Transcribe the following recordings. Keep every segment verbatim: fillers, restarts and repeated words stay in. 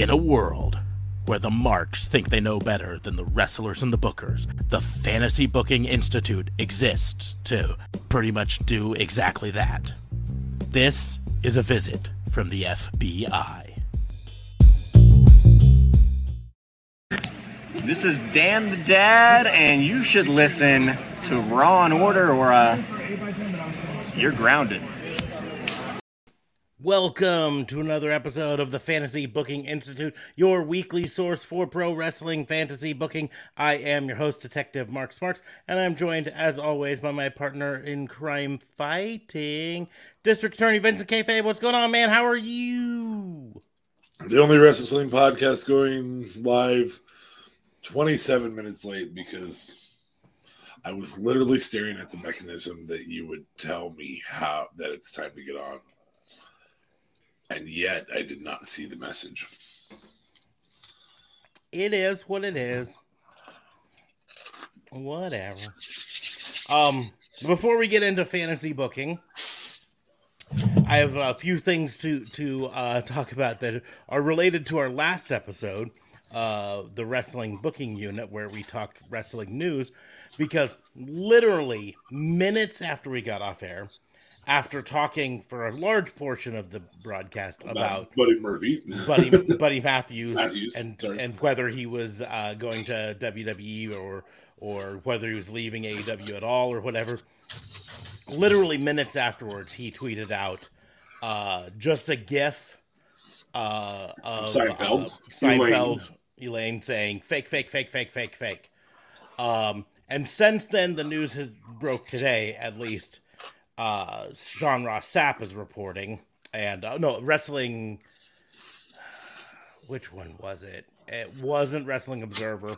In a world where the marks think they know better than the wrestlers and the bookers, the Fantasy Booking Institute exists to pretty much do exactly that. This is a visit from the F B I. This is Dan the Dad, and you should listen to Raw and Order, or uh, you're grounded. Welcome to another episode of the Fantasy Booking Institute, your weekly source for pro wrestling fantasy booking. I am your host, Detective Mark Smarks, and I'm joined, as always, by my partner in crime fighting, District Attorney Vincent Kayfabe. What's going on, man? How are you? The only wrestling podcast going live twenty-seven minutes late because I was literally staring at the mechanism that you would tell me how that it's time to get on. And yet, I did not see the message. It is what it is. Whatever. Um, before we get into fantasy booking, I have a few things to, to uh, talk about that are related to our last episode, uh, the Wrestling Booking Unit, where we talked wrestling news, because literally minutes after we got off air, after talking for a large portion of the broadcast about Buddy Murphy, Buddy Buddy Matthews, Matthews and sorry. and whether he was uh, going to W W E or or whether he was leaving A E W at all or whatever, literally minutes afterwards, he tweeted out uh, just a GIF uh, of Seinfeld, uh, Seinfeld Elaine. Elaine saying fake, fake, fake, fake, fake, fake. Um, and since then, the news has broke today, at least. Uh, Sean Ross Sapp is reporting, and uh, no, wrestling. Which one was it? It wasn't Wrestling Observer.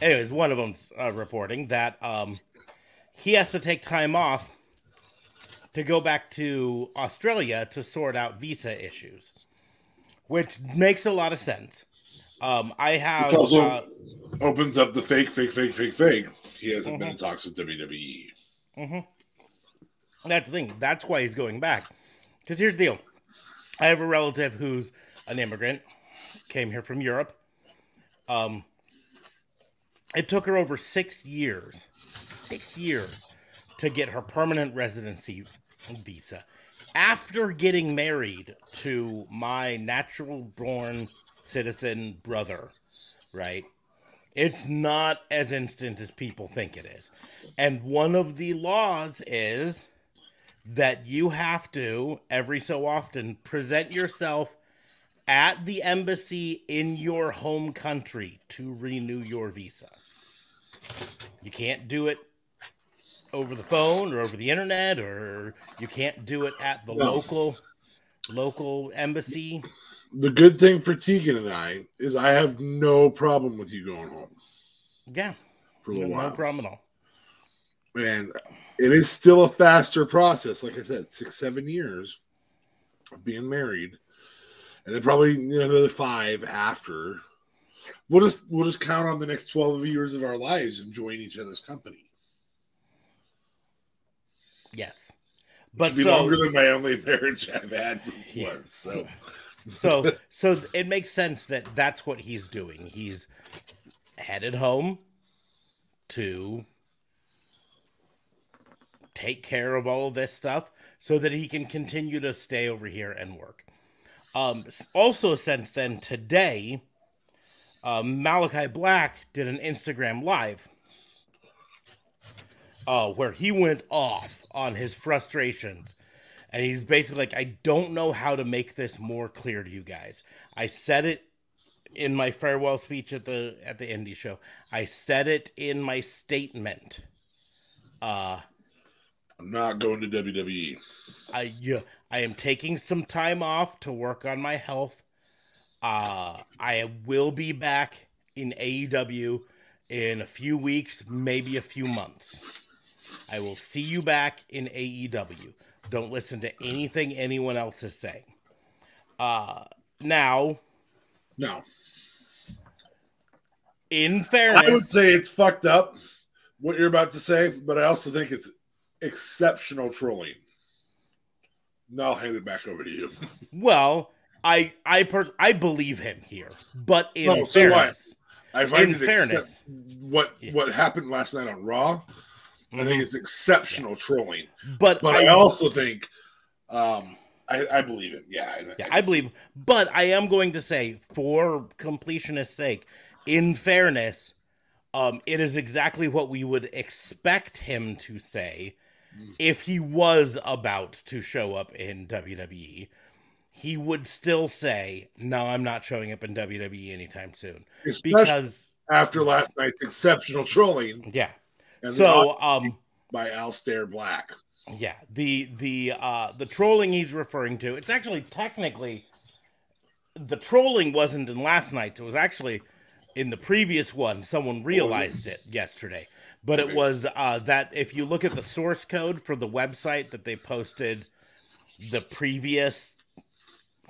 Anyways, one of them's uh, reporting that um, he has to take time off to go back to Australia to sort out visa issues, which makes a lot of sense. Um, I have which also uh, opens up the fake, fake, fake, fake, fake. He hasn't mm-hmm. been in talks with W W E. Mm-hmm. That's the thing. That's why he's going back. Because here's the deal. I have a relative who's an immigrant, came here from Europe. Um, it took her over six years, six years to get her permanent residency visa. After getting married to my natural-born citizen brother, right? It's not as instant as people think it is. And one of the laws is that you have to, every so often, present yourself at the embassy in your home country to renew your visa. You can't do it over the phone or over the internet, or you can't do it at the no. local local embassy. The good thing for Tegan and I is I have no problem with you going home. Yeah. For a little no, while. No problem at all. And it is still a faster process. Like I said, six, seven years of being married. And then probably, you know, another five after. We'll just we'll just count on the next twelve years of our lives enjoying each other's company. Yes. But so, longer than my only marriage I've had yeah. once. So so so it makes sense that that's what he's doing. He's headed home to take care of all of this stuff so that he can continue to stay over here and work. Um, also, since then, today, uh, Malachi Black did an Instagram Live uh, where he went off on his frustrations. And he's basically like, I don't know how to make this more clear to you guys. I said it in my farewell speech at the at the indie show. I said it in my statement. Uh, I'm not going to W W E. I yeah, I am taking some time off to work on my health. Uh, I will be back in A E W in a few weeks, maybe a few months. I will see you back in A E W. Don't listen to anything anyone else is saying. Uh, now, no. In fairness, I would say it's fucked up what you're about to say, but I also think it's exceptional trolling. Now I'll hand it back over to you. Well, I I per- I believe him here, but in no, fairness, so I, I find in fairness, what yeah. what happened last night on Raw, mm-hmm. I think it's exceptional yeah. trolling. But but I, I also think, um, I, I believe it. Yeah, I, yeah I, I believe. But I am going to say, for completionist's sake, in fairness, um, it is exactly what we would expect him to say mm. if he was about to show up in W W E. He would still say, "No, I'm not showing up in W W E anytime soon." Especially because after last night's exceptional trolling, yeah. And so, um, by Aleister Black, yeah, the the uh, the trolling he's referring to. It's actually technically the trolling wasn't in last night's. It was actually in the previous one. Someone realized it? it yesterday, but okay. it was uh, that if you look at the source code for the website that they posted the previous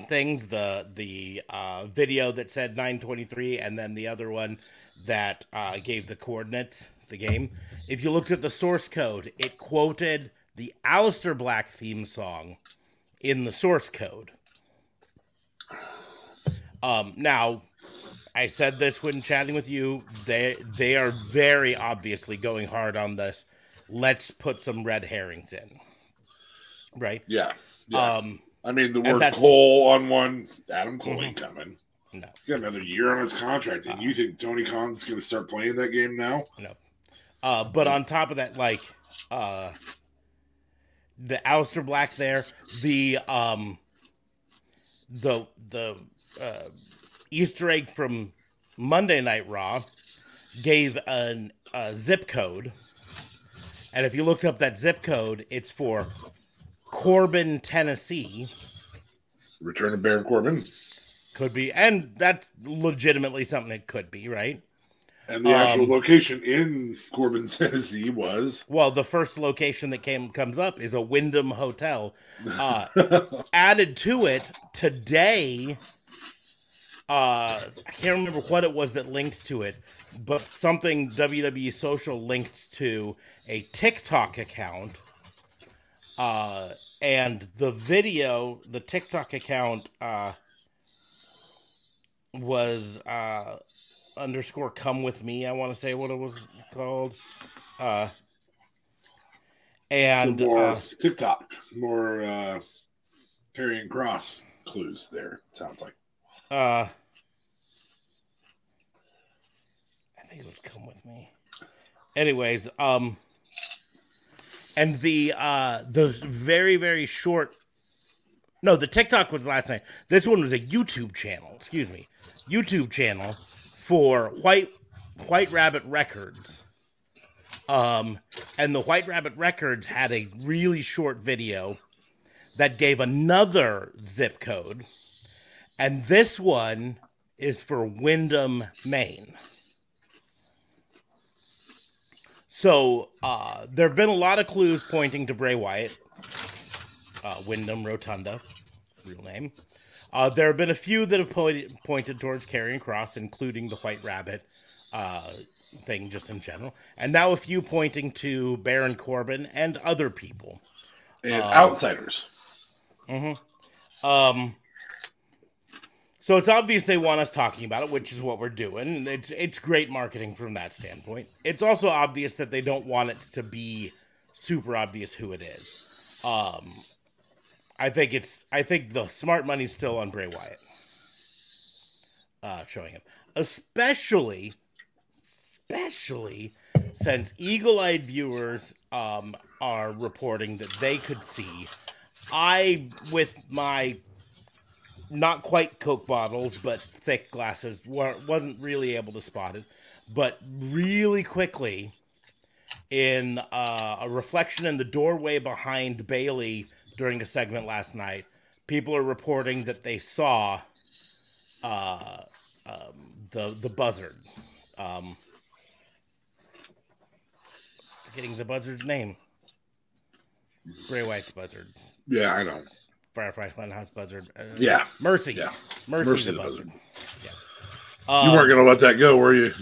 things, the the uh video that said nine twenty-three and then the other one that uh gave the coordinates, the game, if you looked at the source code, it quoted the Aleister Black theme song in the source code. Um now I said this when chatting with you, they they are very obviously going hard on this, let's put some red herrings in, right? Yeah, yeah. um I mean, the word Cole on one, Adam Cole mm-hmm. ain't coming. No. He's got another year on his contract, and uh, you think Tony Khan's going to start playing that game now? No. Uh, but on top of that, like, uh, the Aleister Black there, the um, the the uh, Easter egg from Monday Night Raw gave an, a zip code, and if you looked up that zip code, it's for Corbin, Tennessee. Return of Baron Corbin. Could be. And that's legitimately something it could be, right? And the um, actual location in Corbin, Tennessee was... Well, the first location that came comes up is a Wyndham Hotel. Uh, added to it, today, uh, I can't remember what it was that linked to it, but something W W E Social linked to a TikTok account. Uh, and the video, the TikTok account, uh, was, uh, underscore come with me. I want to say what it was called. Uh, and so more uh, TikTok, more, uh, Karrion Kross clues there. Sounds like, uh, I think it was come with me. Anyways, um, And the uh, the very, very short... No, the TikTok was last night. This one was a YouTube channel. Excuse me. YouTube channel for White White Rabbit Records. Um, and the White Rabbit Records had a really short video that gave another zip code. And this one is for Wyndham, Maine. So, uh, there have been a lot of clues pointing to Bray Wyatt, uh, Wyndham Rotunda, real name. Uh, there have been a few that have po- pointed towards Karrion Kross, including the White Rabbit uh, thing just in general. And now a few pointing to Baron Corbin and other people. And uh, outsiders. Mm-hmm. Um, so it's obvious they want us talking about it, which is what we're doing. It's it's great marketing from that standpoint. It's also obvious that they don't want it to be super obvious who it is. Um, I think it's I think the smart money's still on Bray Wyatt uh, showing up, especially especially since eagle-eyed viewers um, are reporting that they could see. I with my Not quite Coke bottles, but thick glasses. Wasn't really able to spot it. But really quickly, in uh, a reflection in the doorway behind Bailey during the segment last night, people are reporting that they saw uh, um, the the buzzard. Um, forgetting the buzzard's name. Bray Wyatt's buzzard. Yeah, I know. Firefly Funhouse Buzzard. Uh, yeah. Mercy. Yeah. Mercy, Mercy the, the Buzzard. buzzard. Yeah. Um, you weren't going to let that go, were you?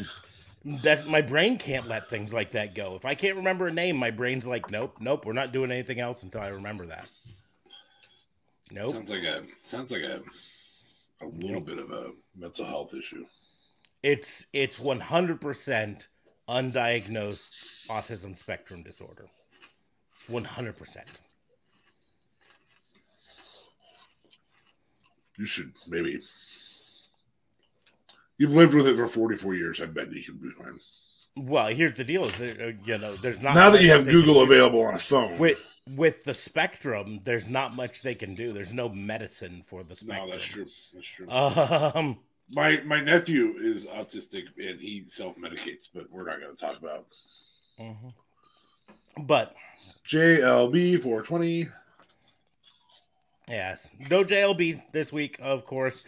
That's, my brain can't let things like that go. If I can't remember a name, my brain's like, nope, nope, we're not doing anything else until I remember that. Nope. Sounds like a, sounds like a a little yep. bit of a mental health issue. It's it's one hundred percent undiagnosed autism spectrum disorder. one hundred percent. You should maybe... You've lived with it for forty-four years. I bet you can be fine. Well, here's the deal. There, you know, there's not now that you have Google available on a phone. With with the spectrum, there's not much they can do. There's no medicine for the spectrum. No, that's true. That's true. Um, my my nephew is autistic and he self-medicates, but we're not going to talk about it. Mm-hmm. But J L B four twenty. Yes. No J L B this week, of course.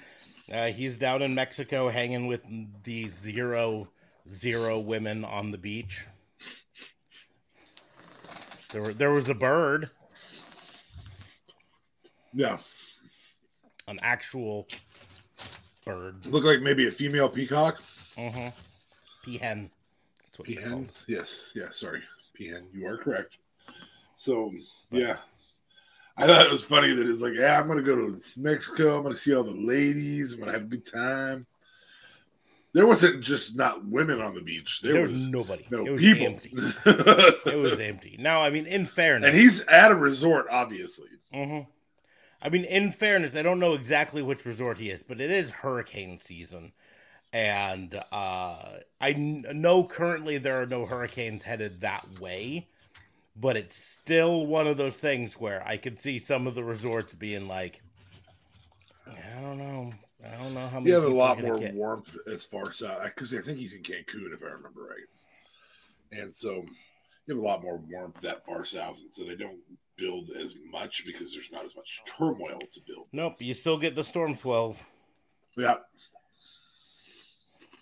Uh, he's down in Mexico hanging with the zero zero women on the beach. There were, there was a bird. Yeah. An actual bird. Looked like maybe a female peacock. Mm-hmm. Peahen. That's what Peahen? Called. Yes. Yeah, sorry. Peahen. You are correct. So, but, yeah. I thought it was funny that it's like, yeah, I'm going to go to Mexico. I'm going to see all the ladies. I'm going to have a good time. There wasn't just not women on the beach. There, there was, was nobody. No it was people. Empty. It was empty. Now, I mean, in fairness. And he's at a resort, obviously. Mm-hmm. I mean, in fairness, I don't know exactly which resort he is, but it is hurricane season. And uh, I know currently there are no hurricanes headed that way. But it's still one of those things where I could see some of the resorts being like, I don't know. I don't know how many. He had a lot more get. warmth as far south. Because I think he's in Cancun, if I remember right. And so you have a lot more warmth that far south. And so they don't build as much because there's not as much turmoil to build. Nope. You still get the storm swells. Yeah.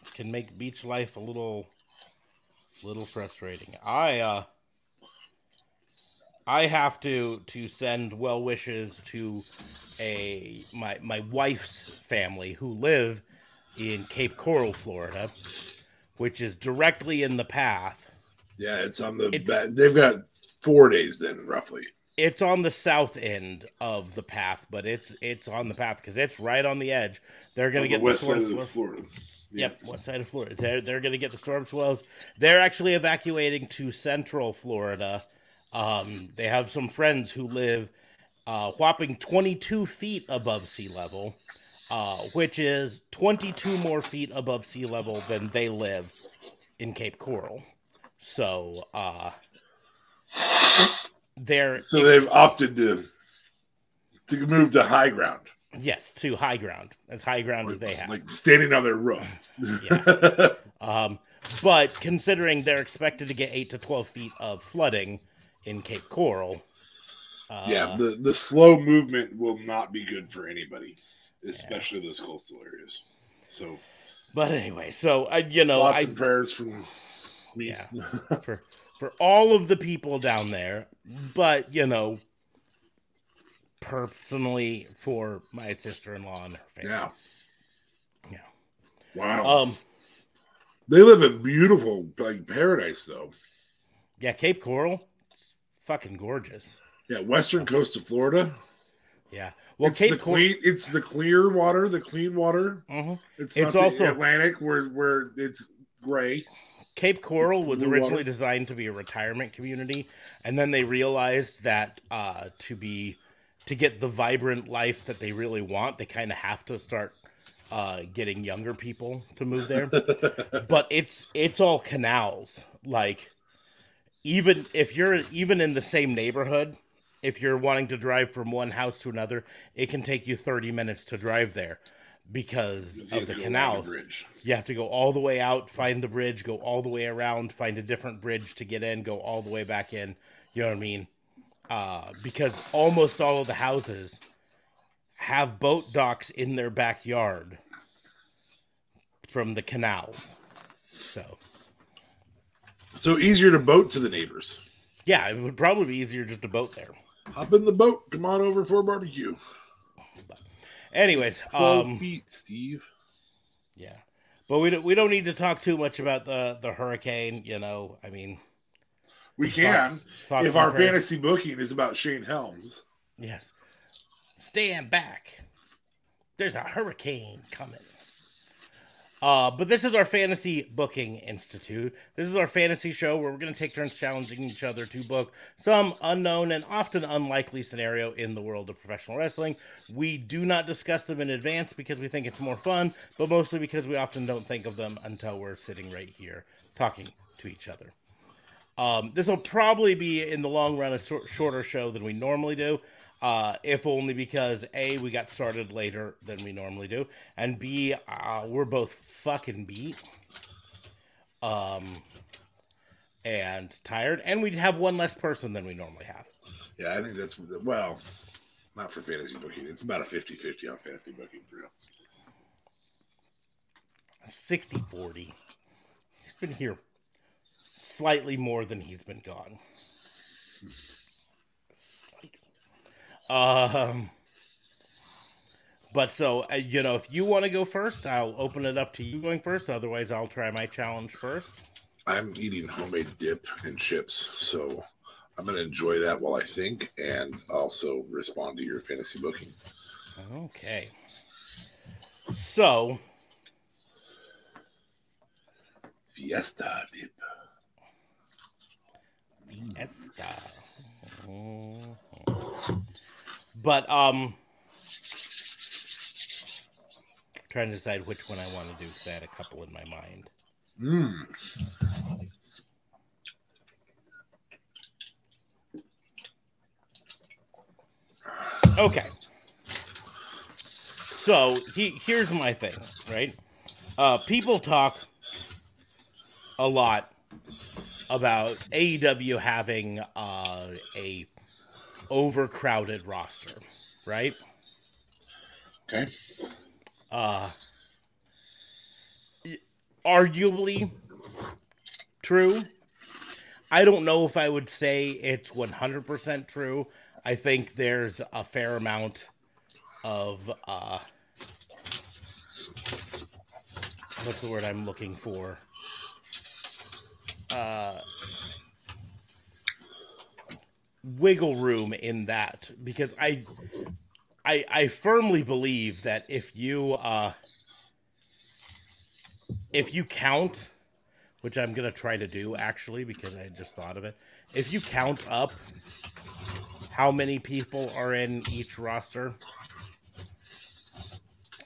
It can make beach life a little, little frustrating. I, uh, I have to, to send well wishes to a my my wife's family who live in Cape Coral, Florida, which is directly in the path. Yeah, it's on the it's, they've got four days then roughly. It's on the south end of the path, but it's it's on the path because it's right on the edge. They're going to get the west side of Florida. Yeah. Yep, west side of Florida. They're they're going to get the storm swells. They're actually evacuating to central Florida. Um, they have some friends who live uh, whopping twenty-two feet above sea level, uh, which is twenty-two more feet above sea level than they live in Cape Coral. So uh, they're so ex- they've opted to to move to high ground. Yes, to high ground, as high ground or, as they like have, like standing on their roof. Yeah. um, but considering they're expected to get eight to twelve feet of flooding in Cape Coral. Uh, yeah, the, the slow movement will not be good for anybody, especially yeah. those coastal areas. So, but anyway, so, I, you know. Lots I, of prayers from me. Yeah, for, for all of the people down there. But, you know, personally for my sister-in-law and her family. Yeah. Yeah. Wow. Um, they live in beautiful, like, paradise, though. Yeah, Cape Coral. Fucking gorgeous. Yeah, western coast of Florida. Yeah, well, it's Cape the Cor- clean. It's the clear water, the clean water. Mm-hmm. It's, it's not also the Atlantic, where where it's gray. Cape Coral it's was originally water. designed to be a retirement community, and then they realized that uh, to be to get the vibrant life that they really want, they kind of have to start uh, getting younger people to move there. But it's it's all canals, like. Even if you're even in the same neighborhood, if you're wanting to drive from one house to another, it can take you thirty minutes to drive there because of the canals. You have to go all the way out, find the bridge, go all the way around, find a different bridge to get in, go all the way back in. You know what I mean? Uh, because almost all of the houses have boat docks in their backyard from the canals. So... So easier to boat to the neighbors. Yeah, it would probably be easier just to boat there. Hop in the boat. Come on over for a barbecue. Anyways, um, feet, Steve. Yeah, but we don't, we don't need to talk too much about the, the hurricane. You know, I mean, we can Fox, Fox if our prayers. Fantasy booking is about Shane Helms. Yes, stand back. there's a hurricane coming. Uh, but this is our Fantasy Booking Institute. This is our fantasy show where we're going to take turns challenging each other to book some unknown and often unlikely scenario in the world of professional wrestling. We do not discuss them in advance because we think it's more fun, but mostly because we often don't think of them until we're sitting right here talking to each other. Um, this will probably be, in the long run, a so- shorter show than we normally do. Uh, if only because, A, we got started later than we normally do, and B, uh, we're both fucking beat, um, and tired, and we'd have one less person than we normally have. Yeah, I think that's, well, not for fantasy booking. It's about a fifty-fifty on fantasy booking, for real. sixty forty. He's been here slightly more than he's been gone. Um, but so, uh, you know, if you want to go first, I'll open it up to you going first. Otherwise, I'll try my challenge first. I'm eating homemade dip and chips, so I'm going to enjoy that while I think and also respond to your fantasy booking. Okay. So. Fiesta dip. Fiesta. Oh. But um, trying to decide which one I want to do because I had a couple in my mind. Mm. Okay. So he, here's my thing, right? Uh, people talk a lot about A E W having uh, a overcrowded roster, right? Okay. Uh, arguably true. I don't know if I would say it's one hundred percent true. I think there's a fair amount of, uh, what's the word I'm looking for? Uh... wiggle room in that, because I, I, I firmly believe that if you, uh, if you count, which I'm going to try to do actually, because I just thought of it. If you count up how many people are in each roster,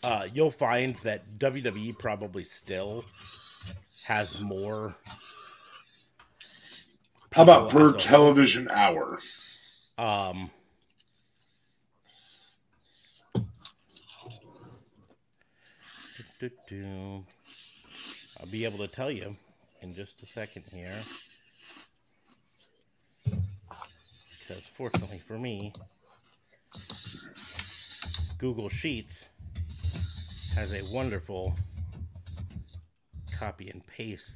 uh, you'll find that W W E probably still has more. How about per television hour? Um, I'll be able to tell you in just a second here. Because fortunately for me, Google Sheets has a wonderful copy and paste .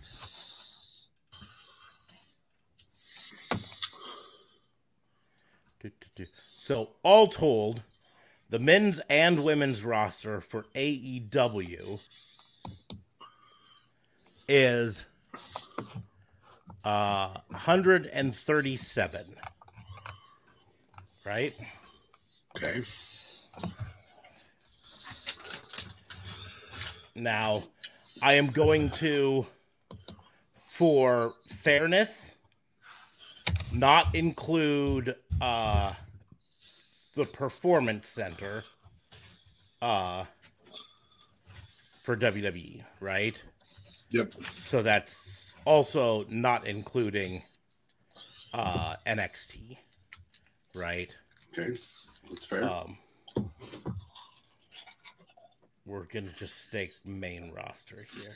So, all told, the men's and women's roster for A E W is uh, one hundred thirty-seven, right? Okay. Now, I am going to, for fairness, not include uh, the Performance Center uh, for W W E, right? Yep. So that's also not including uh, N X T, right? Okay, that's fair. Um, we're going to just stick main roster here.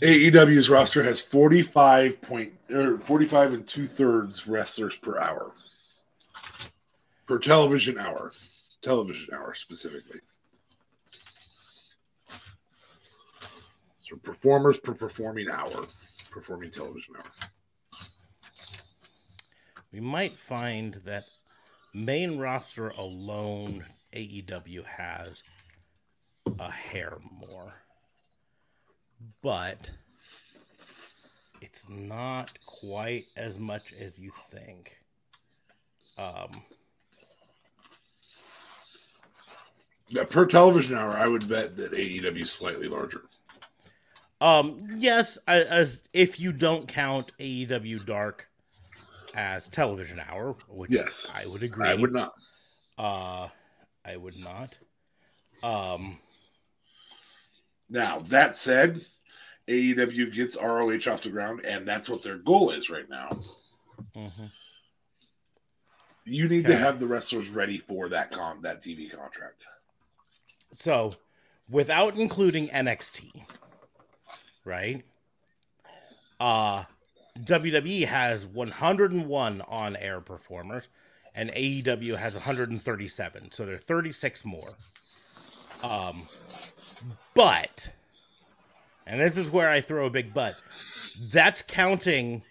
A E W's roster has forty-five point or forty-five and two-thirds wrestlers per hour, per television hour, television hour specifically. So performers per performing hour, performing television hour. We might find that main roster alone, A E W has a hair more. But it it's not quite as much as you think. Um, yeah, per television hour, I would bet that A E W is slightly larger. Um, yes, as if you don't count A E W Dark as television hour, which yes, I would agree. I would not. Uh, I would not. Um. Now, that said, A E W gets R O H off the ground, and that's what their goal is right now. Mm-hmm. You need okay. to have the wrestlers ready for that con that T V contract. So, without including N X T, right? Uh, W W E has one hundred one on-air performers, and A E W has one hundred thirty-seven, so there are thirty-six more. Um, but, and this is where I throw a big but, that's counting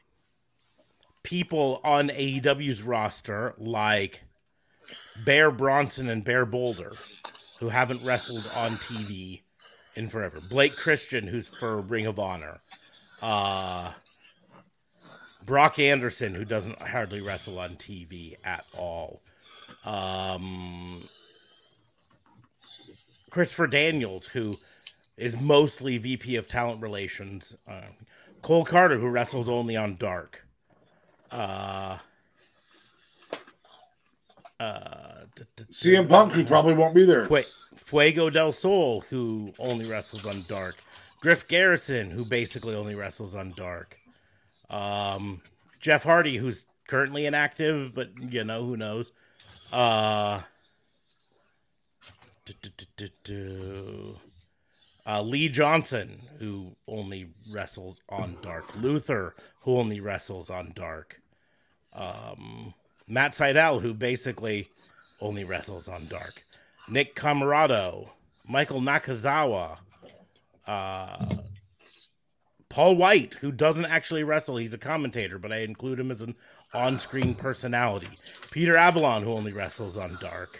people on A E W's roster like Bear Bronson and Bear Boulder, who haven't wrestled on T V in forever. Blake Christian, who's for Ring of Honor. Uh, Brock Anderson, who doesn't hardly wrestle on T V at all. Um... Christopher Daniels, who is mostly V P of Talent Relations. Uh, Cole Carter, who wrestles only on Dark. Uh, uh, C M Punk, who probably won't be there. Fuego del Sol, who only wrestles on Dark. Griff Garrison, who basically only wrestles on Dark. Um, Jeff Hardy, who's currently inactive, but, you know, who knows. Uh... Uh, Lee Johnson, who only wrestles on Dark. Luther, who only wrestles on Dark. Um, Matt Sydal, who basically only wrestles on Dark. Nick Comoroto, Michael Nakazawa, uh, Paul White, who doesn't actually wrestle. He's a commentator, but I include him as an on-screen personality. Peter Avalon, who only wrestles on Dark.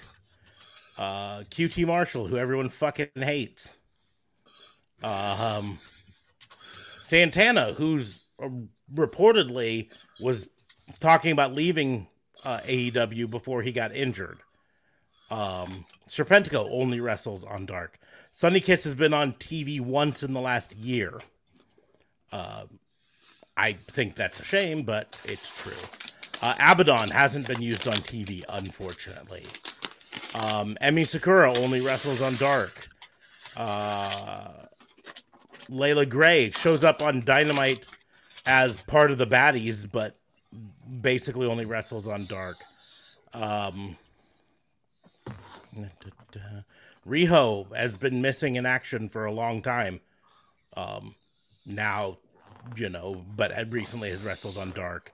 Uh, Q T Marshall, who everyone fucking hates. Uh, um, Santana, who's uh, reportedly was talking about leaving uh, A E W before he got injured. Um, Serpentico only wrestles on Dark. Sunny Kiss has been on T V once in the last year. Uh, I think that's a shame, but it's true. Uh, Abaddon hasn't been used on T V, unfortunately. Um, Emi Sakura only wrestles on Dark. Uh, Layla Gray shows up on Dynamite as part of the baddies, but basically only wrestles on Dark. Um, Riho has been missing in action for a long time. Um, now, you know, but recently has wrestled on Dark.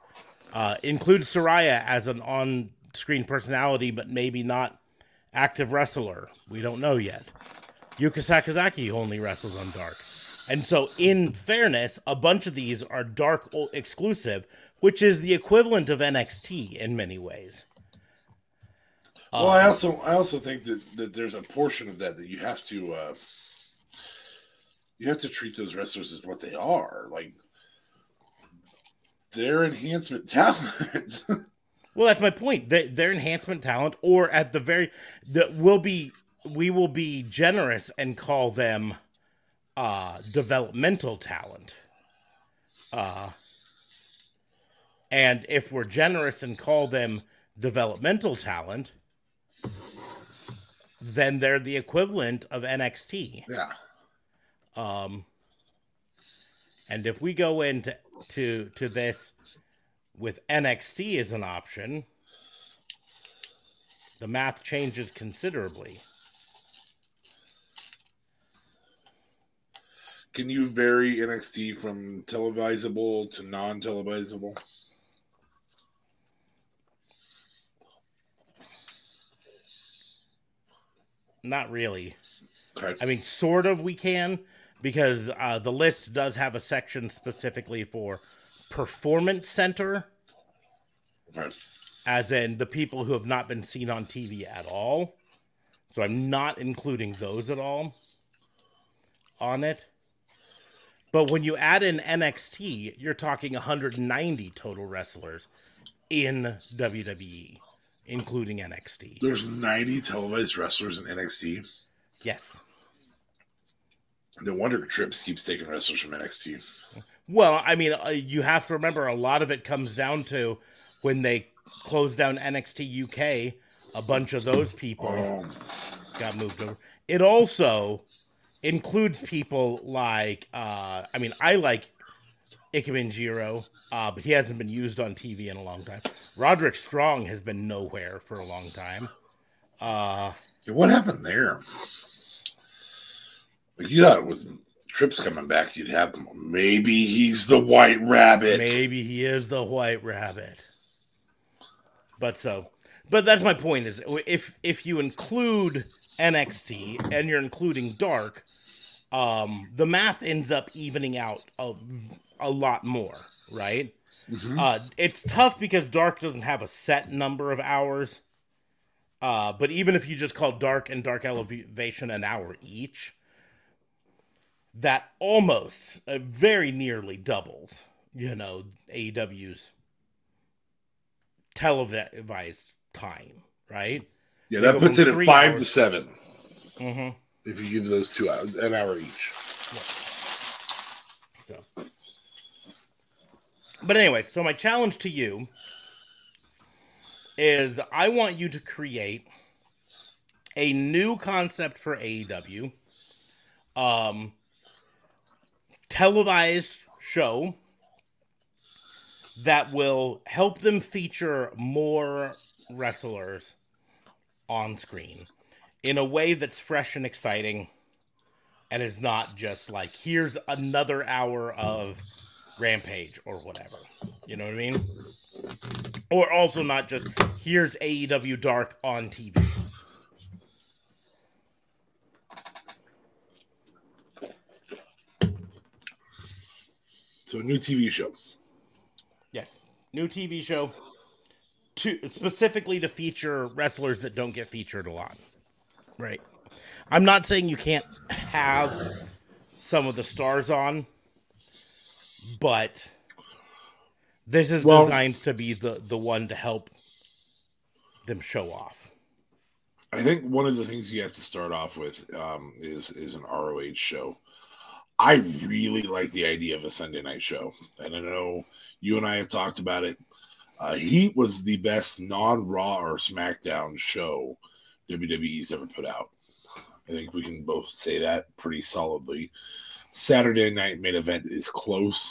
Uh, includes Saraya as an on-screen personality, but maybe not active wrestler. We don't know yet. Yuka Sakazaki only wrestles on Dark. And so, in fairness, a bunch of these are Dark exclusive, which is the equivalent of N X T in many ways. Well, um, I also I also think that, that there's a portion of that that you have to uh, you have to treat those wrestlers as what they are, like their enhancement talent. Well, that's my point. They, their enhancement talent, or at the very, that will be, we will be generous and call them uh, developmental talent. Uh, and if we're generous and call them developmental talent, then they're the equivalent of N X T. Yeah. Um. And if we go into to to this with N X T as an option, the math changes considerably. Can you vary N X T from televisable to non-televisable? Not really. Okay. I mean, sort of we can, because uh, the list does have a section specifically for Performance Center, right, as in the people who have not been seen on T V at all. So I'm not including those at all on it. But when you add in N X T, you're talking one hundred ninety total wrestlers in W W E, including N X T. There's ninety televised wrestlers in N X T? Yes. No wonder Trips keeps taking wrestlers from N X T. Well, I mean, you have to remember a lot of it comes down to when they closed down N X T U K, a bunch of those people um. got moved over. It also includes people like, uh, I mean, I like Ikemenjiro, uh, but he hasn't been used on T V in a long time. Roderick Strong has been nowhere for a long time. Uh, what happened there? You thought with Trips coming back, you'd have him. Maybe he's the White Rabbit. Maybe he is the White Rabbit. But so, but that's my point is if if you include N X T and you're including Dark, um, the math ends up evening out a, a lot more, right? Mm-hmm. Uh, it's tough because Dark doesn't have a set number of hours. Uh, but even if you just call Dark and Dark Elevation an hour each, that almost uh, very nearly doubles, you know, A E W's televised time, right? Yeah, that puts it at five hours. to seven. Mm-hmm. If you give those two hours, an hour each. Yeah. So, but anyway, so my challenge to you is I want you to create a new concept for A E W. Um, televised show that will help them feature more wrestlers on screen in a way that's fresh and exciting and is not just like, here's another hour of Rampage or whatever. You know what I mean? Or also not just, here's A E W Dark on T V. So a new T V show. Yes. New T V show to specifically to feature wrestlers that don't get featured a lot. Right. I'm not saying you can't have some of the stars on, but this is well, designed to be the, the one to help them show off. I think one of the things you have to start off with um, is, is an R O H show. I really like the idea of a Sunday night show. And I know you and I have talked about it. Uh, Heat was the best non-Raw or SmackDown show W W E's ever put out. I think we can both say that pretty solidly. Saturday night main event is close,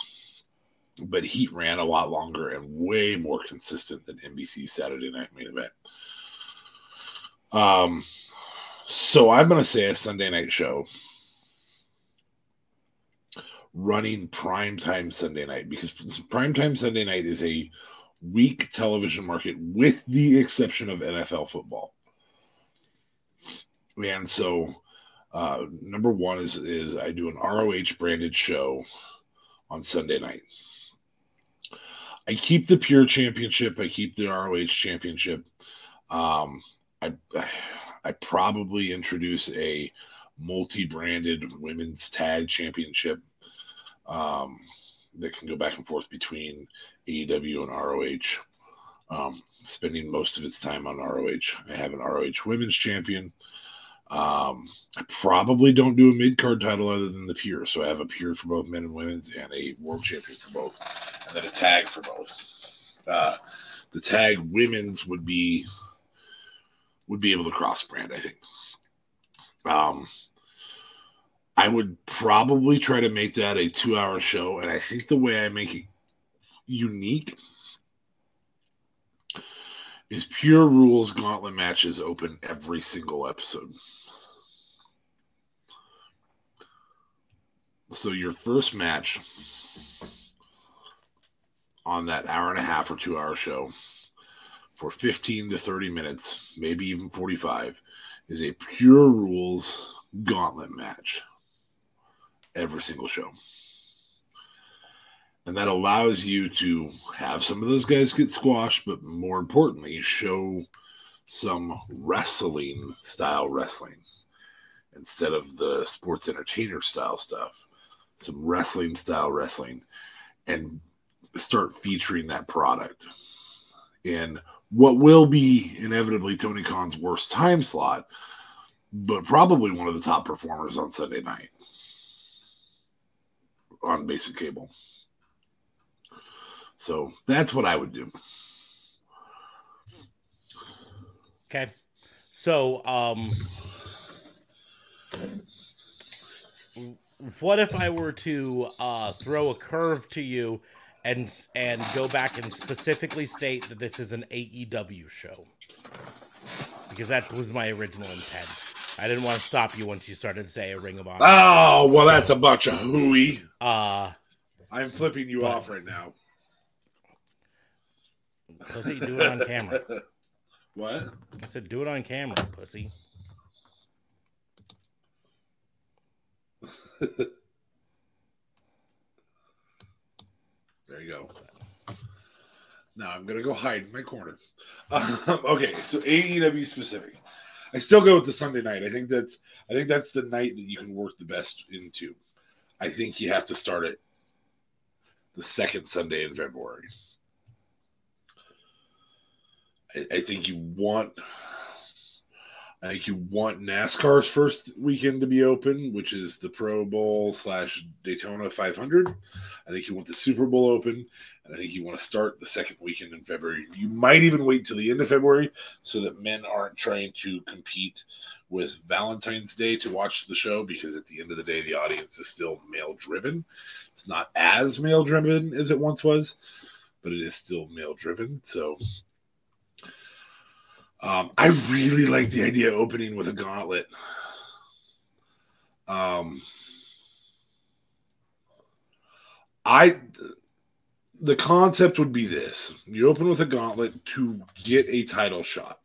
but Heat ran a lot longer and way more consistent than N B C's Saturday night main event. Um, so I'm going to say a Sunday night show. Running primetime Sunday night, because primetime Sunday night is a weak television market with the exception of N F L football. And so uh, number one is, is I do an R O H branded show on Sunday night. I keep the Pure Championship. I keep the R O H Championship. Um, I, I probably introduce a multi-branded women's tag championship Um, that can go back and forth between A E W and R O H, um, spending most of its time on R O H. I have an R O H Women's Champion. Um, I probably don't do a mid-card title other than the Pure, so I have a Pure for both men and women's and a World Champion for both, and then a tag for both. Uh, the tag women's would be would be able to cross-brand, I think. Um I would probably try to make that a two-hour show, and I think the way I make it unique is Pure Rules Gauntlet matches open every single episode. So your first match on that hour and a half or two-hour show for fifteen to thirty minutes, maybe even forty-five, is a Pure Rules Gauntlet match. Every single show. And that allows you to have some of those guys get squashed, but more importantly, show some wrestling style wrestling instead of the sports entertainer style stuff. some wrestling style wrestling and start featuring that product in what will be inevitably Tony Khan's worst time slot, but probably one of the top performers on Sunday night on basic cable. So that's what I would do. Okay. So, um, what if I were to uh, throw a curve to you and and go back and specifically state that this is an A E W show? Because that was my original intent. I didn't want to stop you once you started to say a Ring of Honor. Oh, well, that's a bunch of hooey. Uh, I'm flipping you but, off right now. Pussy, do it on camera. What? I said, do it on camera, pussy. There you go. Now I'm going to go hide in my corner. Um, okay, so A E W specific. I still go with the Sunday night. I think that's I think that's the night that you can work the best into. I think you have to start it the second Sunday in February. I, I think you want I think you want NASCAR's first weekend to be open, which is the Pro Bowl slash Daytona five hundred. I think you want the Super Bowl open, and I think you want to start the second weekend in February. You might even wait till the end of February so that men aren't trying to compete with Valentine's Day to watch the show, because at the end of the day, the audience is still male-driven. It's not as male-driven as it once was, but it is still male-driven. So um, I really like the idea of opening with a gauntlet. Um, I... The concept would be this. You open with a gauntlet to get a title shot.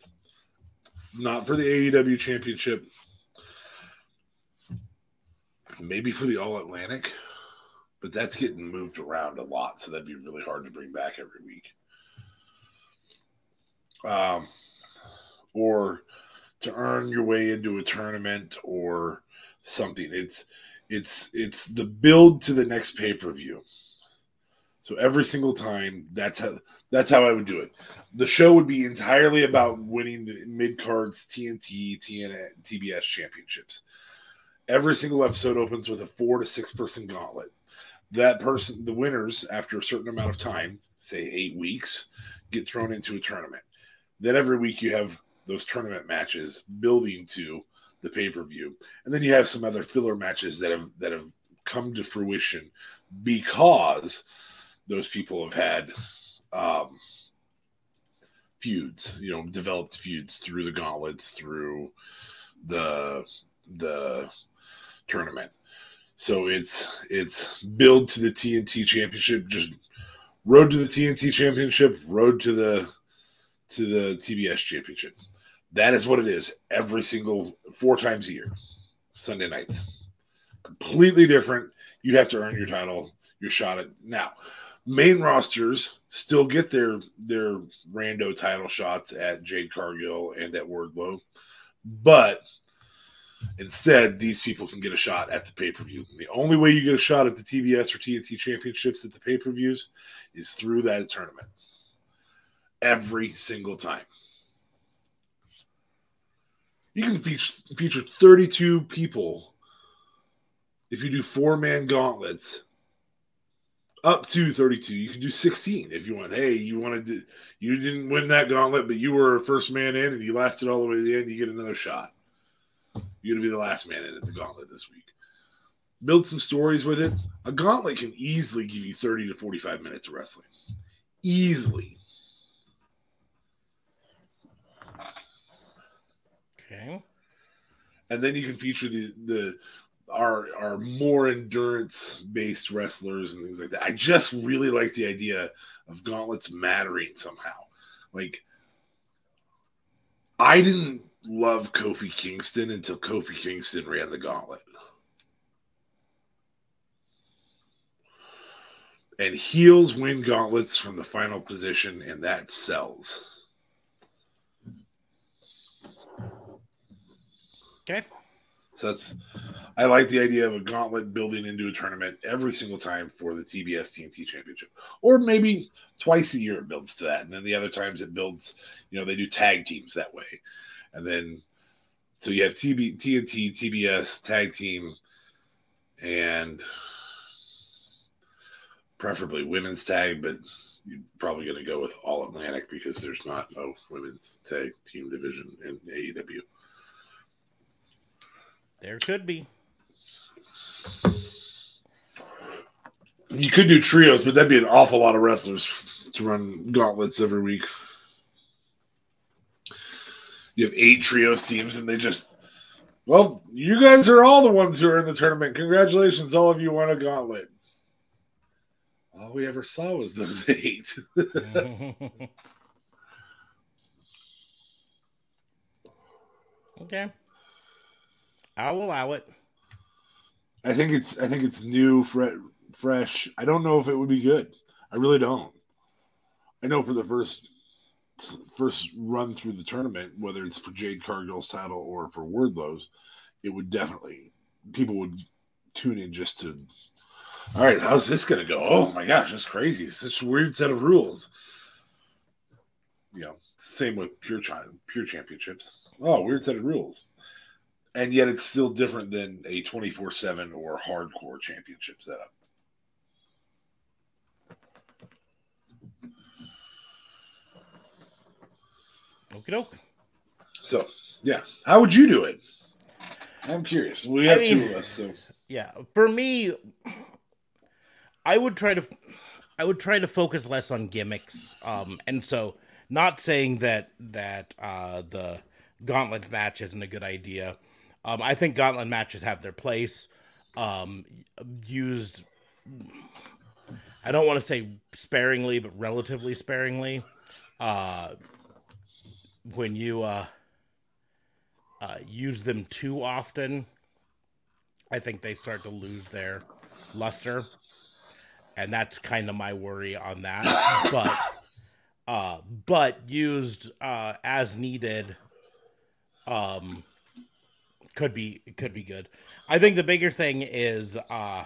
Not for the A E W championship. Maybe for the All-Atlantic. But that's getting moved around a lot, so that'd be really hard to bring back every week. Um, or to earn your way into a tournament or something. It's it's it's the build to the next pay-per-view. So every single time, that's how that's how I would do it. The show would be entirely about winning the mid-cards T N T, T N A, T B S championships. Every single episode opens with a four to six person gauntlet. That person, the winners, after a certain amount of time, say eight weeks, get thrown into a tournament. Then every week you have those tournament matches building to the pay-per-view, and then you have some other filler matches that have that have come to fruition because those people have had um, feuds, you know, developed feuds through the gauntlets, through the the tournament. So it's it's build to the T N T championship, just road to the T N T championship, road to the to the T B S championship. That is what it is every single four times a year, Sunday nights. Completely different. You have to earn your title, your shot at now. Main rosters still get their their rando title shots at Jade Cargill and at Wardlow, but instead these people can get a shot at the pay-per-view. And the only way you get a shot at the T B S or T N T championships at the pay-per-views is through that tournament. Every single time. You can fe- feature thirty-two people if you do four-man gauntlets. Up to thirty-two, you can do sixteen if you want. Hey, you wanted to, you didn't win that gauntlet, but you were first man in, and you lasted all the way to the end. You get another shot. You're gonna be the last man in at the gauntlet this week. Build some stories with it. A gauntlet can easily give you thirty to forty-five minutes of wrestling, easily. Okay. And then you can feature the the. Are are more endurance based wrestlers and things like that. I just really like the idea of gauntlets mattering somehow. Like, I didn't love Kofi Kingston until Kofi Kingston ran the gauntlet, and heels win gauntlets from the final position, and that sells. Okay. So that's, I like the idea of a gauntlet building into a tournament every single time for the T B S T N T Championship. Or maybe twice a year it builds to that. And then the other times it builds, you know, they do tag teams that way. And then, so you have T B, T N T, T B S, tag team, and preferably women's tag, but you're probably going to go with All Atlantic because there's not no women's tag team division in A E W. There could be. You could do trios, but that'd be an awful lot of wrestlers to run gauntlets every week. You have eight trios teams, and they just, well, you guys are all the ones who are in the tournament. Congratulations, all of you won a gauntlet. All we ever saw was those eight. Okay. I'll allow it. I think it's I think it's new, fresh. I don't know if it would be good. I really don't. I know for the first first run through the tournament, whether it's for Jade Cargill's title or for Wordlow's, it would definitely, people would tune in just to, all right, how's this going to go? Oh my gosh, that's crazy. It's such a weird set of rules. You know, same with pure child, pure championships. Oh, weird set of rules. And yet it's still different than a twenty-four seven or hardcore championship setup. Okie doke. So, yeah. How would you do it? I'm curious. We have I mean, two of us, so. Yeah. For me, I would try to I would try to focus less on gimmicks. Um, and so not saying that that uh, the gauntlet match isn't a good idea. Um, I think gauntlet matches have their place. Um, used, I don't want to say sparingly, but relatively sparingly. Uh, when you uh, uh, use them too often, I think they start to lose their luster. And that's kind of my worry on that. But, uh, but used uh, as needed, um, could be could be good. I think the bigger thing is uh,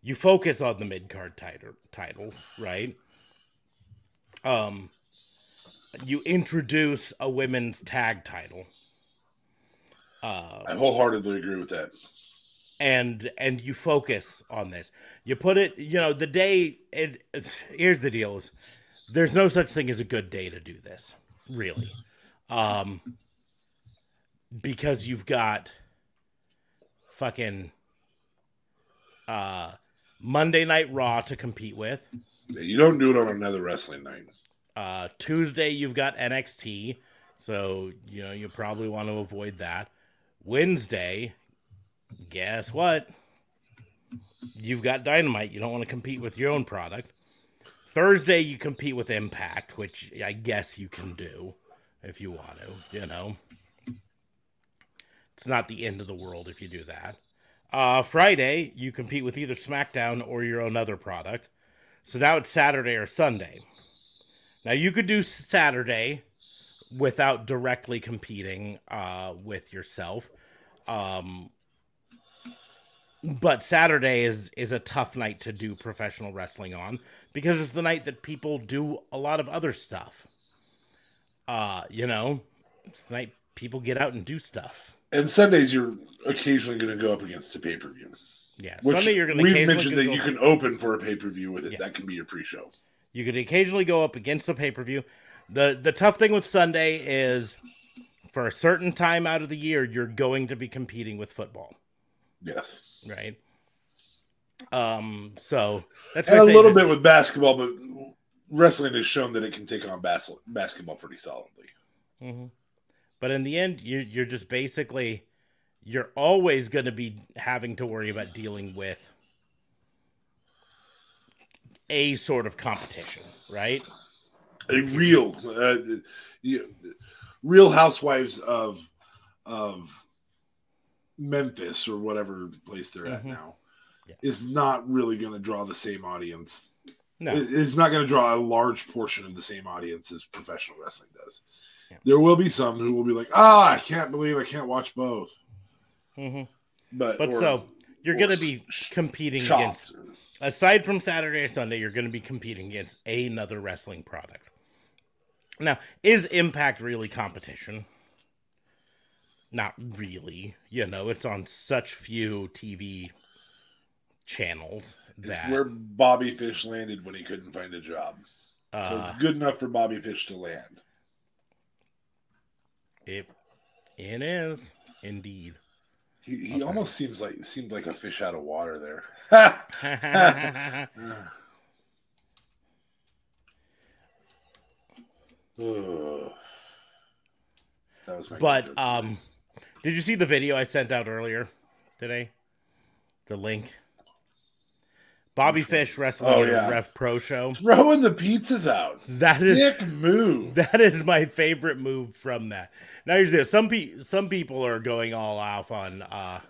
you focus on the mid-card title, titles, right? Um, you introduce a women's tag title. Uh, I wholeheartedly agree with that. And and you focus on this. You put it, you know, the day. It, it's, here's the deal: is there's no such thing as a good day to do this, really. Um, Because you've got fucking uh, Monday Night Raw to compete with. Yeah, you don't do it on another wrestling night. Uh, Tuesday, you've got N X T. So, you know, you probably want to avoid that. Wednesday, guess what? You've got Dynamite. You don't want to compete with your own product. Thursday, you compete with Impact, which I guess you can do if you want to, you know. It's not the end of the world if you do that. Uh, Friday, you compete with either SmackDown or your own other product. So now it's Saturday or Sunday. Now, you could do Saturday without directly competing uh, with yourself. Um, but Saturday is, is a tough night to do professional wrestling on because it's the night that people do a lot of other stuff. Uh, you know, it's the night people get out and do stuff. And Sundays, you're occasionally going to go up against a pay-per-view. Yeah, which Sunday you're going to. We've mentioned that you can open for a pay-per-view with it. Yeah. That can be your pre-show. You could occasionally go up against a pay-per-view. the The tough thing with Sunday is, for a certain time out of the year, you're going to be competing with football. Yes. Right. Um. So that's and a little bit with basketball, but wrestling has shown that it can take on bas- basketball pretty solidly. Mm-hmm. But in the end, you're, you're just basically, you're always going to be having to worry about dealing with a sort of competition, right? A real, uh, you, real housewives of of Memphis or whatever place they're mm-hmm. at now yeah. is not really going to draw the same audience. No. It, it's not going to draw a large portion of the same audience as professional wrestling does. There will be some who will be like, ah, I can't believe I can't watch both. Mm-hmm. But, but so you're going to be competing shops. against, aside from Saturday or Sunday, you're going to be competing against another wrestling product. Now, is Impact really competition? Not really. You know, it's on such few T V channels. That... It's where Bobby Fish landed when he couldn't find a job. Uh, so it's good enough for Bobby Fish to land. It, it is, indeed. He he okay. almost seems like seemed like a fish out of water there. That was my but favorite. um, did you see the video I sent out earlier today? The link. Bobby Fish wrestling oh, yeah. Ref Pro Show. Throwing the pizzas out. That is sick move. That is my favorite move from that. Now here's this. Some pe- some people are going all off on. Uh,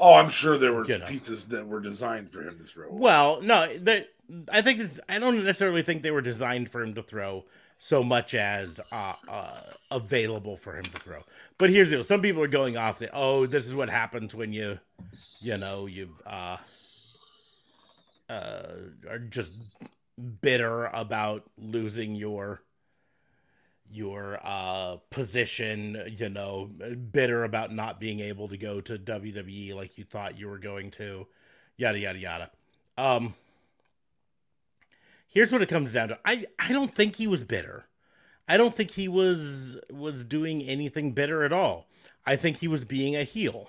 oh, I'm sure there were some know. pizzas that were designed for him to throw. Well, no, that I think it's, I don't necessarily think they were designed for him to throw so much as uh, uh, available for him to throw. But here's the deal. Some people are going off that. Oh, this is what happens when you, you know, you. Uh, Uh, are just bitter about losing your your uh, position, you know, bitter about not being able to go to W W E like you thought you were going to, yada, yada, yada. Um, here's what it comes down to. I, I don't think he was bitter. I don't think he was was doing anything bitter at all. I think he was being a heel.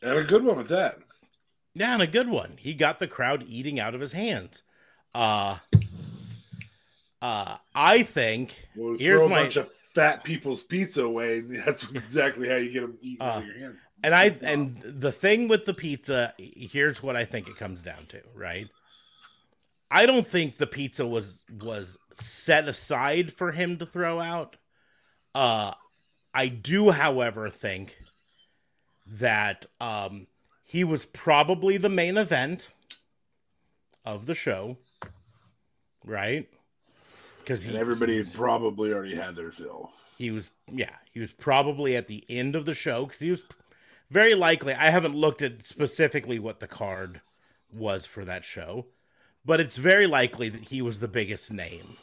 And a good one with that. Yeah, and a good one. He got the crowd eating out of his hands. Uh, uh, I think... Well, here's throw a my, bunch of fat people's pizza away, and that's exactly how you get them eating uh, out of your hands. And, I, and the thing with the pizza, here's what I think it comes down to, right? I don't think the pizza was, was set aside for him to throw out. Uh, I do, however, think that... Um, He was probably the main event of the show, right? Because and everybody was, probably already had their fill. He was, yeah, he was probably at the end of the show because he was very likely. I haven't looked at specifically what the card was for that show, but it's very likely that he was the biggest name.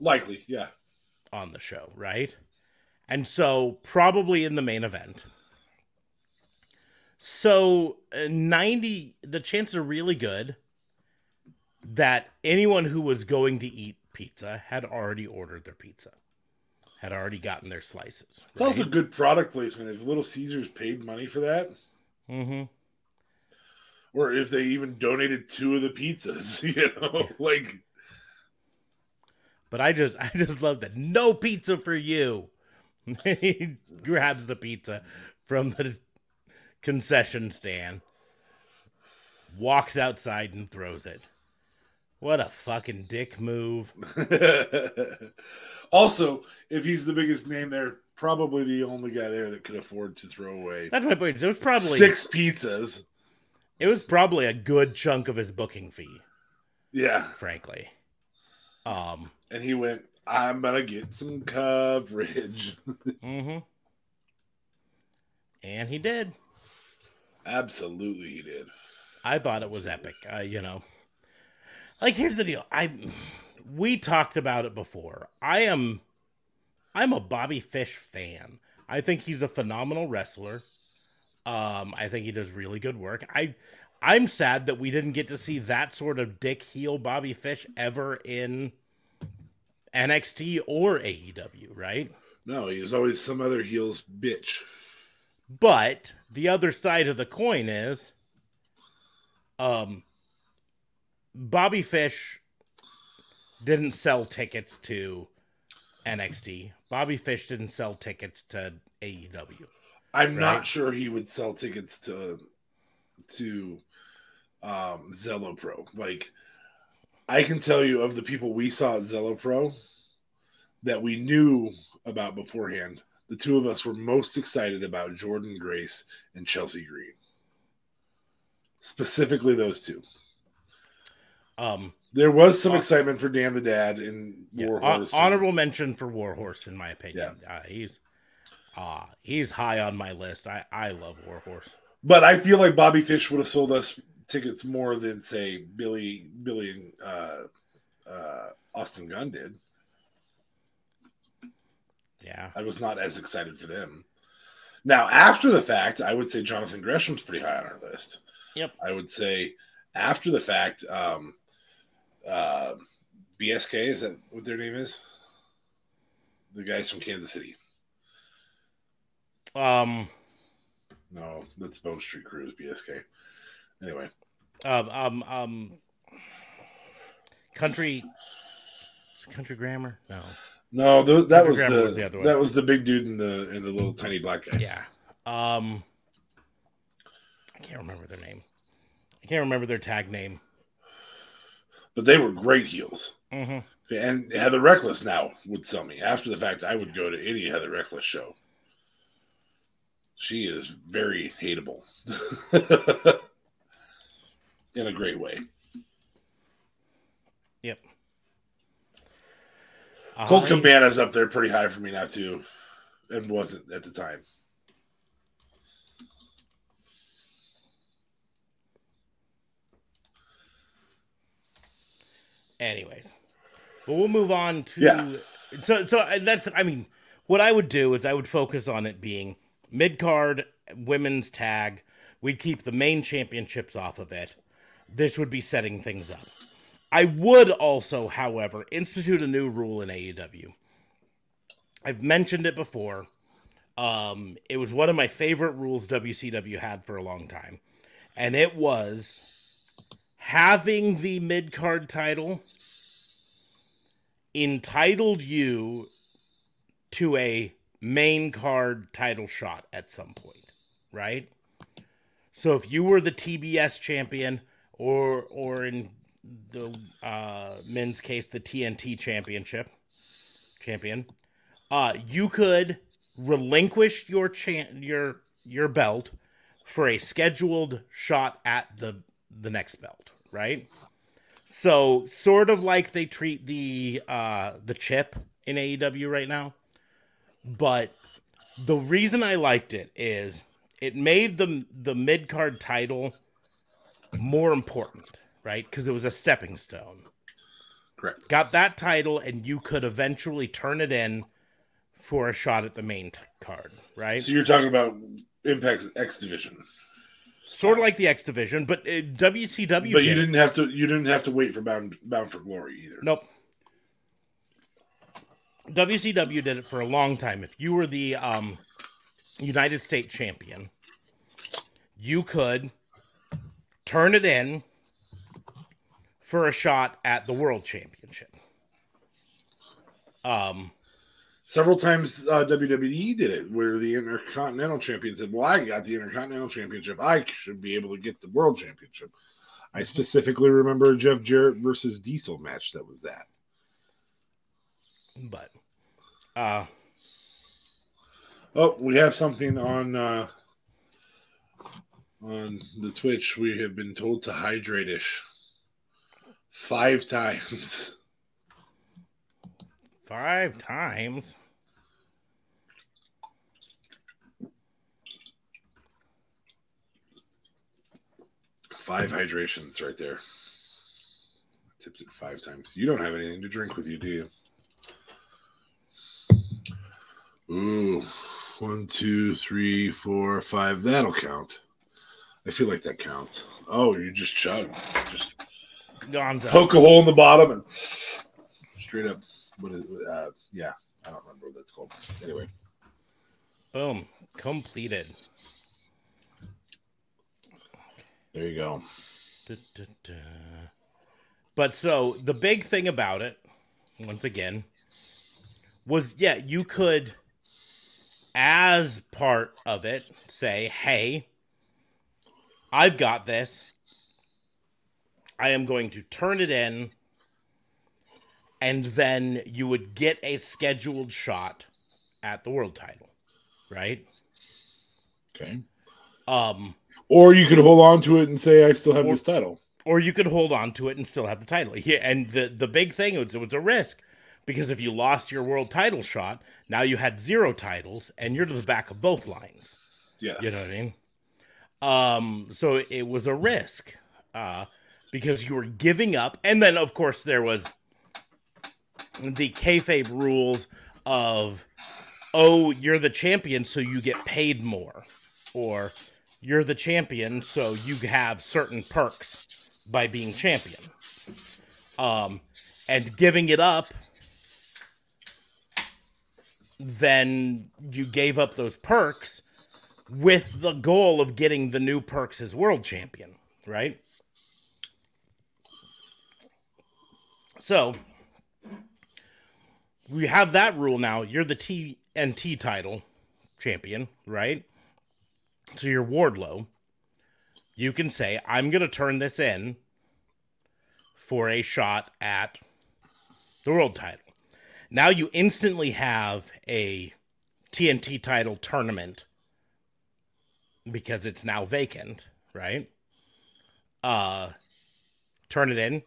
Likely, yeah. On the show, right? And so probably in the main event. So uh, ninety, the chances are really good that anyone who was going to eat pizza had already ordered their pizza, had already gotten their slices. It's right? also good product placement. If Little Caesars paid money for that, mm-hmm. or if they even donated two of the pizzas, you know, like. But I just, I just love that. No pizza for you. He grabs the pizza from the concession stand, walks outside and throws it. What a fucking dick move. Also, if he's the biggest name there, probably the only guy there that could afford to throw away. That's my point. It was probably six pizzas. It was probably a good chunk of his booking fee. Yeah. Frankly. Um, and he went, I'm gonna get some coverage. Mm-hmm. And he did. Absolutely, he did. I thought it was epic. Uh, you know, like here's the deal. I we talked about it before. I am, I'm a Bobby Fish fan. I think he's a phenomenal wrestler. Um, I think he does really good work. I, I'm sad that we didn't get to see that sort of dick heel Bobby Fish ever in N X T or A E W. Right? No, he was always some other heel's bitch. But the other side of the coin is um, Bobby Fish didn't sell tickets to N X T. Bobby Fish didn't sell tickets to A E W. I'm right? not sure he would sell tickets to to um, Zello Pro. Like, I can tell you of the people we saw at Zello Pro that we knew about beforehand, the two of us were most excited about Jordan Grace and Chelsea Green. Specifically those two. Um, there was some uh, excitement for Dan the Dad and yeah, Warhorse. Honorable and, mention for Warhorse, in my opinion. Yeah. Uh, he's Ah, he's high on my list. I, I love Warhorse. But I feel like Bobby Fish would have sold us tickets more than, say, Billy Billy and uh, uh, Austin Gunn did. Yeah. I was not as excited for them. Now, after the fact, I would say Jonathan Gresham's pretty high on our list. Yep. I would say after the fact, um, uh, B S K, is that what their name is? The guys from Kansas City. Um, no, that's Bone Street Crews, B S K. Anyway, um, um, um, country, country grammar. No, no, th- that was the, was the other that was the big dude and the and the little tiny black guy. Yeah, um, I can't remember their name. I can't remember their tag name. But they were great heels. Mm-hmm. And Heather Reckless now would sell me. After the fact, I would go to any Heather Reckless show. She is very hateable in a great way. Yep. Colt uh, Cabana's up there pretty high for me now, too, and wasn't at the time. Anyways, well, we'll move on to. Yeah. So, so that's, I mean, what I would do is I would focus on it being mid-card women's tag. We'd keep the main championships off of it. This would be setting things up. I would also, however, institute a new rule in A E W. I've mentioned it before. Um, it was one of my favorite rules W C W had for a long time. And it was having the mid-card title entitled you to a main card title shot at some point, right? So if you were the T B S champion, or or in the uh, men's case, the T N T championship champion, uh, you could relinquish your cha- your your belt for a scheduled shot at the the next belt, right? So sort of like they treat the uh, the chip in A E W right now. But the reason I liked it is it made the the mid-card title more important, right? Because it was a stepping stone. Correct. Got that title, and you could eventually turn it in for a shot at the main t- card, right? So you're talking about Impact's X Division, sort of like the X Division, but uh, W C W. But did. you didn't have to. You didn't have to wait for Bound Bound for Glory either. Nope. W C W did it for a long time. If you were the um, United States champion, you could turn it in for a shot at the World Championship. Um, Several times uh, W W E did it, where the Intercontinental Champion said, well, I got the Intercontinental Championship. I should be able to get the World Championship. I specifically remember a Jeff Jarrett versus Diesel match that was that. But, uh, oh, we have something on uh, on the Twitch. We have been told to hydrate-ish five times. Five times? Five hydrations right there. I tipped it five times. You don't have anything to drink with you, do you? Ooh, one, two, three, four, five. That'll count. I feel like that counts. Oh, you just chug. Just Gonzo. Poke a hole in the bottom and straight up. What is? Uh, yeah, I don't remember what that's called. Anyway. Boom. Completed. There you go. Da, da, da. But so, the big thing about it, once again, was, yeah, you could... as part of it, say, hey, I've got this. I am going to turn it in. And then you would get a scheduled shot at the world title, right? Okay. Um, or you could hold on to it and say, I still have or, this title. Or you could hold on to it and still have the title. Yeah, and the, the big thing was it was a risk. because if you lost your world title shot, now you had zero titles and you're to the back of both lines. Yes. You know what I mean? Um, so it was a risk, uh, because you were giving up. And then, of course, there was the kayfabe rules of, oh, you're the champion, so you get paid more, or you're the champion, so you have certain perks by being champion. Um, and giving it up, then you gave up those perks with the goal of getting the new perks as world champion, right? So we have that rule now. You're the T N T title champion, right? So you're Wardlow. You can say, I'm going to turn this in for a shot at the world title. Now you instantly have a T N T title tournament because it's now vacant, right? Uh, turn it in.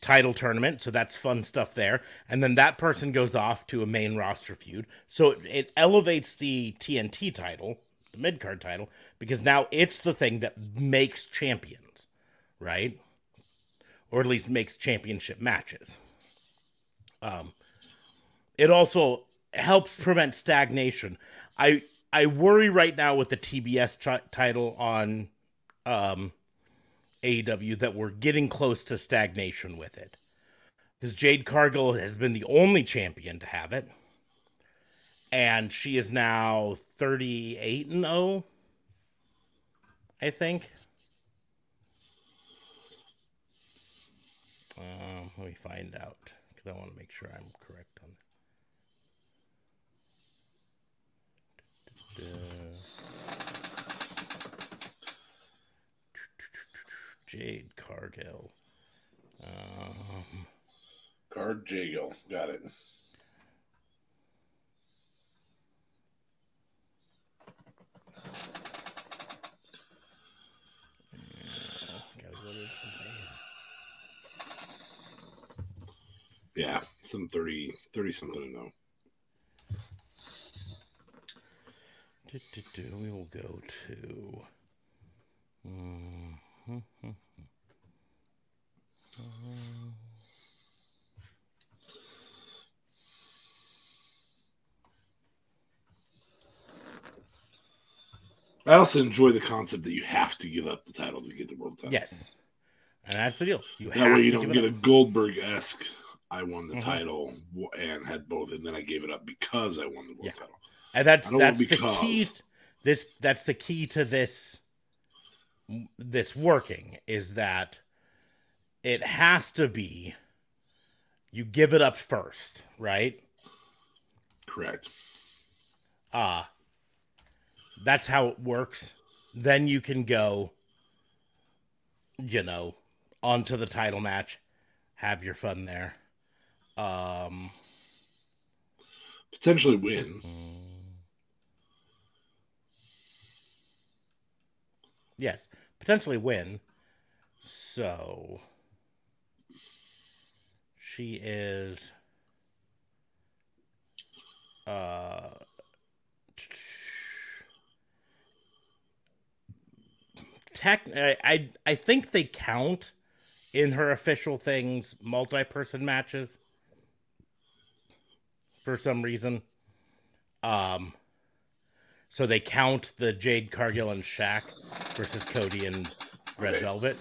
Title tournament, so that's fun stuff there. And then that person goes off to a main roster feud. So it, it elevates the T N T title, the mid-card title, because now it's the thing that makes champions, right? Or at least makes championship matches. Um, it also helps prevent stagnation. I... I worry right now with the T B S t- title on um, A E W that we're getting close to stagnation with it. Because Jade Cargill has been the only champion to have it. And she is now thirty-eight and oh, I think. Um, let me find out, because I want to make sure I'm correct on that. Uh, Jade Cargill. Um, Cargill. Got it. Yeah, gotta go to yeah, some thirty, thirty something to know. We will go to. Mm-hmm. Uh, I also enjoy the concept that you have to give up the title to get the world title. Yes, and that's the deal. You that have way you to don't get up. A Goldberg-esque. I won the mm-hmm. title and had both, and then I gave it up because I won the world yeah. title. And that's that's the caused. key. This that's the key to this. This working is that it has to be. You give it up first, right? Correct. Ah, uh, that's how it works. Then you can go, you know, onto the title match, have your fun there, um, potentially win. Mm-hmm. Yes, potentially win. So she is uh, tech. I, I I think they count in her official things multi-person matches for some reason. Um. So they count the Jade Cargill and Shaq versus Cody and Red okay. Velvet,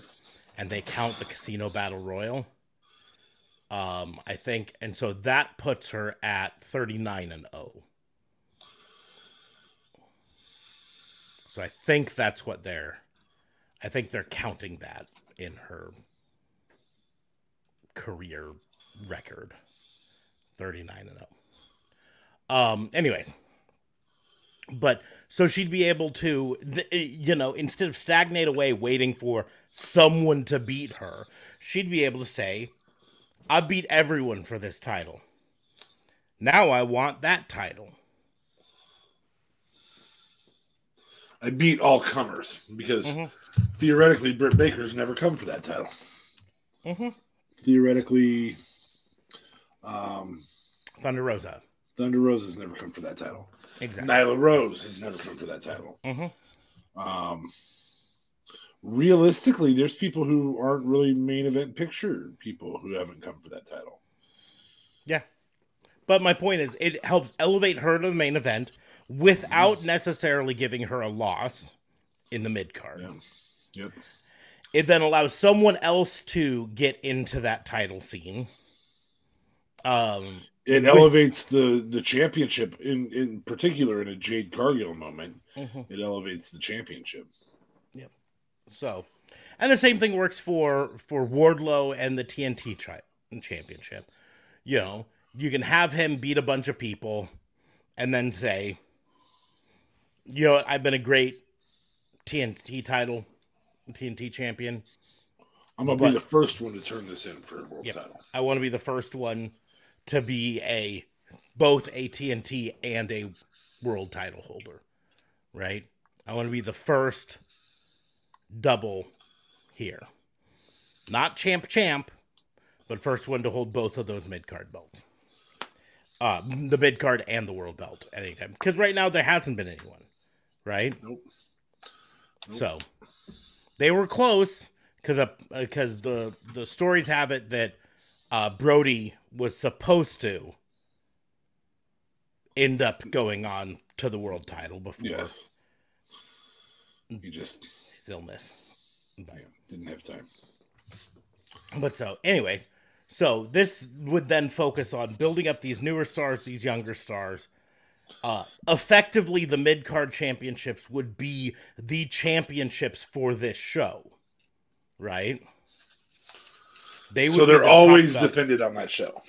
and they count the Casino Battle Royal. Um, I think, and so that puts her at thirty-nine and oh. So I think that's what they're. I think they're counting that in her career record, thirty-nine and oh. Um. Anyways. But so she'd be able to, you know, instead of stagnate away waiting for someone to beat her, she'd be able to say, I beat everyone for this title. Now I want that title. I beat all comers because mm-hmm. theoretically Britt Baker's never come for that title. Mm-hmm. Theoretically, Um, Thunder Rosa. Thunder Rosa's never come for that title. Exactly. Nyla Rose has never come for that title. Mm-hmm. Um, realistically, there's people who aren't really main event picture people who haven't come for that title. Yeah. But my point is, it helps elevate her to the main event without necessarily giving her a loss in the mid-card. Yeah. Yep. It then allows someone else to get into that title scene. Um, it elevates the, the championship, in, in particular in a Jade Cargill moment. Mm-hmm. It elevates the championship. Yep. So, and the same thing works for, for Wardlow and the T N T tri- championship. You know, you can have him beat a bunch of people and then say, you know, I've been a great T N T title, T N T champion. I'm going to be the first one to turn this in for a world yep, title. I want to be the first one to be a both a T N T and a world title holder, right? I want to be the first double here. Not champ champ, but first one to hold both of those mid-card belts. Uh, the mid-card and the world belt at any time. Because right now there hasn't been anyone, right? Nope. Nope. So, they were close because because uh, the, the stories have it that uh, Brody was supposed to end up going on to the world title before. Yes. He just... His illness. But, yeah, didn't have time. But so, anyways, so this would then focus on building up these newer stars, these younger stars. Uh, effectively, the mid-card championships would be the championships for this show, right? They would so they're always defended on that show.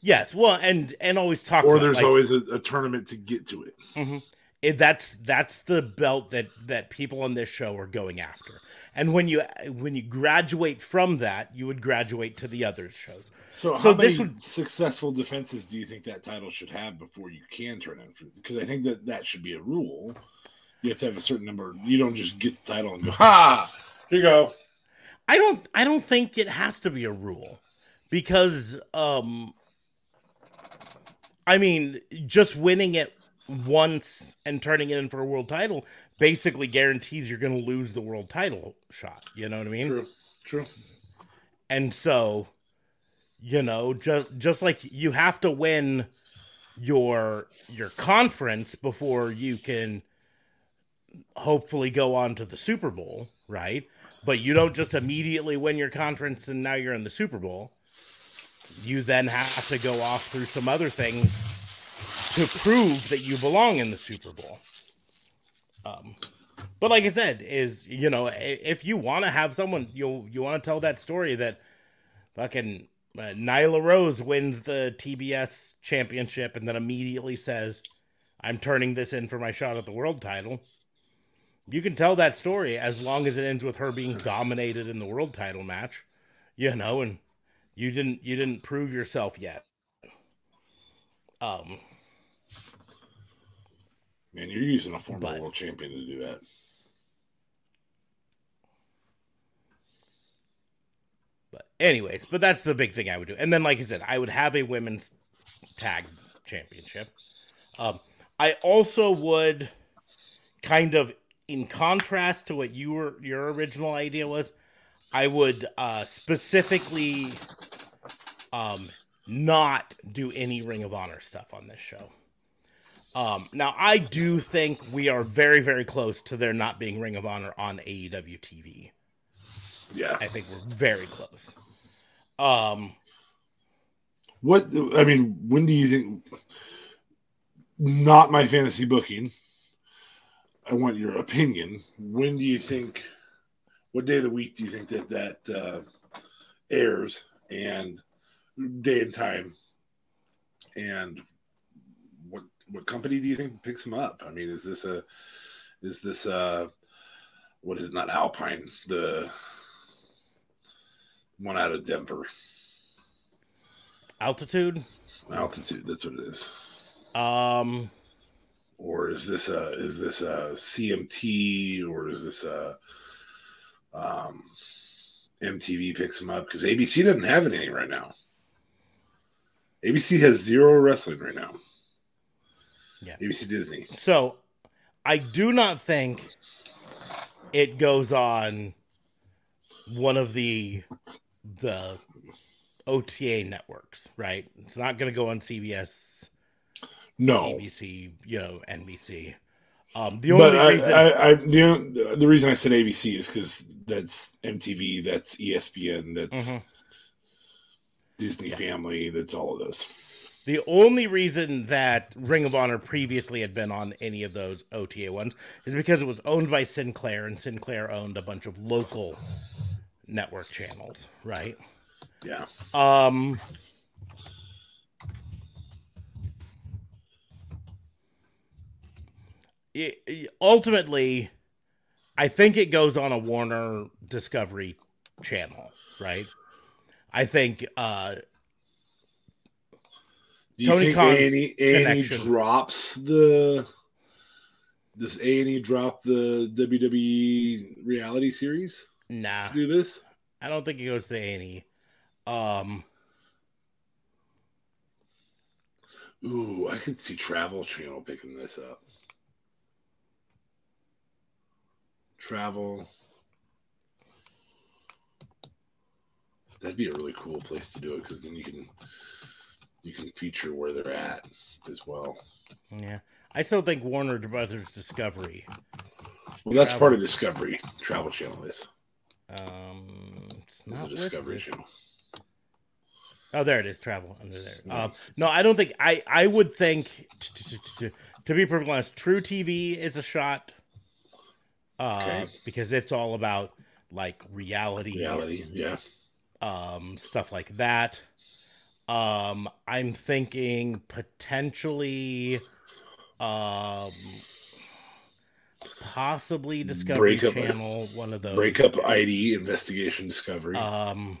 Yes, well, and and always talk. Or about, there's like, always a, a tournament to get to it. Mm-hmm. It, that's that's the belt that, that people on this show are going after. And when you when you graduate from that, you would graduate to the other shows. So, so how this many would... successful defenses do you think that title should have before you can turn it in? Because I think that that should be a rule. You have to have a certain number. You don't just get the title and go, ha, here you go. I don't I don't think it has to be a rule because, um, I mean, just winning it once and turning it in for a world title basically guarantees you're going to lose the world title shot. You know what I mean? True, true. And so, you know, just just like you have to win your your conference before you can hopefully go on to the Super Bowl, right? But you don't just immediately win your conference and now you're in the Super Bowl. You then have to go off through some other things to prove that you belong in the Super Bowl. Um, but like I said, is, you know, if you want to have someone, you you want to tell that story that fucking uh, Nyla Rose wins the T B S championship and then immediately says, I'm turning this in for my shot at the world title. You can tell that story as long as it ends with her being dominated in the world title match, you know, and you didn't, you didn't prove yourself yet. Um, Man, you're using a former but, world champion to do that. But anyways, but that's the big thing I would do. And then, like I said, I would have a women's tag championship. Um, I also would kind of, in contrast to what you were, your original idea was, I would uh, specifically um, not do any Ring of Honor stuff on this show. Um, now, I do think we are very, very close to there not being Ring of Honor on A E W T V. Yeah. I think we're very close. Um, what, I mean, when do you think, not my fantasy booking, I want your opinion. When do you think, what day of the week do you think that that uh, airs and day and time and what company do you think picks them up? I mean, is this a, is this uh, what is it? Not Alpine, the one out of Denver. Altitude. Altitude. That's what it is. Um, or is this a, is this a C M T or is this a, um, M T V picks them up? Cause A B C doesn't have anything right now. A B C has zero wrestling right now. Yeah. A B C Disney. So I do not think it goes on one of the the O T A networks, right? It's not going to go on C B S. No. A B C, you know, N B C. Um, the only but reason I, I, I, you know, the reason I said A B C is because that's M T V, that's E S P N, that's mm-hmm. Disney yeah. Family, that's all of those. The only reason that Ring of Honor previously had been on any of those O T A ones is because it was owned by Sinclair, and Sinclair owned a bunch of local network channels, right? Yeah. Um. It, it, ultimately, I think it goes on a Warner Discovery channel, right? I think uh, Do you Tony think Khan's A and E, A and E drops the this A and E drop the W W E reality series? Nah, to do this? I don't think it goes to A and E. Um, Ooh, I could see Travel Channel picking this up. Travel. That'd be a really cool place to do it, because then you can you can feature where they're at as well. Yeah, I still think Warner Brothers Discovery. Well, that's Travel. Part of Discovery. Travel Channel is. Um, it's not it's a Discovery listed. Channel. Oh, there it is. Travel under there. Yeah. Um, no, I don't think I. I would think to be perfectly honest, True T V is a shot. Uh, okay. Because it's all about like reality, reality, and, yeah, um, stuff like that. Um, I'm thinking potentially, um, possibly Discovery Breakup, Channel, one of those. Breakup I D Investigation Discovery. Um,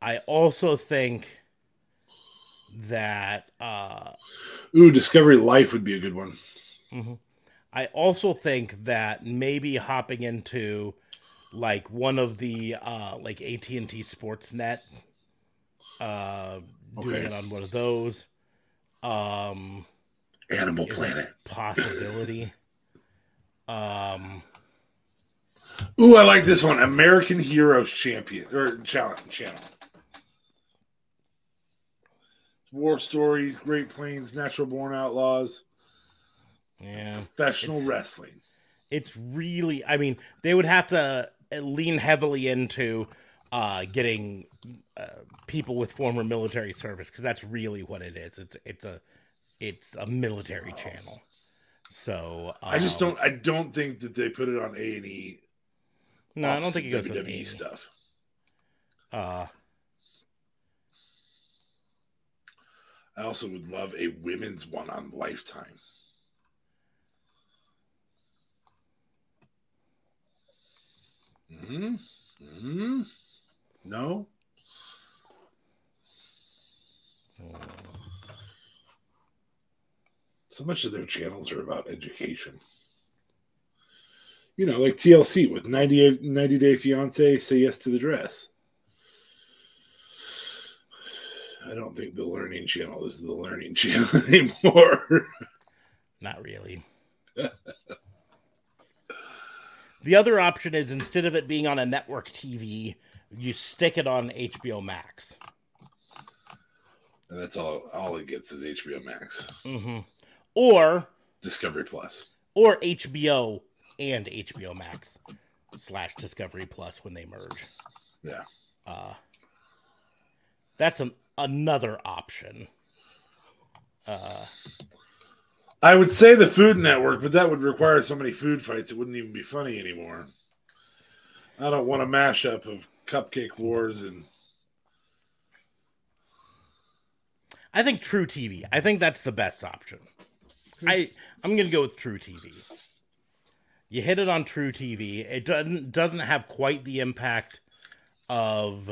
I also think that uh, ooh, Discovery Life would be a good one. Mm-hmm. I also think that maybe hopping into like one of the uh, like A T and T Sportsnet, uh, doing okay. it on one of those. Um, Animal Planet possibility. um, Ooh, I like this one. American Heroes Champion or Challenge Channel. War stories, Great Plains, Natural Born Outlaws. Yeah, professional it's, wrestling. It's really, I mean, they would have to lean heavily into uh, getting uh, people with former military service, because that's really what it is. It's it's a it's a military oh. channel. So um, I just don't I don't think that they put it on A and E. No, I don't think it goes on W W E stuff. Uh, I also would love a women's one on Lifetime. Hmm. Hmm. No. So much of their channels are about education. You know, like T L C with ninety, ninety Day Fiancé, Say Yes to the Dress. I don't think the Learning Channel is the Learning Channel anymore. Not really. The other option is, instead of it being on a network T V, you stick it on H B O Max. And that's all all it gets is H B O Max. Mm-hmm. Or Discovery Plus. Or H B O and H B O Max slash Discovery Plus when they merge. Yeah. Uh, that's an, another option. Uh I would say the Food Network, but that would require so many food fights it wouldn't even be funny anymore. I don't want a mashup of Cupcake Wars and... I think True T V. I think that's the best option. I, I'm going to go with True T V. You hit it on True T V. It doesn't doesn't have quite the impact of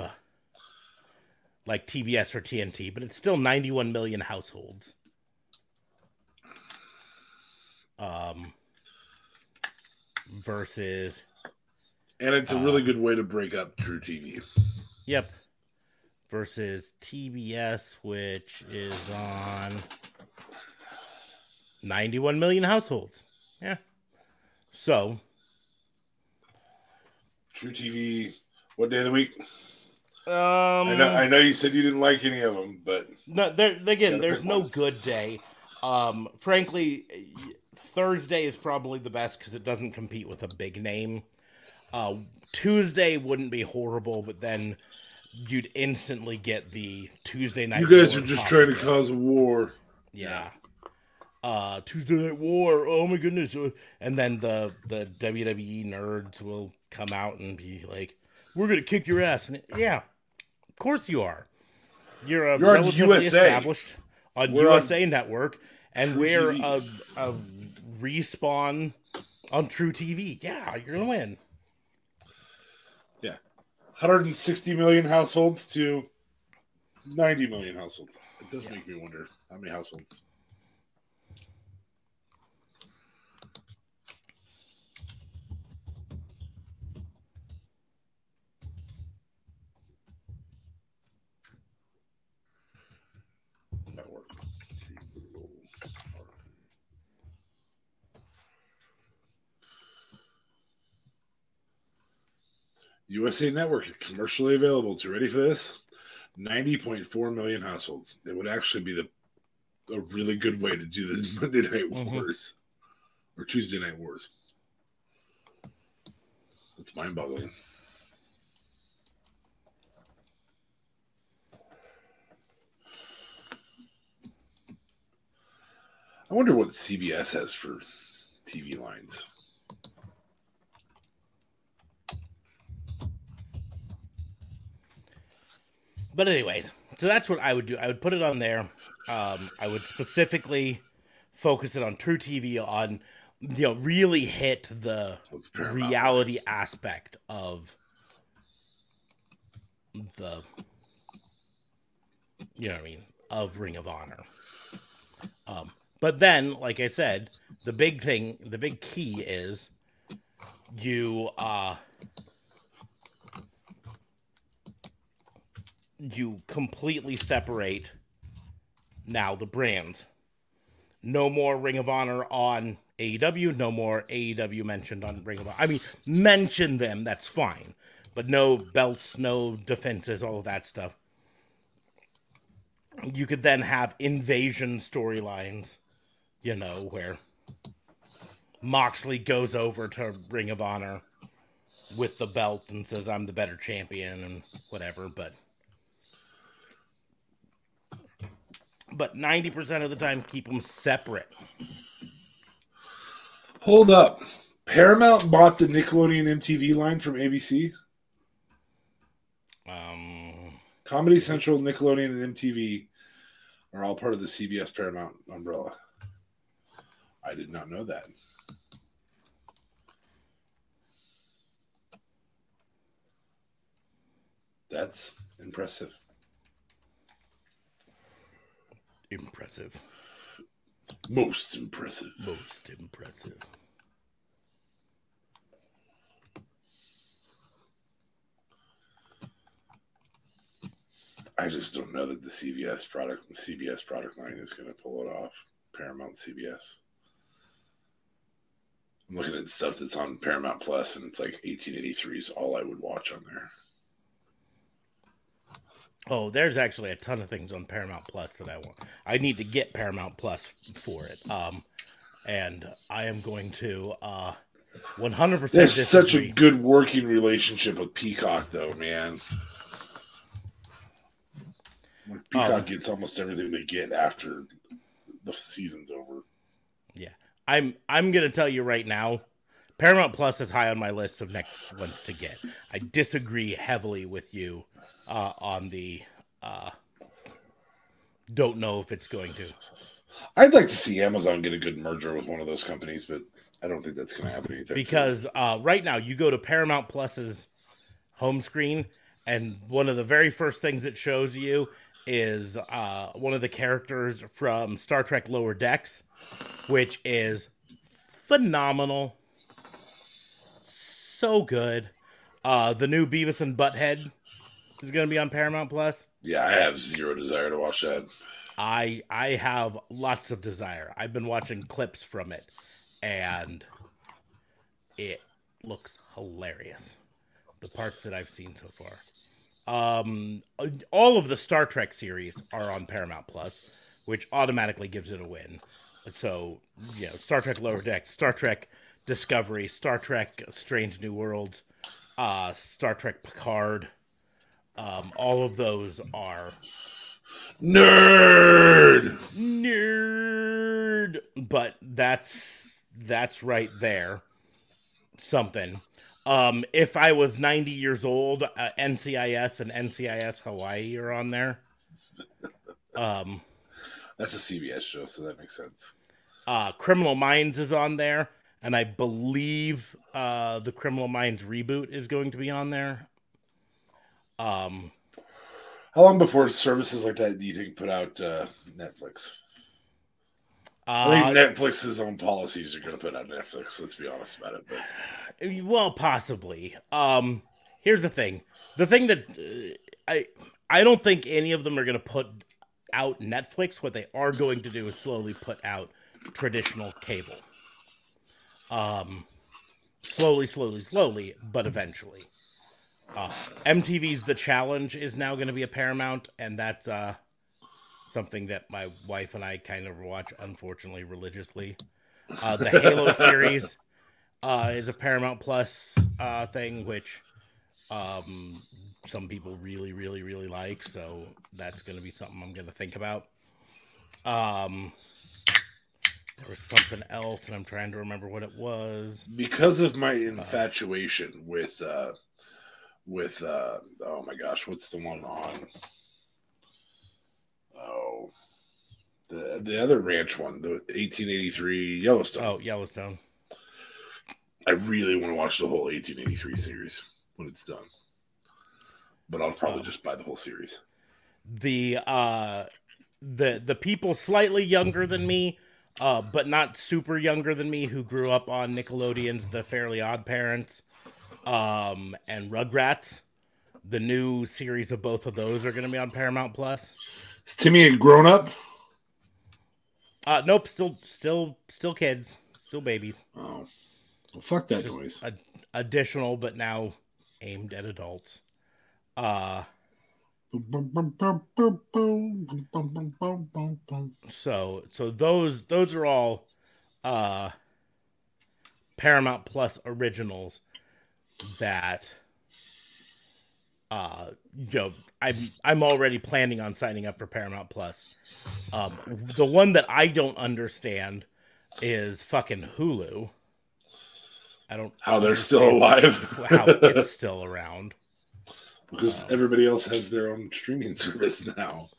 like T B S or T N T, but it's still ninety-one million households. Um, versus, and it's a um, really good way to break up True T V. Yep, versus T B S, which is on ninety-one million households. Yeah. So. True T V, what day of the week? Um, I know, I know you said you didn't like any of them, but... No, there, again, there's no one. Good day. Um, frankly, Thursday is probably the best because it doesn't compete with a big name. Uh, Tuesday wouldn't be horrible, but then you'd instantly get the Tuesday night... You guys are just trying to cause a war. Yeah. Uh, Tuesday night war, oh my goodness. And then the, the W W E nerds will come out and be like, we're going to kick your ass. And it, yeah, of course you are. You're a You're relatively U S A. Established on we're U S A on Network, and True we're a, a respawn on True T V. Yeah, you're going to win. Yeah. one hundred sixty million households to ninety million households. It does yeah. make me wonder how many households. U S A Network is commercially available to, ready for this, ninety point four million households. It would actually be the a really good way to do this Monday Night Wars mm-hmm. or Tuesday Night Wars. It's mind-boggling. I wonder what C B S has for T V lines. But anyways, so that's what I would do. I would put it on there. Um, I would specifically focus it on True T V, on, you know, really hit the reality aspect of the, you know what I mean, of Ring of Honor. Um, but then, like I said, the big thing, the big key is you... Uh, you completely separate now the brands. No more Ring of Honor on A E W, no more A E W mentioned on Ring of Honor. I mean, mention them, that's fine, but no belts, no defenses, all of that stuff. You could then have invasion storylines, you know, where Moxley goes over to Ring of Honor with the belt and says, I'm the better champion and whatever, but But ninety percent of the time, keep them separate. Hold up. Paramount bought the Nickelodeon M T V line from A B C? Um, Comedy Central, Nickelodeon, and M T V are all part of the C B S Paramount umbrella. I did not know that. That's impressive. Impressive. Most impressive. Most impressive. I just don't know that the C B S product, the C B S product line is going to pull it off. Paramount C B S. I'm looking at stuff that's on Paramount Plus, and it's like eighteen eighty-three is all I would watch on there. Oh, there's actually a ton of things on Paramount Plus that I want. I need to get Paramount Plus for it. Um, and I am going to uh, one hundred percent That's disagree. Such a good working relationship with Peacock, though, man. Like Peacock um, gets almost everything they get after the season's over. Yeah. I'm I'm going to tell you right now, Paramount Plus is high on my list of next ones to get. I disagree heavily with you. Uh, on the, uh, don't know if it's going to. I'd like to see Amazon get a good merger with one of those companies, but I don't think that's going to happen either. Because uh, right now, you go to Paramount Plus's home screen, and one of the very first things it shows you is uh, one of the characters from Star Trek: Lower Decks, which is phenomenal, so good. Uh, the new Beavis and Butthead. is going to be on Paramount Plus. Yeah, I have zero desire to watch that. I I have lots of desire. I've been watching clips from it, and it looks hilarious. The parts that I've seen so far. Um, all of the Star Trek series are on Paramount Plus, which automatically gives it a win. So, you know, Star Trek Lower Decks, Star Trek Discovery, Star Trek Strange New Worlds, uh, Star Trek Picard. Um, all of those are... Nerd! Nerd! But that's that's right there. Something. Um, if I was ninety years old, uh, N C I S and N C I S Hawaii are on there. Um, that's a C B S show, so that makes sense. Uh, Criminal Minds is on there, and I believe uh, the Criminal Minds reboot is going to be on there. Um, How long before services like that do you think put out uh, Netflix? Uh, I think Netflix's own policies are going to put on Netflix. Let's be honest about it. But. Well, possibly. Um, here's the thing: the thing that uh, I I don't think any of them are going to put out Netflix. What they are going to do is slowly put out traditional cable. Um, slowly, slowly, slowly, but eventually. Uh, M T V's The Challenge is now going to be a Paramount, and that's uh. Something that my wife and I kind of watch, unfortunately, religiously. Uh, the Halo series uh, is a Paramount Plus uh, thing, which um, some people really, really, really like. So that's going to be something I'm going to think about. Um, there was something else, and I'm trying to remember what it was. Because of my infatuation uh, with, uh, with uh, oh my gosh, what's the one on... Oh, the the other ranch one, the eighteen eighty-three Yellowstone. Oh, Yellowstone. I really want to watch the whole eighteen eighty-three series when it's done. But I'll probably oh. just buy the whole series. The uh, the the people slightly younger than me, uh, but not super younger than me, who grew up on Nickelodeon's The Fairly Odd Parents um, and Rugrats, the new series of both of those are going to be on Paramount Plus. Is Timmy a grown up? Uh, nope, still, still, still kids, still babies. Oh, well, fuck that noise. Ad- additional, but now aimed at adults. Uh, so, so those, those are all uh, Paramount Plus originals that. Uh, you know, I'm I'm already planning on signing up for Paramount Plus. Um, the one that I don't understand is fucking Hulu. I don't how they're still alive. How it's still around because um, everybody else has their own streaming service now.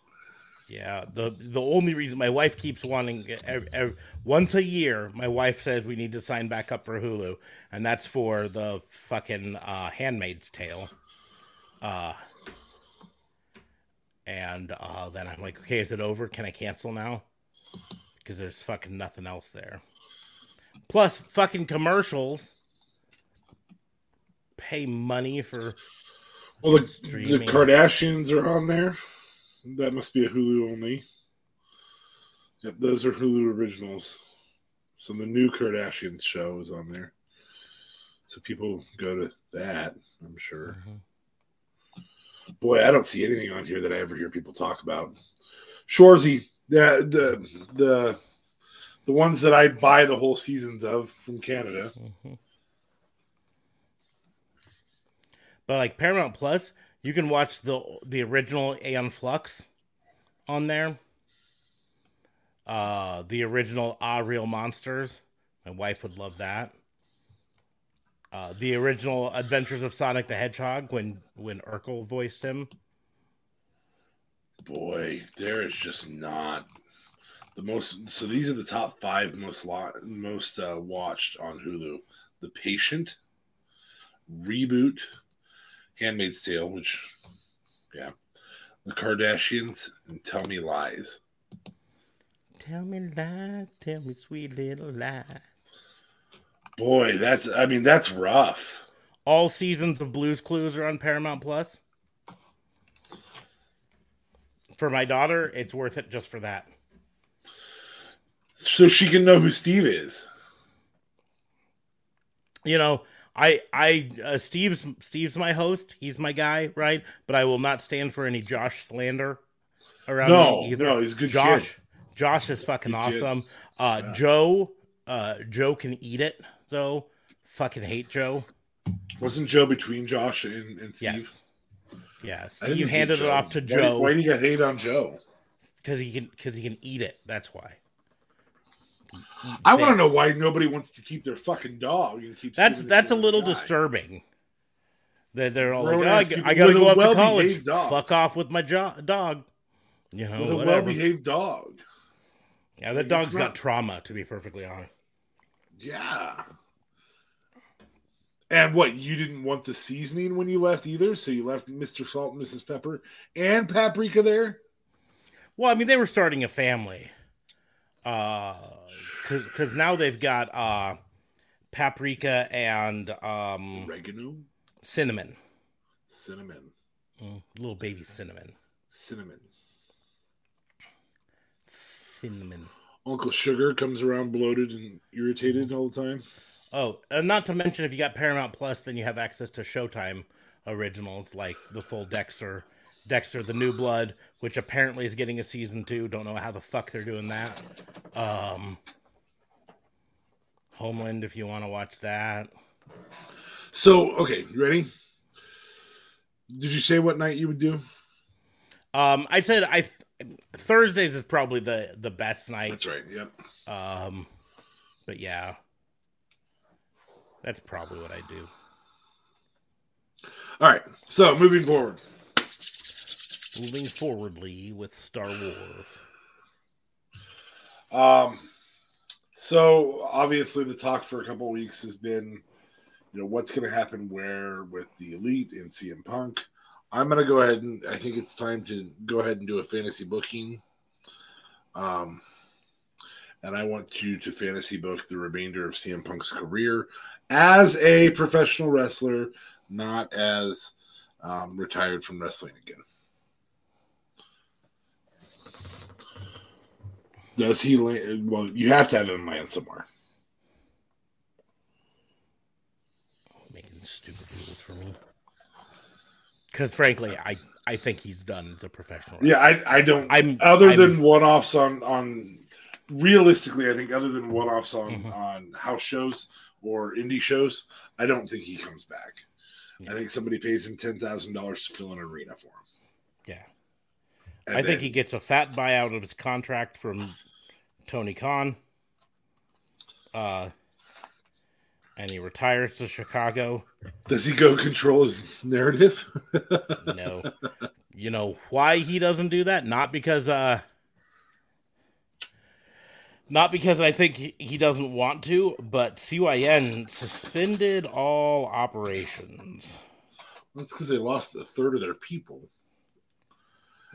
Yeah, the the only reason my wife keeps wanting every, every, once a year, my wife says we need to sign back up for Hulu, and that's for the fucking uh, Handmaid's Tale. Uh, and uh, then I'm like, okay, is it over? Can I cancel now? Because there's fucking nothing else there. Plus, fucking commercials. Pay money for. Well, the, the Kardashians are on there. That must be a Hulu only. Yep, those are Hulu originals. So the new Kardashians show is on there. So people go to that, I'm sure. Mm-hmm. Boy, I don't see anything on here that I ever hear people talk about. Shorzy, the the the, the ones that I buy the whole seasons of from Canada. Mm-hmm. But like Paramount Plus, you can watch the the original Aeon Flux on there. Uh, the original Ah Real Monsters. My wife would love that. Uh, the original Adventures of Sonic the Hedgehog when, when Urkel voiced him. Boy, there is just not the most. So these are the top five most lo- most uh, watched on Hulu: The Patient, Reboot, Handmaid's Tale, which, yeah, The Kardashians, and Tell Me Lies. Tell me lies, tell me sweet little lies. Boy, that's, I mean, that's rough. All seasons of Blue's Clues are on Paramount Plus. for my daughter, it's worth it just for that. So she can know who Steve is. You know, I, I, uh, Steve's, Steve's my host. He's my guy, right? But I will not stand for any Josh slander around no, me either. No, he's a good Josh. Kid. Josh is fucking good awesome. Kid. Uh, yeah. Joe, uh, Joe can eat it though. Fucking hate Joe. Wasn't Joe between Josh and, and Steve? Yes. Yeah, Steve handed it off to Joe. Why do you get hate on Joe? Because he can, because he can eat it. That's why. I want to know why nobody wants to keep their fucking dog. And keep that's that's a little disturbing. That they're all like, oh, I, I got to go up to college. Dog. Fuck off with my jo- dog. You know, with a whatever. Well-behaved dog. Yeah, that like, dog's not... got trauma. To be perfectly honest. Yeah. And what, you didn't want the seasoning when you left either, so you left Mister Salt, Missus Pepper, and Paprika there? Well, I mean, they were starting a family. Uh, because now they've got uh, Paprika and um, oregano, cinnamon, cinnamon, mm, little baby cinnamon, cinnamon, cinnamon. Uncle Sugar comes around bloated and irritated all the time. Oh, and not to mention, if you got Paramount Plus, then you have access to Showtime originals like the full Dexter, Dexter the New Blood, which apparently is getting a season two. Don't know how the fuck they're doing that. Um, Homeland, if you want to watch that. So, okay, you ready? Did you say what night you would do? Um, I said I th- Thursdays is probably the, the best night. That's right. Yep. Um, but yeah. That's probably what I do. All right. So, moving forward. Moving forwardly with Star Wars. Um, so, obviously, the talk for a couple of weeks has been, you know, what's going to happen where with the Elite and C M Punk. I'm going to go ahead and I think it's time to go ahead and do a fantasy booking. Um. And I want you to fantasy book the remainder of C M Punk's career as a professional wrestler, not as um, retired from wrestling again. Does he land? Well, you have to have him land somewhere. Making stupid rules for me. Because frankly, I, I think he's done as a professional wrestler. Yeah, I I don't. I'm other I'm, than one-offs on on. Realistically, I think other than one-offs on, mm-hmm. on house shows or indie shows, I don't think he comes back. Yeah. I think somebody pays him ten thousand dollars to fill an arena for him. Yeah. And I then, think he gets a fat buyout of his contract from Tony Khan. Uh, and he retires to Chicago. Does he go control his narrative? No. You know why he doesn't do that? Not because... Uh, Not because I think he doesn't want to, but C Y N suspended all operations. That's because they lost a third of their people.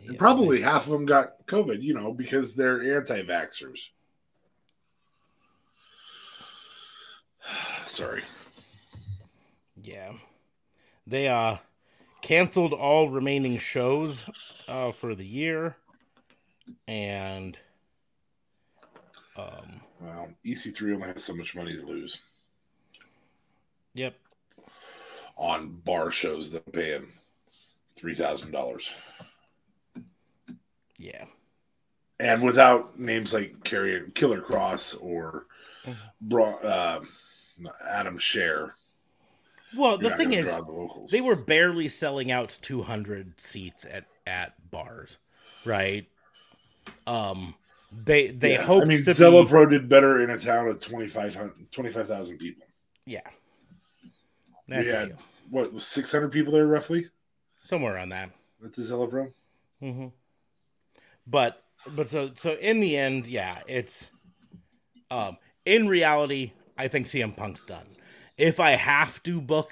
Yeah, and probably half of them got COVID, you know, because they're anti-vaxxers. Sorry. Yeah. They uh, canceled all remaining shows uh, for the year, and... Um, well, E C three only has so much money to lose. Yep. On bar shows that pay him three thousand dollars. Yeah. And without names like Karrion Killer Cross or mm-hmm. Bra, uh, Adam Scher. Well, the thing is, the they were barely selling out two hundred seats at, at bars, right? Um... They they yeah, hoped I mean, to Zello be... Pro did better in a town of twenty-five thousand people. Yeah. That's we had, what, was six hundred people there roughly? Somewhere around that. With the Zello Pro? Mm-hmm. But, but so, so in the end, yeah, it's... Um, in reality, I think C M Punk's done. If I have to book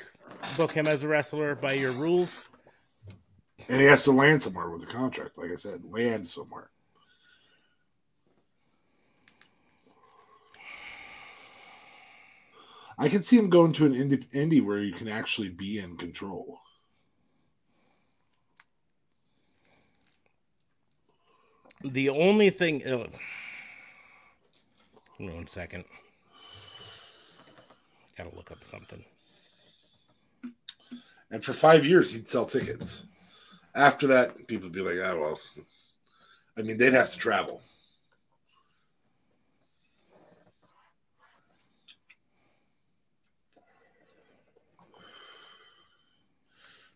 book him as a wrestler by your rules... And he has to land somewhere with a contract, like I said. Land somewhere. I can see him going to an indie, indie where you can actually be in control. The only thing... Hold on one second. Gotta look up something. And for five years, he'd sell tickets. After that, people would be like, oh, well. I mean, they'd have to travel.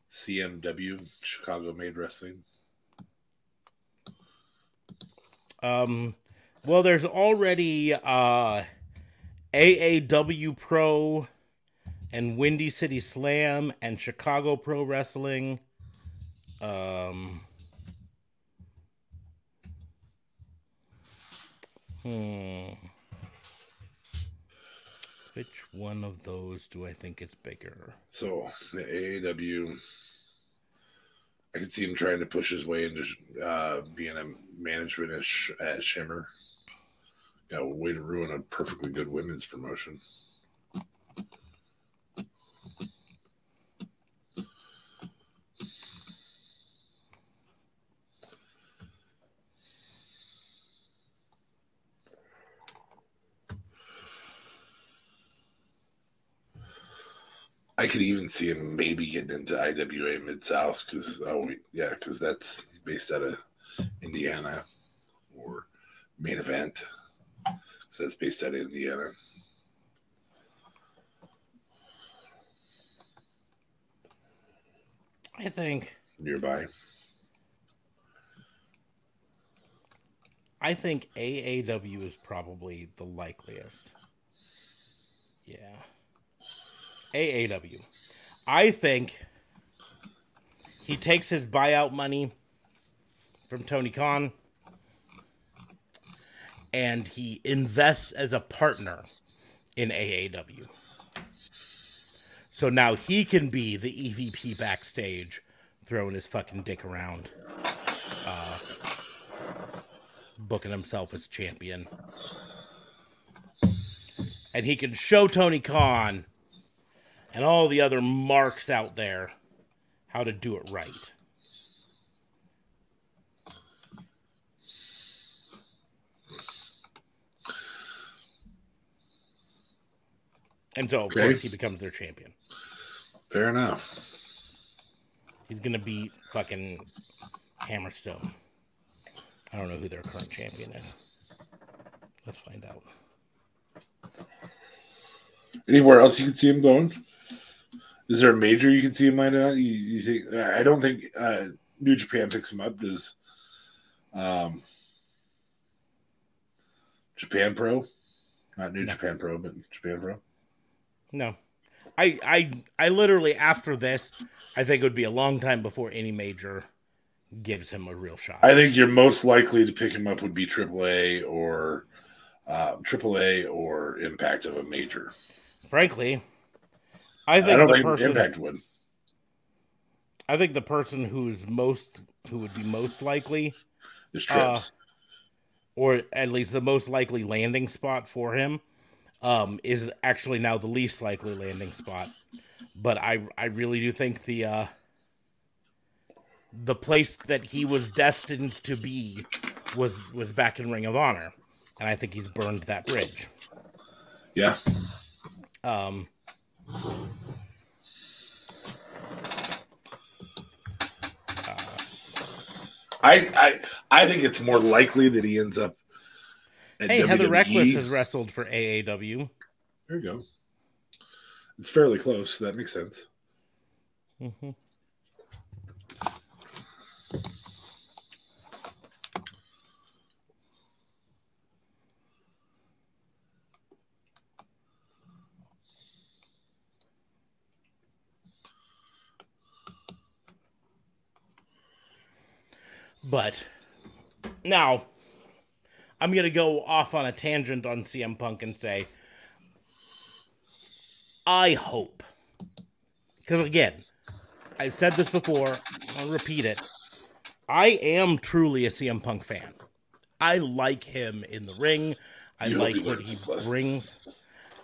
C M W, Chicago Made Wrestling. Um, well, there's already uh, A A W Pro and Windy City Slam and Chicago Pro Wrestling. Um, hmm. Which one of those do I think is bigger? So, the A A W... I could see him trying to push his way into uh, being a management at, Sh- at Shimmer. Got a way to ruin a perfectly good women's promotion. I could even see him maybe getting into I W A Mid-South because, oh, yeah, because that's based out of Indiana, or Main Event. So that's based out of Indiana. I think. Nearby. I think A A W is probably the likeliest. Yeah. A A W. I think he takes his buyout money from Tony Khan and he invests as a partner in A A W. So now he can be the E V P backstage throwing his fucking dick around, uh, booking himself as champion. And he can show Tony Khan and all the other marks out there how to do it right. And so, of okay. course, he becomes their champion. Fair enough. He's going to beat fucking Hammerstone. I don't know who their current champion is. Let's find out. Anywhere else you can see him going? Is there a major you can see him lining up? You, you think? I don't think uh, New Japan picks him up. Does um, Japan Pro? Not New no. Japan Pro, but Japan Pro. No, I, I, I literally after this, I think it would be a long time before any major gives him a real shot. I think you're most likely to pick him up would be triple A or uh, triple A or Impact of a major. Frankly. I think I don't the think person, Impact would. I think the person who's most who would be most likely is Trips, uh, or at least the most likely landing spot for him, um, is actually now the least likely landing spot. But I, I really do think the uh, the place that he was destined to be was was back in Ring of Honor, and I think he's burned that bridge. Yeah. Um. Uh, I, I I think it's more likely that he ends up at Hey, W W E. Heather Reckless has wrestled for A A W. There you go. It's fairly close, so that makes sense. Mm-hmm. But now I'm going to go off on a tangent on C M Punk and say, I hope, because again, I've said this before, I'll repeat it. I am truly a C M Punk fan. I like him in the ring. I you like what he brings.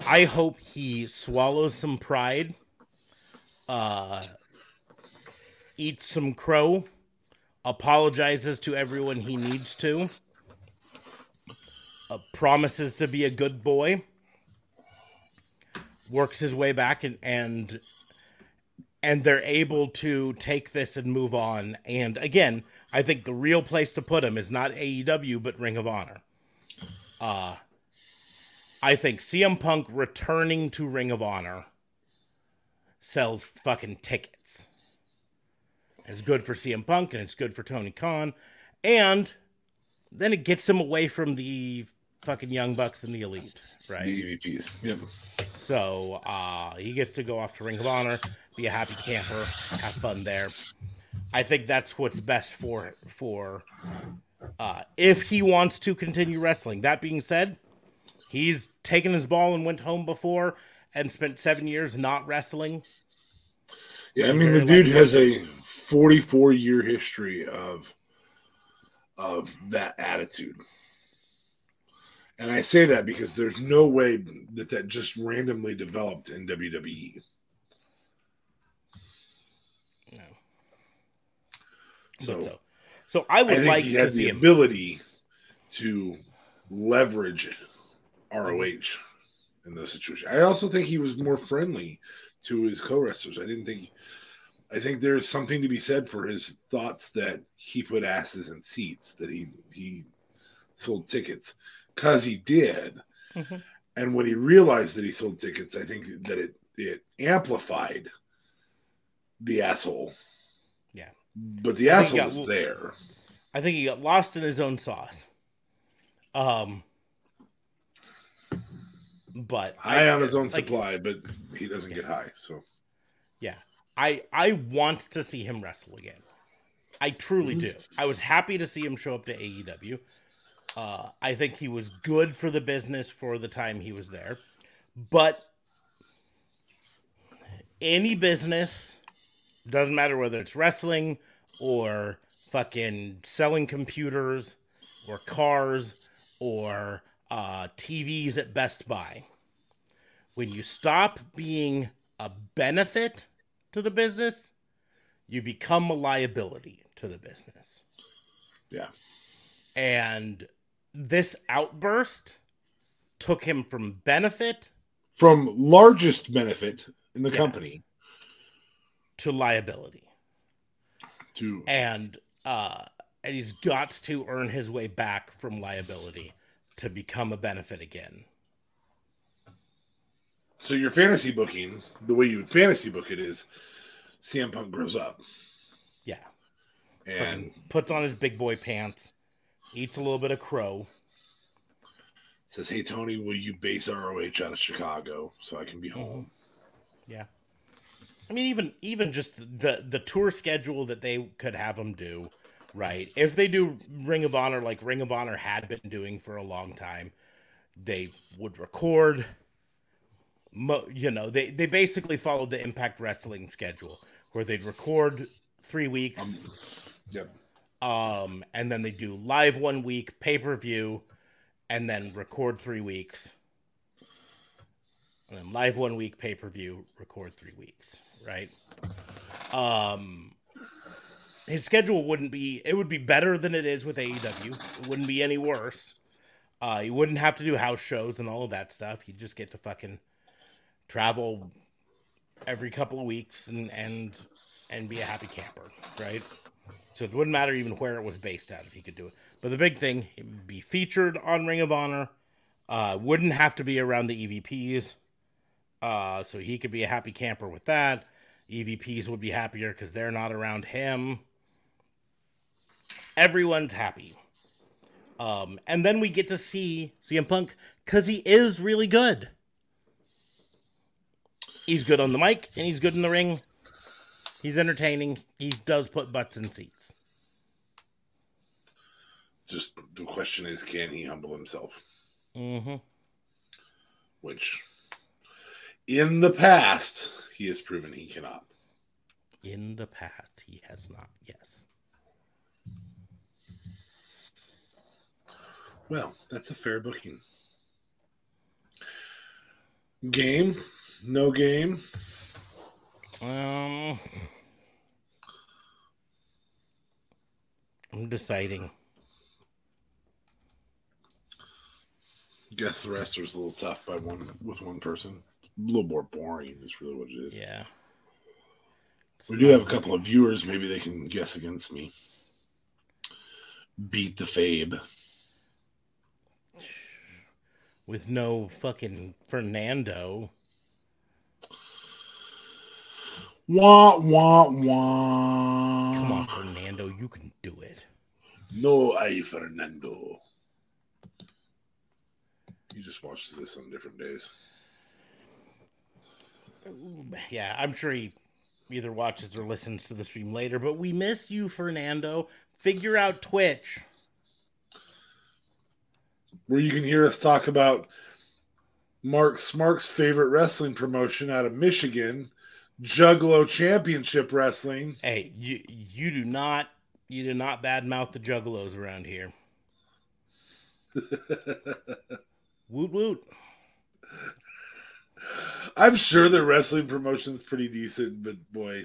I hope he swallows some pride, uh, eats some crow apologizes to everyone he needs to, uh, promises to be a good boy, works his way back, and and and they're able to take this and move on. And again, I think the real place to put him is not A E W, but Ring of Honor. Uh, I think C M Punk returning to Ring of Honor sells fucking tickets. It's good for C M Punk, and it's good for Tony Khan. And then it gets him away from the fucking Young Bucks and the Elite, right? The E V Ps, yep. So uh, he gets to go off to Ring of Honor, be a happy camper, have fun there. I think that's what's best for for uh, if he wants to continue wrestling. That being said, he's taken his ball and went home before and spent seven years not wrestling. Yeah, I mean, the dude has a forty-four year history of of that attitude. And I say that because there's no way that that just randomly developed in W W E. No. So, so, so I would I think like he had to the see him. ability to leverage R O H in those situations. I also think he was more friendly to his co-wrestlers. I didn't think. I think there's something to be said for his thoughts that he put asses in seats, that he he sold tickets, because he did. Mm-hmm. And when he realized that he sold tickets, I think that it it amplified the asshole. Yeah, but the I asshole got, was there. I think he got lost in his own sauce. Um. But high I, on his own like, supply, but he doesn't yeah. get high. So, yeah, I I want to see him wrestle again. I truly do. I was happy to see him show up to A E W. Uh, I think he was good for the business for the time he was there. But any business, doesn't matter whether it's wrestling or fucking selling computers or cars or Uh, T Vs at Best Buy. When you stop being a benefit to the business, you become a liability to the business. Yeah. And this outburst took him from benefit, from largest benefit in the yeah, company, to liability. To and uh, and he's got to earn his way back from liability to become a benefit again. So your fantasy booking, the way you would fantasy book it, is C M Punk grows up. Yeah. And fucking puts on his big boy pants, eats a little bit of crow. Says, hey, Tony, will you base R O H out of Chicago so I can be home? Yeah. I mean, even even just the, the tour schedule that they could have him do. Right. If they do Ring of Honor like Ring of Honor had been doing for a long time, they would record. Mo- you know, they, they basically followed the Impact Wrestling schedule where they'd record three weeks. Um, yep. Um, and then they do live one week, pay per view, and then record three weeks. And then live one week, pay per view, record three weeks. Right. Um, His schedule wouldn't be, it would be better than it is with A E W. It wouldn't be any worse. Uh, you wouldn't have to do house shows and all of that stuff. You just get to fucking travel every couple of weeks and, and, and be a happy camper, right? So it wouldn't matter even where it was based out of. He could do it. But the big thing, it would be featured on Ring of Honor. Uh, wouldn't have to be around the E V Ps. Uh, so he could be a happy camper with that. E V Ps would be happier because they're not around him. Everyone's happy. Um, and then we get to see C M Punk because he is really good. He's good on the mic and he's good in the ring. He's entertaining. He does put butts in seats. Just the question is, can he humble himself? Mm-hmm. Which, in the past, he has proven he cannot. In the past, he has not, yes. Well, that's a fair booking. Game? No game? Um, I'm deciding. Guess the wrestler's a little tough by one with one person. A little more boring is really what it is. Yeah. We do have a couple of viewers. Maybe they can guess against me. Beat the Fabe. With no fucking Fernando. Wah, wah, wah. Come on, Fernando. You can do it. No, I, Fernando. He just watches this on different days. Yeah, I'm sure he either watches or listens to the stream later, but we miss you, Fernando. Figure out Twitch. Where you can hear us talk about Mark Smark's favorite wrestling promotion out of Michigan, Juggalo Championship Wrestling. Hey, you you do not you do not badmouth the Juggalos around here. Woot woot. I'm sure their wrestling promotion's pretty decent, but boy,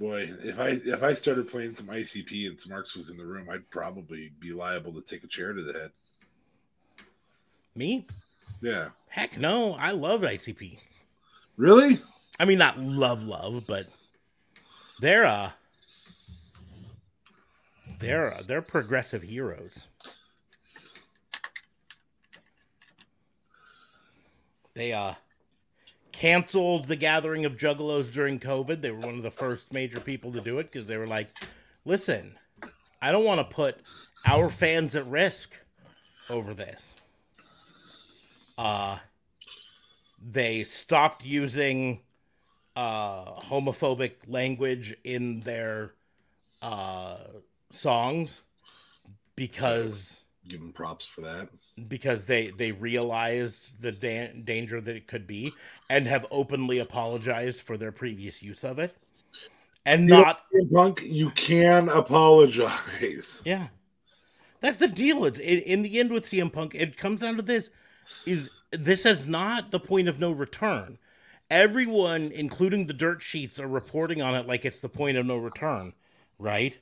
boy, if I if I started playing some I C P and Smarks was in the room, I'd probably be liable to take a chair to the head. Me? Yeah. Heck no, I love I C P. Really? I mean, not love, love, but they're uh, they're uh, they're progressive heroes. They uh, canceled the gathering of Juggalos during COVID. They were one of the first major people to do it because they were like, listen, I don't want to put our fans at risk over this. Uh, they stopped using uh, homophobic language in their uh, songs because... Give them props for that. Because they, they realized the da- danger that it could be and have openly apologized for their previous use of it. And you not... Punk, you can apologize. Yeah. That's the deal. It's in, in the end with C M Punk, it comes down to this. Is this is not the point of no return. Everyone, including the dirt sheets, are reporting on it like it's the point of no return. Right?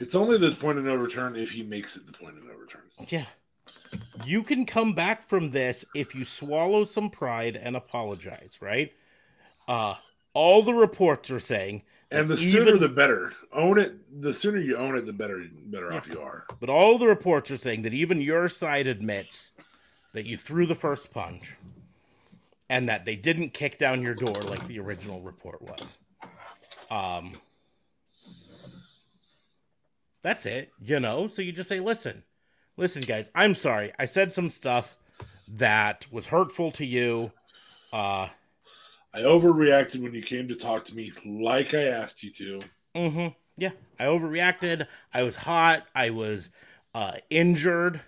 It's only the point of no return if he makes it the point of no return. Yeah. You can come back from this if you swallow some pride and apologize, right? Uh, all the reports are saying... And the sooner even... the better. Own it. The sooner you own it, the better better yeah. off you are. But all the reports are saying that even your side admits that you threw the first punch and that they didn't kick down your door like the original report was. Um... That's it, you know? So you just say, listen, listen, guys, I'm sorry. I said some stuff that was hurtful to you. Uh, I overreacted when you came to talk to me like I asked you to. Mm-hmm. Yeah, I overreacted. I was hot. I was uh, injured.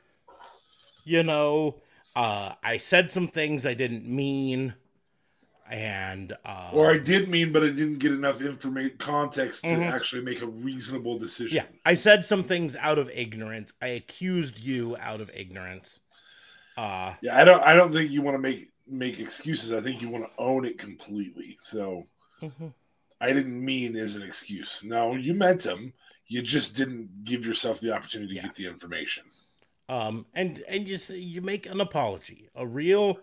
You know, uh, I said some things I didn't mean. And uh, or I did mean, but I didn't get enough information context to mm-hmm. actually make a reasonable decision. Yeah, I said some things out of ignorance. I accused you out of ignorance. Uh, yeah, I don't. I don't think you want to make make excuses. I think you want to own it completely. So mm-hmm. I didn't mean is an excuse. No, you meant them. You just didn't give yourself the opportunity yeah. to get the information. Um, and and you you make an apology, a real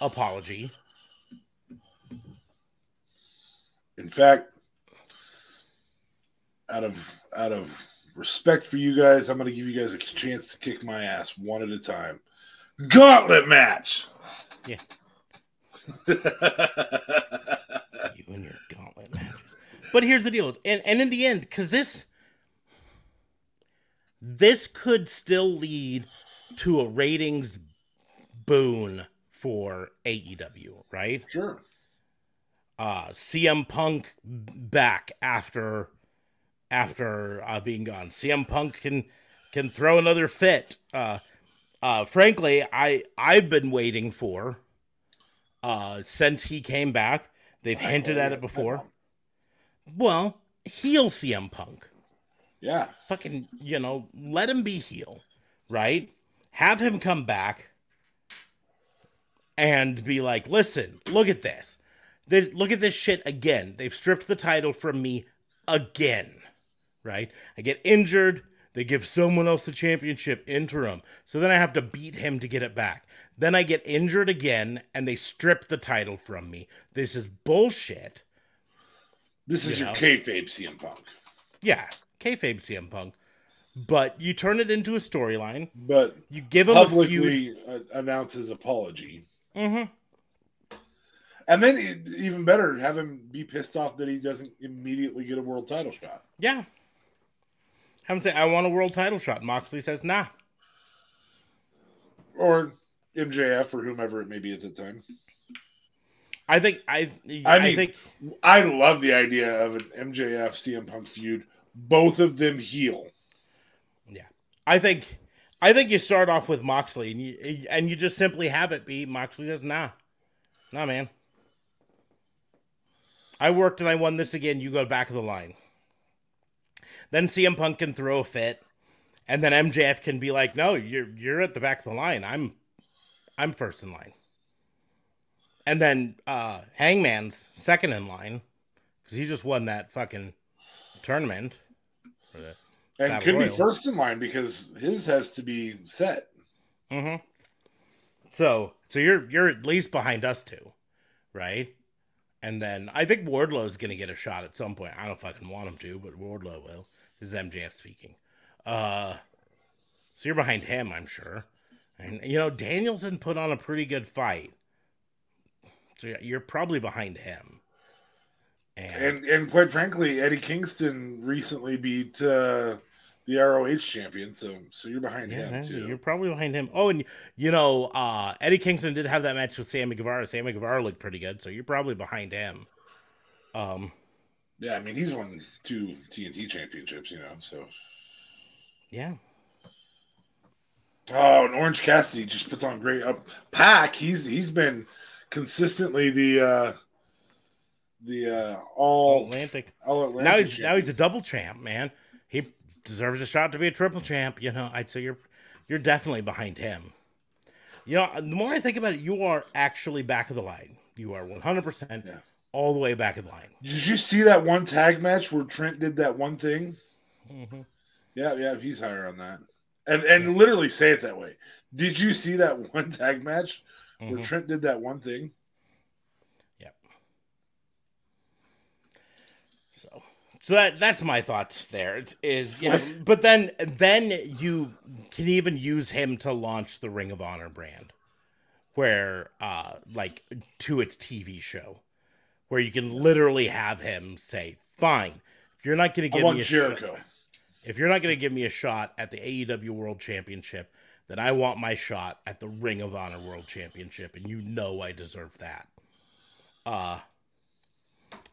apology. In fact, out of out of respect for you guys, I'm going to give you guys a chance to kick my ass one at a time. Gauntlet match! Yeah. You and your gauntlet matches. But here's the deal. And, and in the end, because this, this could still lead to a ratings boon for A E W, right? Sure. Uh, C M Punk back after after uh, being gone. C M Punk can can throw another fit. Uh, uh, frankly, I I've been waiting for uh, since he came back. They've I hinted at it before. Well, heel C M Punk. Yeah. Fucking, you know, let him be heel, right? Have him come back and be like, listen, look at this. They, look at this shit again. They've stripped the title from me again. right? I get injured. They give someone else the championship interim. So then I have to beat him to get it back. Then I get injured again, and they strip the title from me. This is bullshit. This is you your know? kayfabe C M Punk. Yeah, kayfabe C M Punk. But you turn it into a storyline. But you give him publicly a feud. Announce his apology. Mm-hmm. And then it, even better, have him be pissed off that he doesn't immediately get a world title shot. Yeah. Have him say, I want a world title shot. Moxley says, nah. Or M J F or whomever it may be at the time. I think I I, I mean, think I love the idea of an M J F C M Punk feud. Both of them heel. Yeah. I think I think you start off with Moxley and you and you just simply have it be Moxley says, nah. Nah, man. I worked and I won this again. You go back of the line. Then C M Punk can throw a fit, and then M J F can be like, "No, you're you're at the back of the line. I'm, I'm first in line." And then uh, Hangman's second in line because he just won that fucking tournament. The and could Royal. be first in line because his has to be set. Mm-hmm. So, so you're you're at least behind us two, right? And then I think Wardlow's going to get a shot at some point. I don't fucking want him to, but Wardlow will. This is M J F speaking. Uh, so you're behind him, I'm sure. And, you know, Danielson put on a pretty good fight. So you're probably behind him. And and, and quite frankly, Eddie Kingston recently beat uh, the R O H champion, so so you're behind yeah, him, too. You're probably behind him. Oh, and, you know, uh, Eddie Kingston did have that match with Sammy Guevara. Sammy Guevara looked pretty good, so you're probably behind him. Um, Yeah, I mean, he's won two T N T championships, you know, so. Yeah. Oh, and Orange Cassidy just puts on great up. Pac, he's he's been consistently the uh, the uh, all Atlantic. All Atlantic now, he's, now he's a double champ, man. He deserves a shot to be a triple champ. You know, I'd say you're you're definitely behind him. You know, the more I think about it, you are actually back of the line. You are one hundred percent yeah. all the way back of the line. Did you see that one tag match where Trent did that one thing? Mm-hmm. Yeah, yeah, he's higher on that. And and literally say it that way. Did you see that one tag match mm-hmm. where Trent did that one thing? Yep. So, so that that's my thoughts there. It is, you know, but then then you can even use him to launch the Ring of Honor brand, where uh like to its T V show, where you can literally have him say, "Fine, if you're not going to give I want me a Jericho." Show, if you're not going to give me a shot at the A E W World Championship, then I want my shot at the Ring of Honor World Championship, and you know I deserve that. Uh,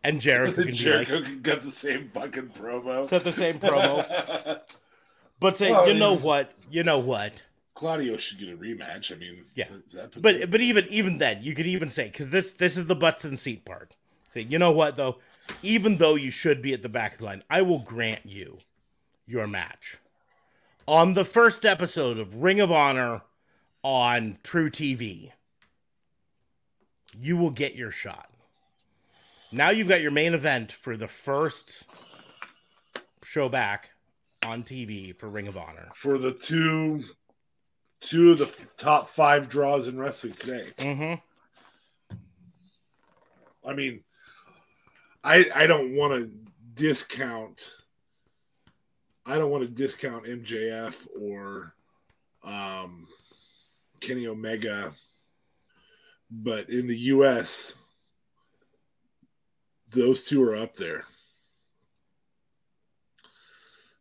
and Jericho can Jericho be like, can get the same fucking promo. Set the same promo. But say, well, you know even, what? You know what? Claudio should get a rematch. I mean, yeah. That but them? but even even then, you could even say, because this, this is the butts and seat part. Say, you know what, though? Even though you should be at the back of the line, I will grant you your match on the first episode of Ring of Honor on True T V. You will get your shot. Now you've got your main event for the first show back on T V for Ring of Honor for the two, two of the top five draws in wrestling today. Mm-hmm. I mean, I I don't want to discount. I don't want to discount M J F or um, Kenny Omega, but in the U S, those two are up there.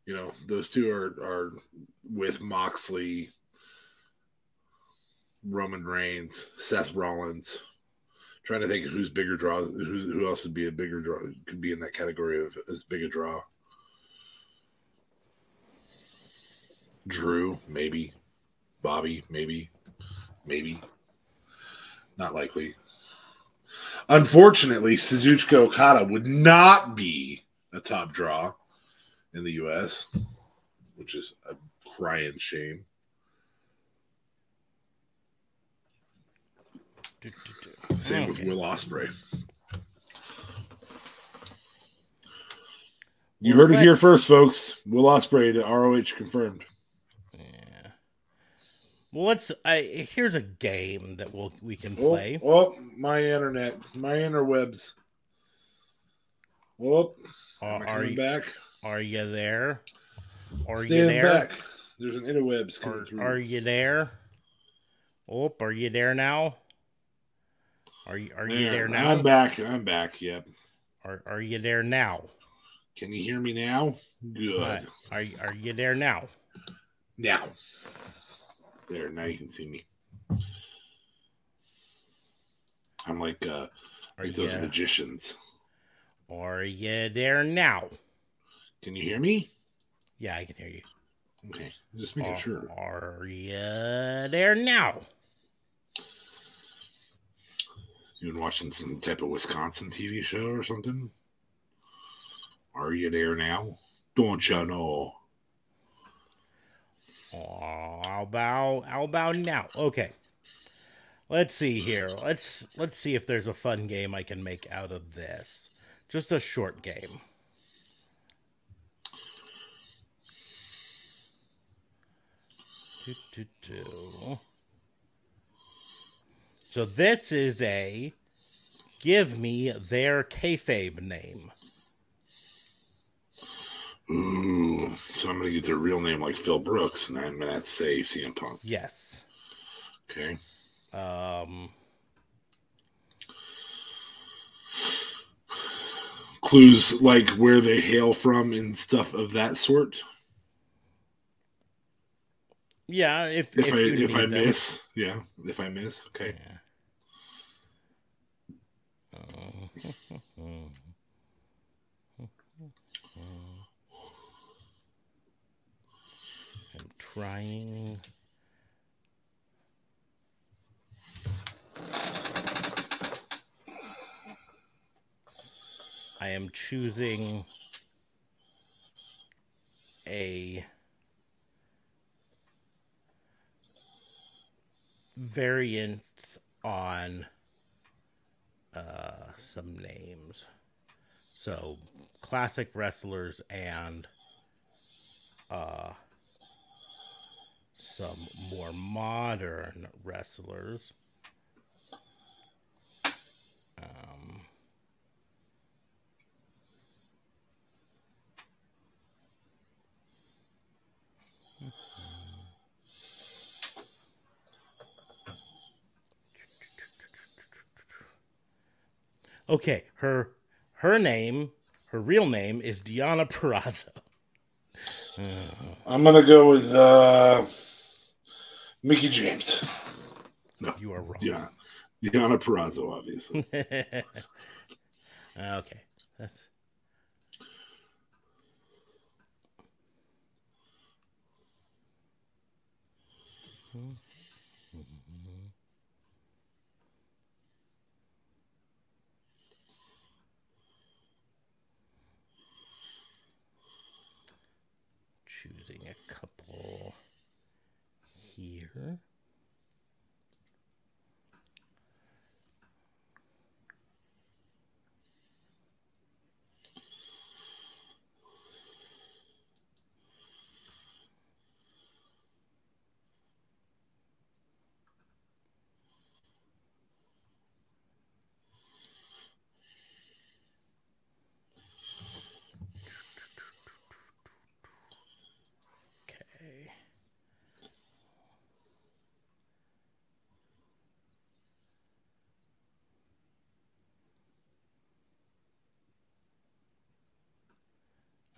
You know, those two are, are with Moxley, Roman Reigns, Seth Rollins. I'm trying to think of who's bigger draw, who's, who else would be a bigger draw, could be in that category of as big a draw. Drew, maybe. Bobby, maybe. Maybe. Not likely. Unfortunately, Suzuki Okada would not be a top draw in the U S, which is a crying shame. Do, do, do. Same okay. with Will Ospreay. You heard it here first, folks. Will Ospreay to R O H confirmed. Yeah. Well, let's. I here's a game that we'll we can play. Oh, oh my internet, my interwebs. Oh, uh, am I coming are you back? Are you there? Are Stand you there? Back. There's an interwebs coming are, through. Are you there? Oh, are you there now? Are you are Man, you there now? I'm back. I'm back. Yep. Are Are you there now? Can you hear me now? Good. Right. Are Are you there now? Now. There. Now you can see me. I'm like uh, are like those magicians. Are you there now? Can you hear me? Yeah, I can hear you. Okay, just making are, sure. Are you there now? You been watching some type of Wisconsin T V show or something? Are you there now? Don't you know? Oh, how about how about now? Okay, let's see here. Let's let's see if there's a fun game I can make out of this. Just a short game. So this is a give me their kayfabe name. Ooh, so I'm going to get their real name like Phil Brooks, and I'm going to say C M Punk. Yes. Okay. Um. Clues like where they hail from and stuff of that sort. Yeah, if if, if I if I them. miss, yeah, if I miss, okay. Yeah. Oh. I'm trying. I am choosing a variant on uh, some names. So, classic wrestlers and uh, some more modern wrestlers. Um... Okay, her her name, her real name is Deonna Purrazzo. Uh, I'm gonna go with uh, Mickie James. No, you are wrong. Yeah, Deonna Purrazzo, obviously. Okay, that's. Hmm. Choosing a couple here.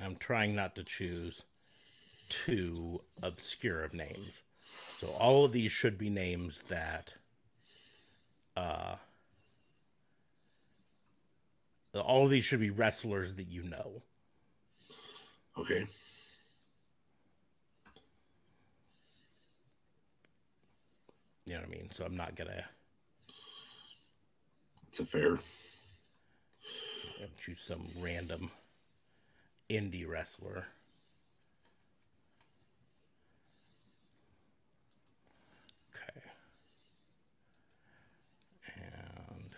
I'm trying not to choose too obscure of names. So all of these should be names that uh, all of these should be wrestlers that you know. Okay. You know what I mean? So I'm not gonna. It's a fair. I'm gonna choose some random indie wrestler. Okay. And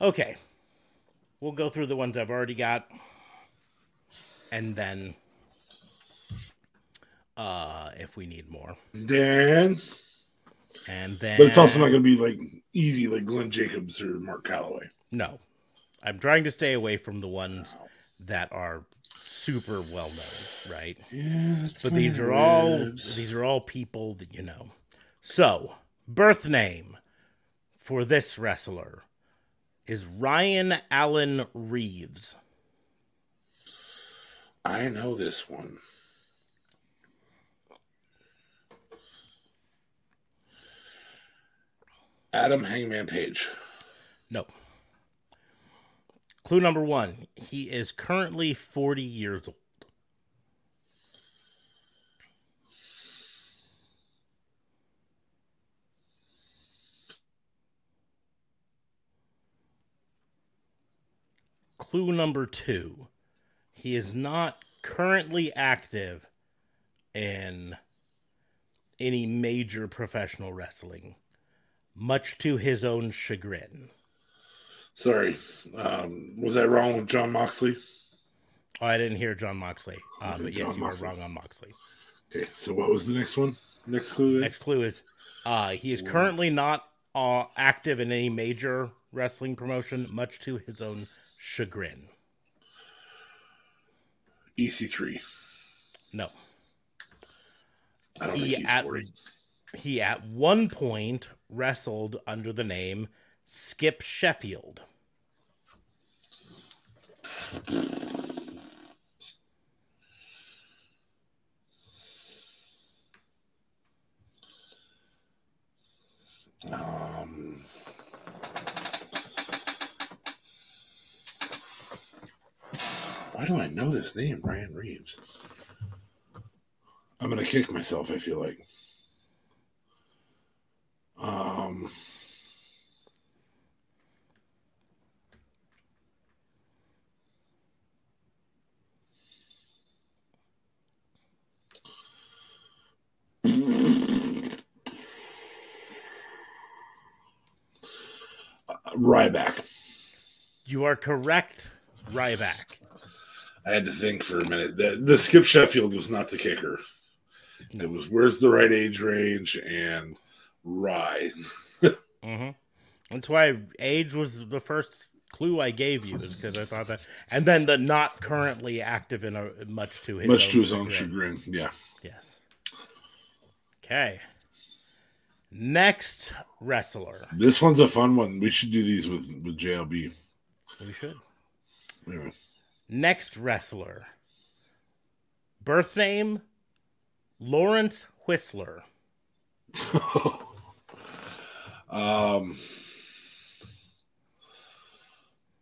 Okay. We'll go through the ones I've already got. And then uh, if we need more. Then. And then. But it's also not going to be like easy like Glenn Jacobs or Mark Calloway. No. I'm trying to stay away from the ones wow. that are super well known, right? Yeah, but these are all lives. These are all people that you know. So, birth name for this wrestler is Ryan Allen Reeves. I know this one. Adam Hangman Page. No. Clue number one, he is currently forty years old. Clue number two, he is not currently active in any major professional wrestling, much to his own chagrin. Sorry, um, was that wrong with John Moxley? Oh, I didn't hear John Moxley, uh, but yes, John you Moxley. were wrong on Moxley. Okay, so what was the next one? Next clue there? Next clue is uh, he is Whoa. currently not uh, active in any major wrestling promotion, much to his own chagrin. E C three. No. I don't he think he's at, forty. He at one point wrestled under the name Skip Sheffield. Um, why do I know this name, Ryan Reeves? I'm gonna kick myself, I feel like. Um... Ryback. You are correct, Ryback. I had to think for a minute. The, the Skip Sheffield was not the kicker. No. It was where's the right age range and Rye. Mm-hmm. That's why age was the first clue I gave you, is because I thought that. And then the not currently active in a much to his much own to his own chagrin. chagrin. Yeah. Yes. Okay. Next wrestler. This one's a fun one. We should do these with, with J L B. We should. Anyway. Next wrestler. Birth name, Lawrence Whistler. um.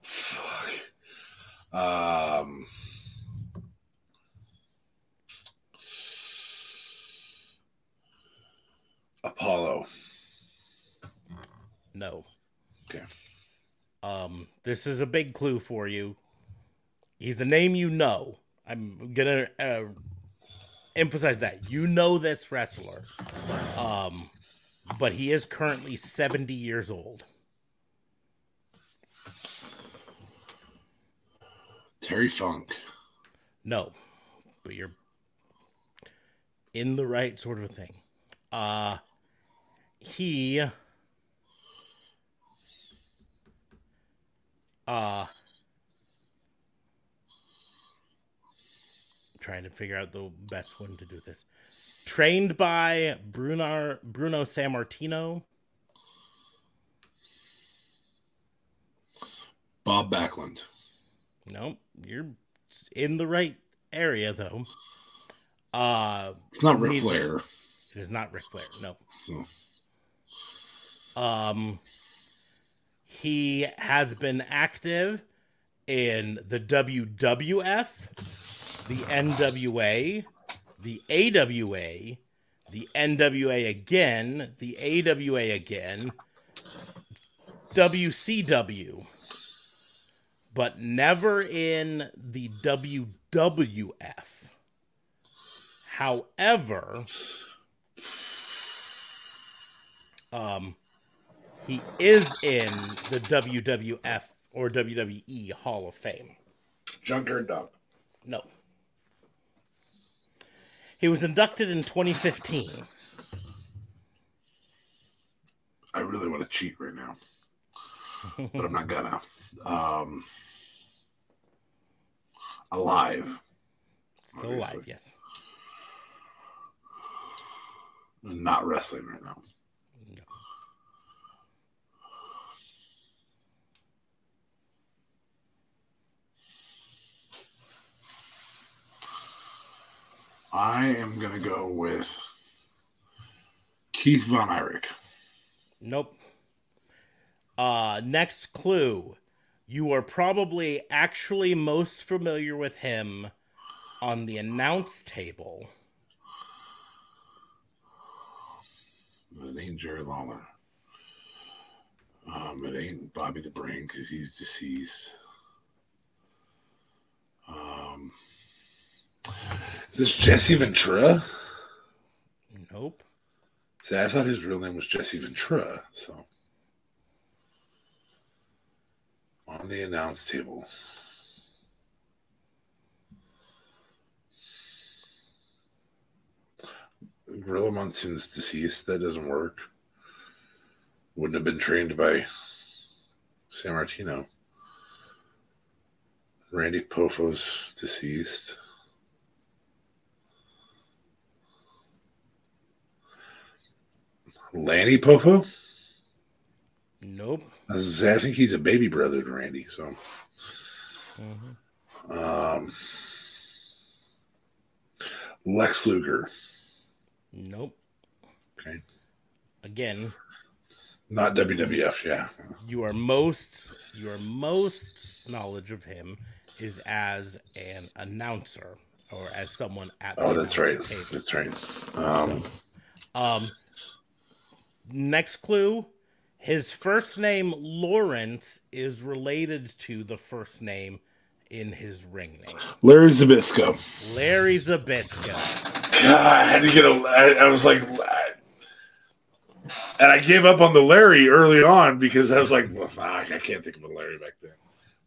Fuck. Um. Apollo. No. Okay. Um, this is a big clue for you. He's a name you know. I'm gonna uh, emphasize that you know this wrestler. Um, but he is currently seventy years old. Terry Funk. No, but you're in the right sort of thing. Uh, he, uh, trying to figure out the best one to do this. Trained by Bruno, Bruno Sammartino. Bob Backlund. Nope. You're in the right area though. Uh, it's not Ric Flair. It is not Ric Flair, no. So. Um, he has been active in the W W F, the N W A, the A W A, the N W A again, the A W A again, W C W, but never in the W W F. However... Um, he is in the W W F or W W E Hall of Fame. Junkyard Dog. No. He was inducted in twenty fifteen. I really want to cheat right now, but I'm not gonna. Um, alive. Still obviously. Alive, yes. I'm not wrestling right now. No. I am going to go with Keith Von Erich. Nope. Uh, next clue. You are probably actually most familiar with him on the announce table. It ain't Jerry Lawler. Um, it ain't Bobby the Brain because he's deceased. Um, is this Jesse Ventura? Nope. See, I thought his real name was Jesse Ventura. So, on the announce table. Gorilla Monsoon's deceased. That doesn't work. Wouldn't have been trained by San Martino. Randy Pofo's deceased. Lanny Poffo? Nope. I think he's a baby brother to Randy, so. Mm-hmm. Um, Lex Luger. Nope. Okay. Again. Not W W F, yeah. You are most your most knowledge of him is as an announcer or as someone at the oh, that's right. Table. That's right. Um, so, um next clue, his first name Lawrence is related to the first name in his ring name. Larry Zbysko. Larry Zbysko. God, I had to get a. I, I was like, I, and I gave up on the Larry early on because I was like, well, fuck, I can't think of a Larry back then.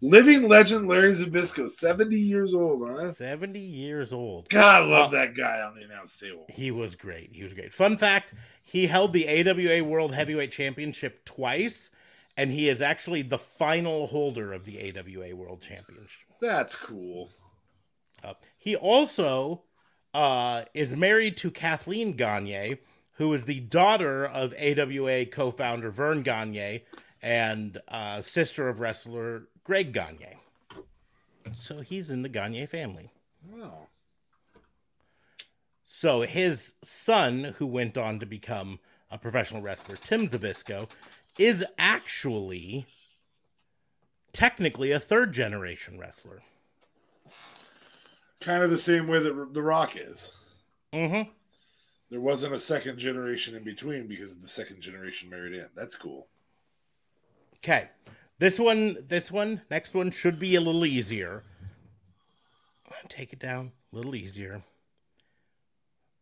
Living legend Larry Zbysko, seventy years old, huh? seventy years old. God, I love well, that guy on the announce table. He was great. He was great. Fun fact, he held the A W A World Heavyweight Championship twice, and he is actually the final holder of the A W A World Championship. That's cool. Uh, he also... Uh, is married to Kathleen Gagne, who is the daughter of A W A co-founder Vern Gagne and uh, sister of wrestler Greg Gagne. So he's in the Gagne family. Wow. So his son, who went on to become a professional wrestler, Tim Zbysko, is actually technically a third-generation wrestler. Kind of the same way that The Rock is. Mm-hmm. There wasn't a second generation in between because the second generation married in. That's cool. Okay. This one, this one, next one should be a little easier. Take it down a little easier.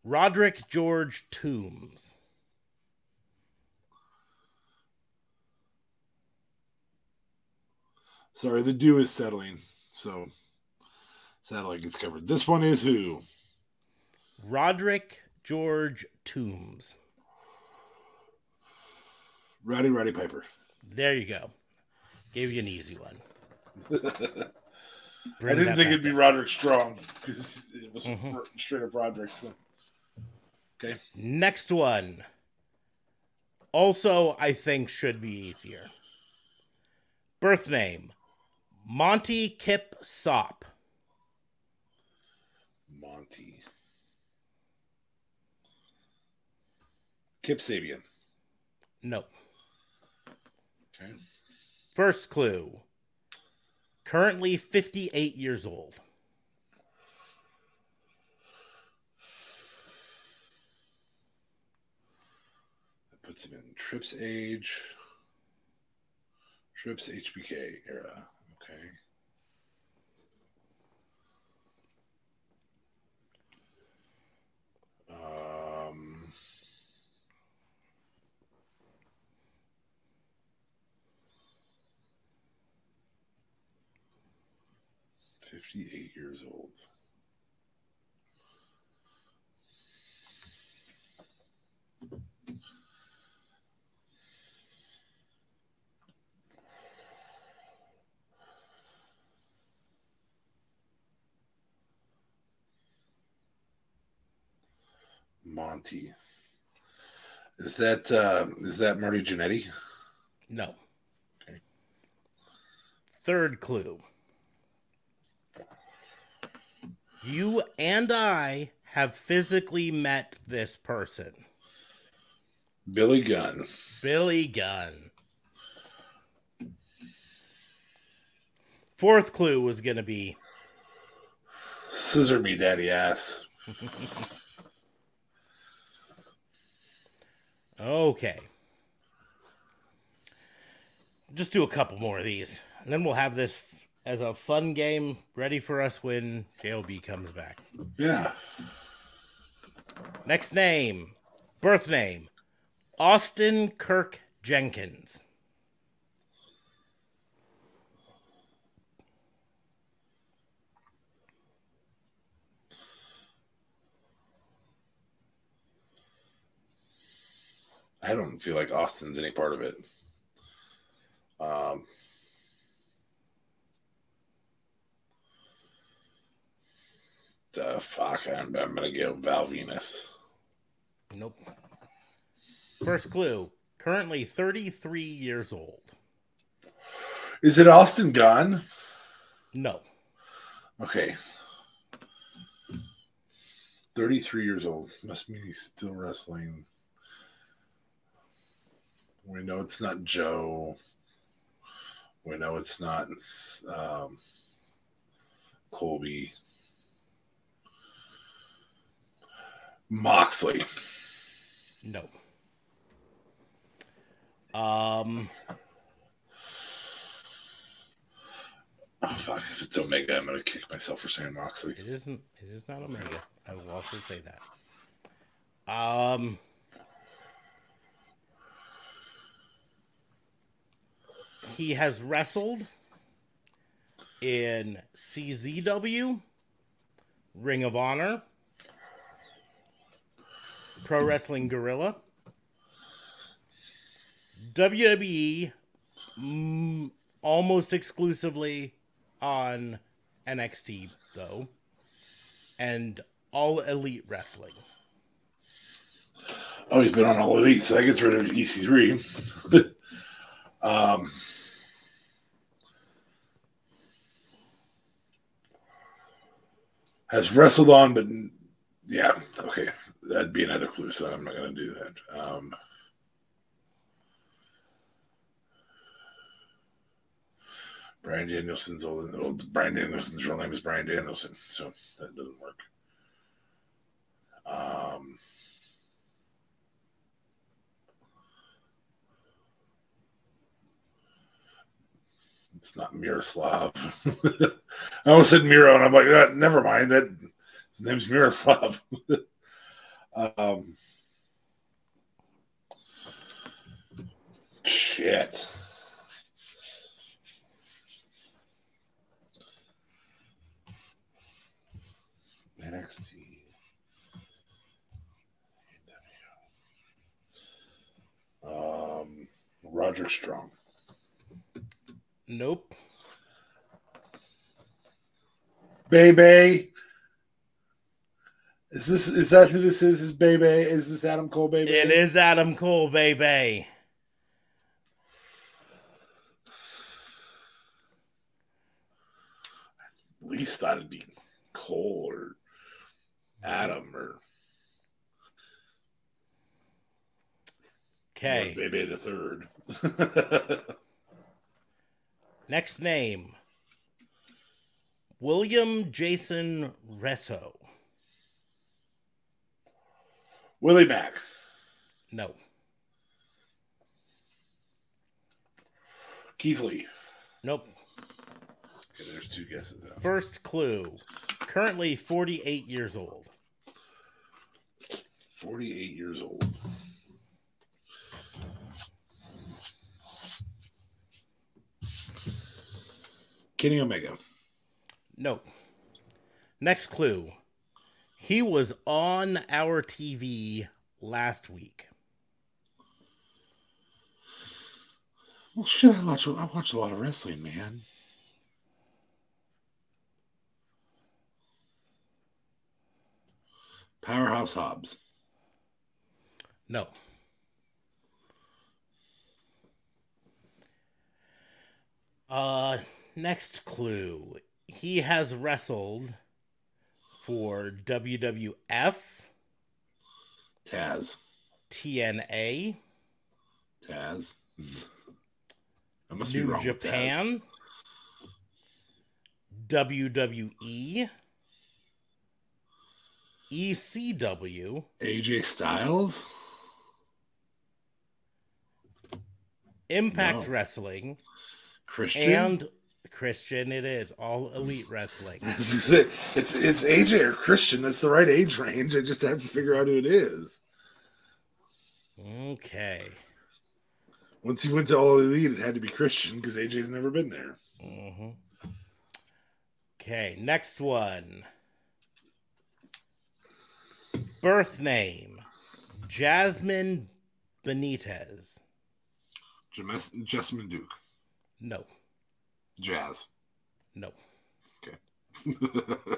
Roderick George Toombs. Sorry, the dew is settling, so... Satellite gets covered. This one is who? Roderick George Toombs. Rowdy Roddy Piper. There you go. Gave you an easy one. I didn't think it'd down. be Roderick Strong because it was mm-hmm. straight up Roderick. So. Okay. Next one. Also, I think should be easier. Birth name. Monty Kip Sop. Monty. Kip Sabian. No. Okay. First clue. Currently fifty-eight years old. That puts him in Tripp's age. Tripp's H B K era. Okay. Um, fifty-eight years old. Monty. Is that uh, is that Marty Jannetty? No. Okay. Third clue. You and I have physically met this person. Billy Gunn. Billy Gunn. Fourth clue was going to be... Scissor me, daddy ass. Okay. Just do a couple more of these. And then we'll have this as a fun game ready for us when J L B comes back. Yeah. Next name. Birth name. Austin Kirk Jenkins. I don't feel like Austin's any part of it. Um, uh, fuck, I'm, I'm going to go Val Venis. Nope. First clue, currently thirty-three years old. Is it Austin Gunn? No. Okay. thirty-three years old. Must mean he's still wrestling. We know it's not Joe. We know it's not um, Colby. Moxley. No. Um. Oh, fuck. If it's Omega, I'm going to kick myself for saying Moxley. It isn't. It is not Omega. I will also say that. Um. He has wrestled in C Z W, Ring of Honor, Pro Wrestling Guerrilla, W W E, mm, almost exclusively on N X T, though, and All Elite Wrestling. Oh, he's been on All Elite, so that gets rid of E C three. um... Has wrestled on, but yeah, okay. That'd be another clue, so I'm not going to do that. Um, Brian Danielson's old, old. Brian Danielson's real name is Brian Danielson, so that doesn't work. Um, It's not Miroslav. I almost said Miro, and I'm like, ah, never mind. That his name's Miroslav. um, shit. N X T. Um, Roderick Strong. Nope. Bebe. Is this is that who this is? Is Bebe? Is this Adam Cole, Bebe? It is Adam Cole, Bebe. At least thought it'd be Cole or Adam or okay. Or Bebe the third. Next name, William Jason Resso. Willie Mack. No. Keith Lee. Nope. Okay, there's two guesses. Though. First clue, currently forty-eight years old. forty-eight years old. Kenny Omega. Nope. Next clue. He was on our T V last week. Well, shit, I watch, I watch a lot of wrestling, man. Powerhouse Hobbs. No. Uh, next clue. He has wrestled for W W F. Taz. T N A. Taz. I must New be wrong Japan. W W E. E C W. A J Styles. Impact no. Wrestling. Christian. And Christian, it is. All Elite Wrestling. This is it. It's, it's A J or Christian. That's the right age range. I just have to figure out who it is. Okay. Once he went to All Elite, it had to be Christian because A J's never been there. Mm-hmm. Okay, next one. Birth name, Jasmine Benitez. Jasmine Duke. No. Jazz. No. Okay.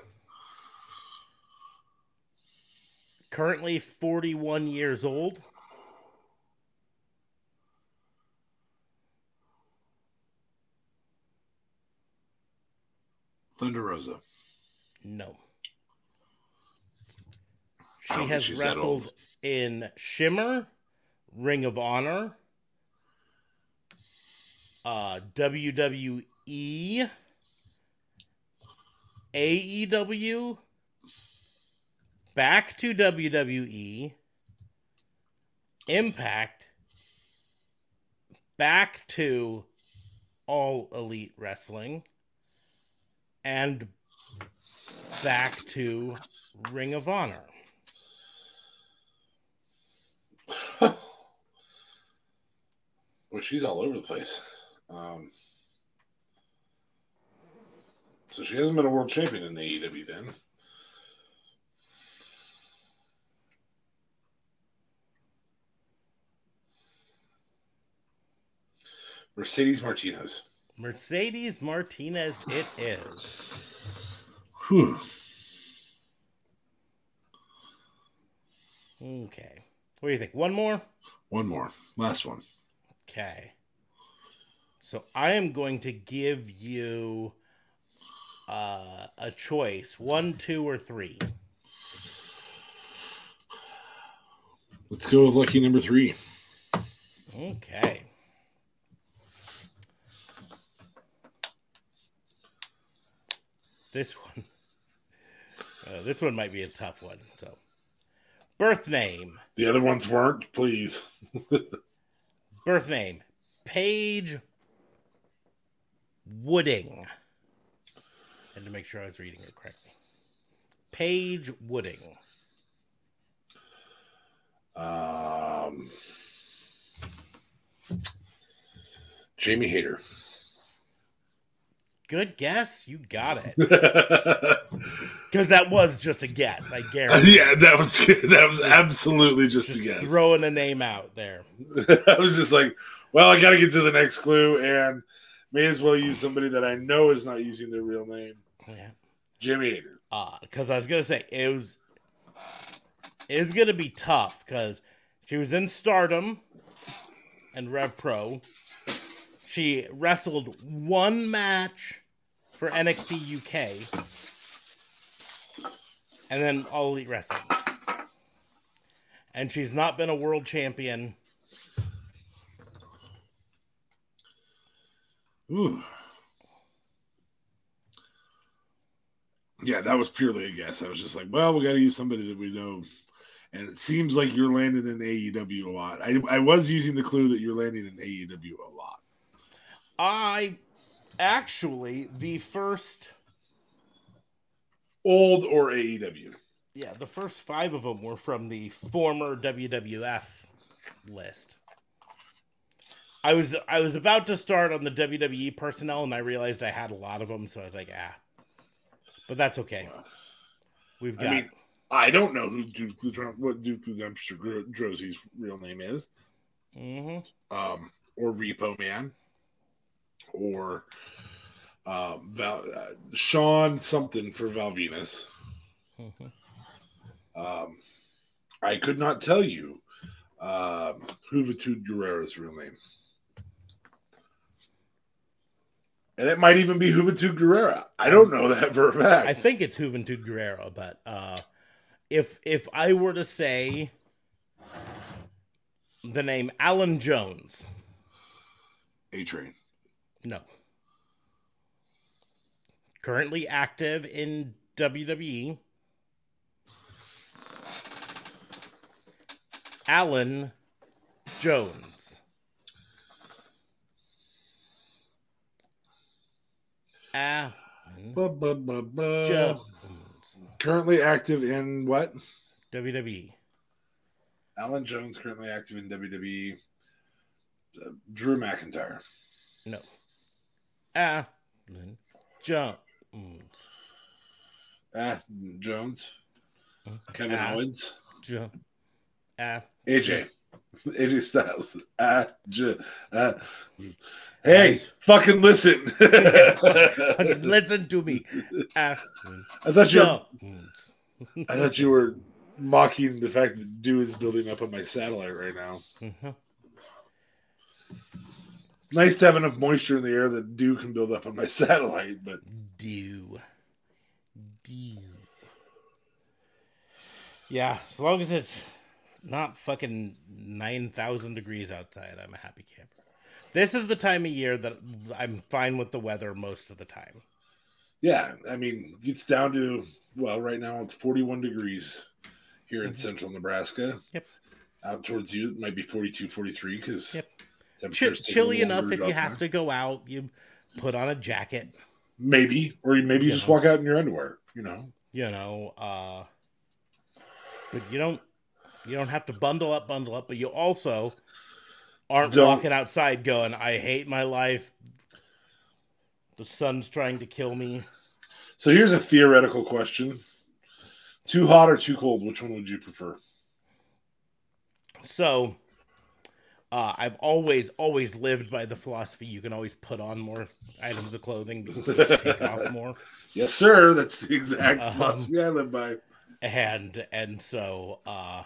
Currently forty-one years old. Thunder Rosa. No. She has wrestled in Shimmer, Ring of Honor, uh, W W E, A E W, back to W W E, Impact, back to All Elite Wrestling, and back to Ring of Honor. Well, she's all over the place. Um, so she hasn't been a world champion in the A E W then. Mercedes Martinez. Mercedes Martinez it is. Whew. Okay. What do you think? One more? One more. Last one. Okay. So I am going to give you uh, a choice. One, two, or three. Let's go with lucky number three. Okay. This one. Uh, this one might be a tough one. So, birth name. The other ones weren't, please. Birth name. Paige Wooding. I had to make sure I was reading it correctly. Paige Wooding. Um, Jamie Hayter. Good guess. You got it. Because that was just a guess, I guarantee. Yeah, that was that was absolutely just, just a guess. Throwing a name out there. I was just like, well, I got to get to the next clue and may as well use somebody that I know is not using their real name. Yeah. Jimmy Hayter. Uh, because I was going to say, it was, it was going to be tough because she was in Stardom and Rev Pro. She wrestled one match for N X T U K and then All Elite Wrestling. And she's not been a world champion. Ooh. Yeah, that was purely a guess. I was just like, well, we got to use somebody that we know. And it seems like you're landing in A E W a lot. I, I was using the clue that you're landing in A E W a lot. I actually, the first... Old or A E W. Yeah, the first five of them were from the former W W F list. I was I was about to start on the W W E personnel, and I realized I had a lot of them, so I was like, ah, But that's okay. We've got. I mean, I don't know who Duke the what Duke the Dumpster Drozie's real name is, mm-hmm. um, or Repo Man, or um, Val, uh, Sean something for Val Venis. Mm-hmm. Um, I could not tell you uh, Juventud Guerrera's real name. And it might even be Juventud Guerrera. I don't know that for a fact. I think it's Juventud Guerrera, but uh, if if I were to say the name Alan Jones. A-Train. No. Currently active in W W E. Alan Jones. Alan ba, ba, ba, ba. Jones. Currently active in what? W W E. Alan Jones currently active in W W E. Uh, Drew McIntyre. No. Alan Jones. Ah, Jones. Kevin Alan Owens. Jones. Uh, A J. A J Styles. Uh, j- uh. Hey, nice. Fucking listen. Listen to me. Uh, I thought you were, I thought you were mocking the fact that dew is building up on my satellite right now. Mm-hmm. Nice to have enough moisture in the air that dew can build up on my satellite, but dew. Dew. Yeah, as long as it's not fucking nine thousand degrees outside. I'm a happy camper. This is the time of year that I'm fine with the weather most of the time. Yeah, I mean, it's down to, well, right now it's forty-one degrees here mm-hmm. in central Nebraska. Yep. Out towards you, it might be forty-two, forty-three because yep. temperature's Ch- chilly enough if you have now. to go out. You put on a jacket. Maybe. Or maybe you, you just know. walk out in your underwear, you know. You know. Uh, but you don't. You don't have to bundle up, bundle up, but you also aren't don't. walking outside going, I hate my life. The sun's trying to kill me. So here's a theoretical question. Too hot or too cold? Which one would you prefer? So uh, I've always, always lived by the philosophy you can always put on more items of clothing to take off more. Yes, sir. That's the exact um, philosophy I live by. And and so... Uh,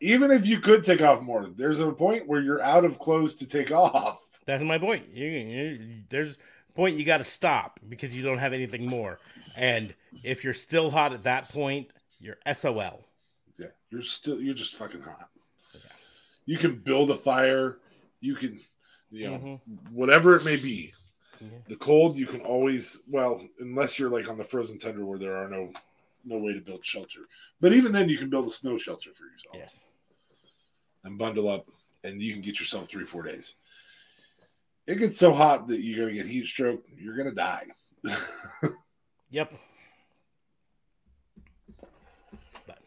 Even if you could take off more, there's a point where you're out of clothes to take off. That's my point. You, you, there's a point you got to stop because you don't have anything more. And if you're still hot at that point, you're S O L. Yeah, you're still you're just fucking hot. Yeah. You can build a fire. You can, you know, mm-hmm. whatever it may be. Yeah. The cold, you can always, well, unless you're like on the frozen tundra where there are no no way to build shelter. But even then, you can build a snow shelter for yourself. Yes. And bundle up, and you can get yourself three, four days. It gets so hot that you're going to get heat stroke. You're going to die. Yep. But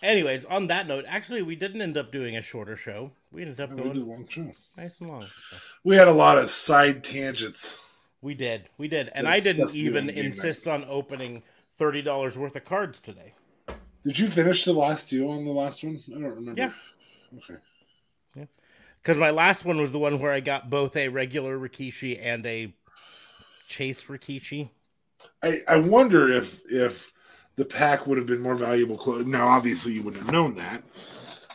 anyways, on that note, actually, we didn't end up doing a shorter show. We ended up yeah, going we did a long show. Nice and long. We had a lot of side tangents. We did. We did. And That's I didn't even insist night. on opening thirty dollars worth of cards today. Did you finish the last two on the last one? I don't remember. Yeah. Okay. Yeah. Because my last one was the one where I got both a regular Rikishi and a Chase Rikishi. I, I wonder if if the pack would have been more valuable clothes. Now, obviously, you wouldn't have known that,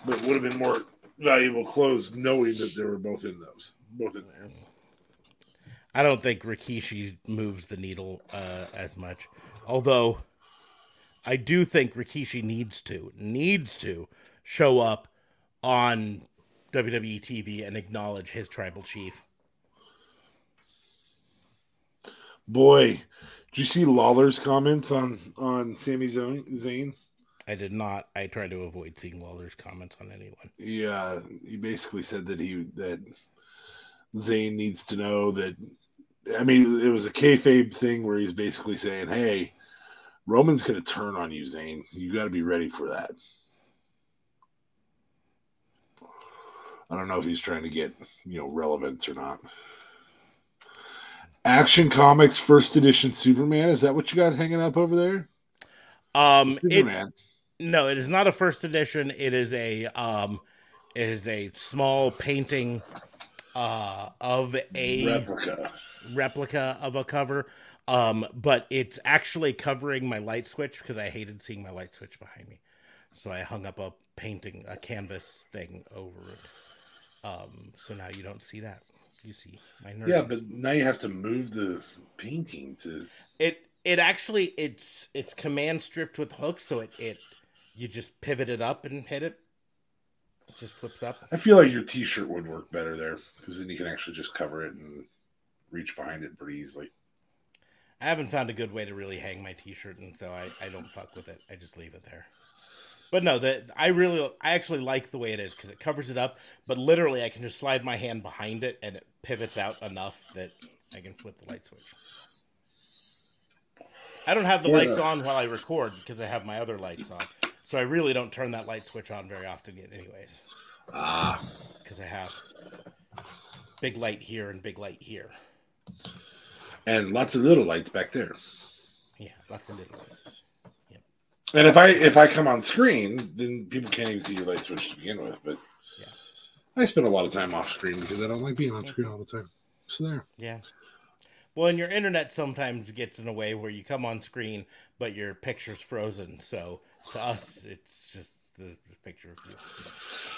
but would have been more valuable clothes knowing that they were both in those, both in there. I don't think Rikishi moves the needle uh, as much, although I do think Rikishi needs to, needs to show up on W W E T V and acknowledge his tribal chief. Boy, did you see Lawler's comments on, on Sami Zayn? I did not. I tried to avoid seeing Lawler's comments on anyone. Yeah, he basically said that he that Zayn needs to know that, I mean, it was a kayfabe thing where he's basically saying, hey, Roman's going to turn on you, Zayn. You got to be ready for that. I don't know if he's trying to get, you know, relevance or not. Action Comics First Edition Superman. Is that what you got hanging up over there? Um, Superman. It, no, it is not a first edition. It is a um, it is a small painting uh, of a replica replica of a cover. Um, but it's actually covering my light switch because I hated seeing my light switch behind me, so I hung up a painting, a canvas thing over it. Um, so now you don't see that. You see my nerves. Yeah, but now you have to move the painting to it. It actually it's it's command stripped with hooks, so it, it you just pivot it up and hit it. It just flips up. I feel like your T-shirt would work better there because then you can actually just cover it and reach behind it pretty easily. I haven't found a good way to really hang my T-shirt, and so I, I don't fuck with it. I just leave it there. But no, that I really I actually like the way it is because it covers it up. But literally, I can just slide my hand behind it, and it pivots out enough that I can flip the light switch. I don't have the yeah. lights on while I record because I have my other lights on, so I really don't turn that light switch on very often, anyways. Ah, uh, because I have big light here and big light here. And lots of little lights back there. Yeah, lots of little lights. Yep. And if I if I come on screen, then people can't even see your light switch to begin with. But yeah, I spend a lot of time off screen because I don't like being on screen all the time. So there. Yeah. Well, and your internet sometimes gets in a way where you come on screen, but your picture's frozen. So to us, it's just the picture of you.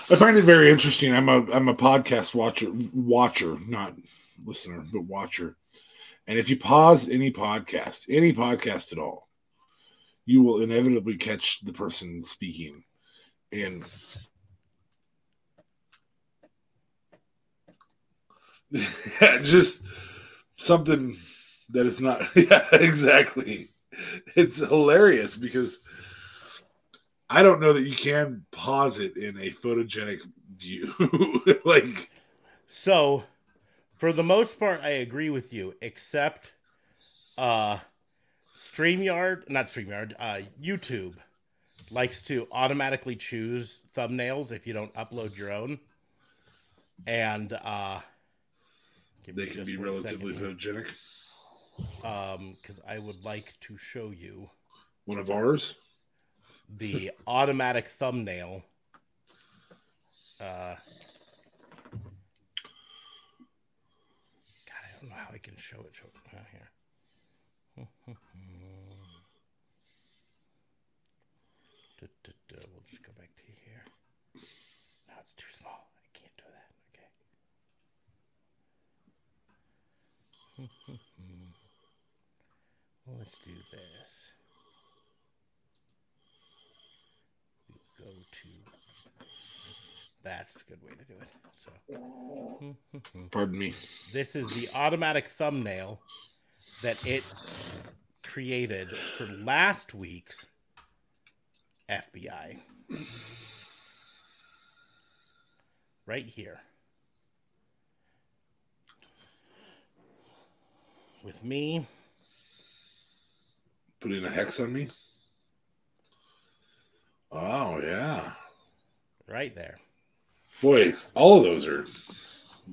I find it very interesting. I'm a I'm a podcast watcher watcher, not listener, but watcher. And if you pause any podcast, any podcast at all, you will inevitably catch the person speaking. And just something that is not... Yeah, exactly. It's hilarious because I don't know that you can pause it in a photogenic view. Like, so... For the most part, I agree with you, except uh, StreamYard, not StreamYard, uh, YouTube likes to automatically choose thumbnails if you don't upload your own. And uh, they can be relatively photogenic. Um, because I would like to show you one of ours, the automatic thumbnail. Uh, I don't know how I can show it, show it out here. da, da, da. We'll just go back to here. No, it's too small. I can't do that. Okay. Well, let's do this. We go to... That's a good way to do it. So, pardon me. This is the automatic thumbnail that it created for last week's F B I. Right here. With me. Putting a hex on me? Oh, yeah. Right there. Boy, all of those are.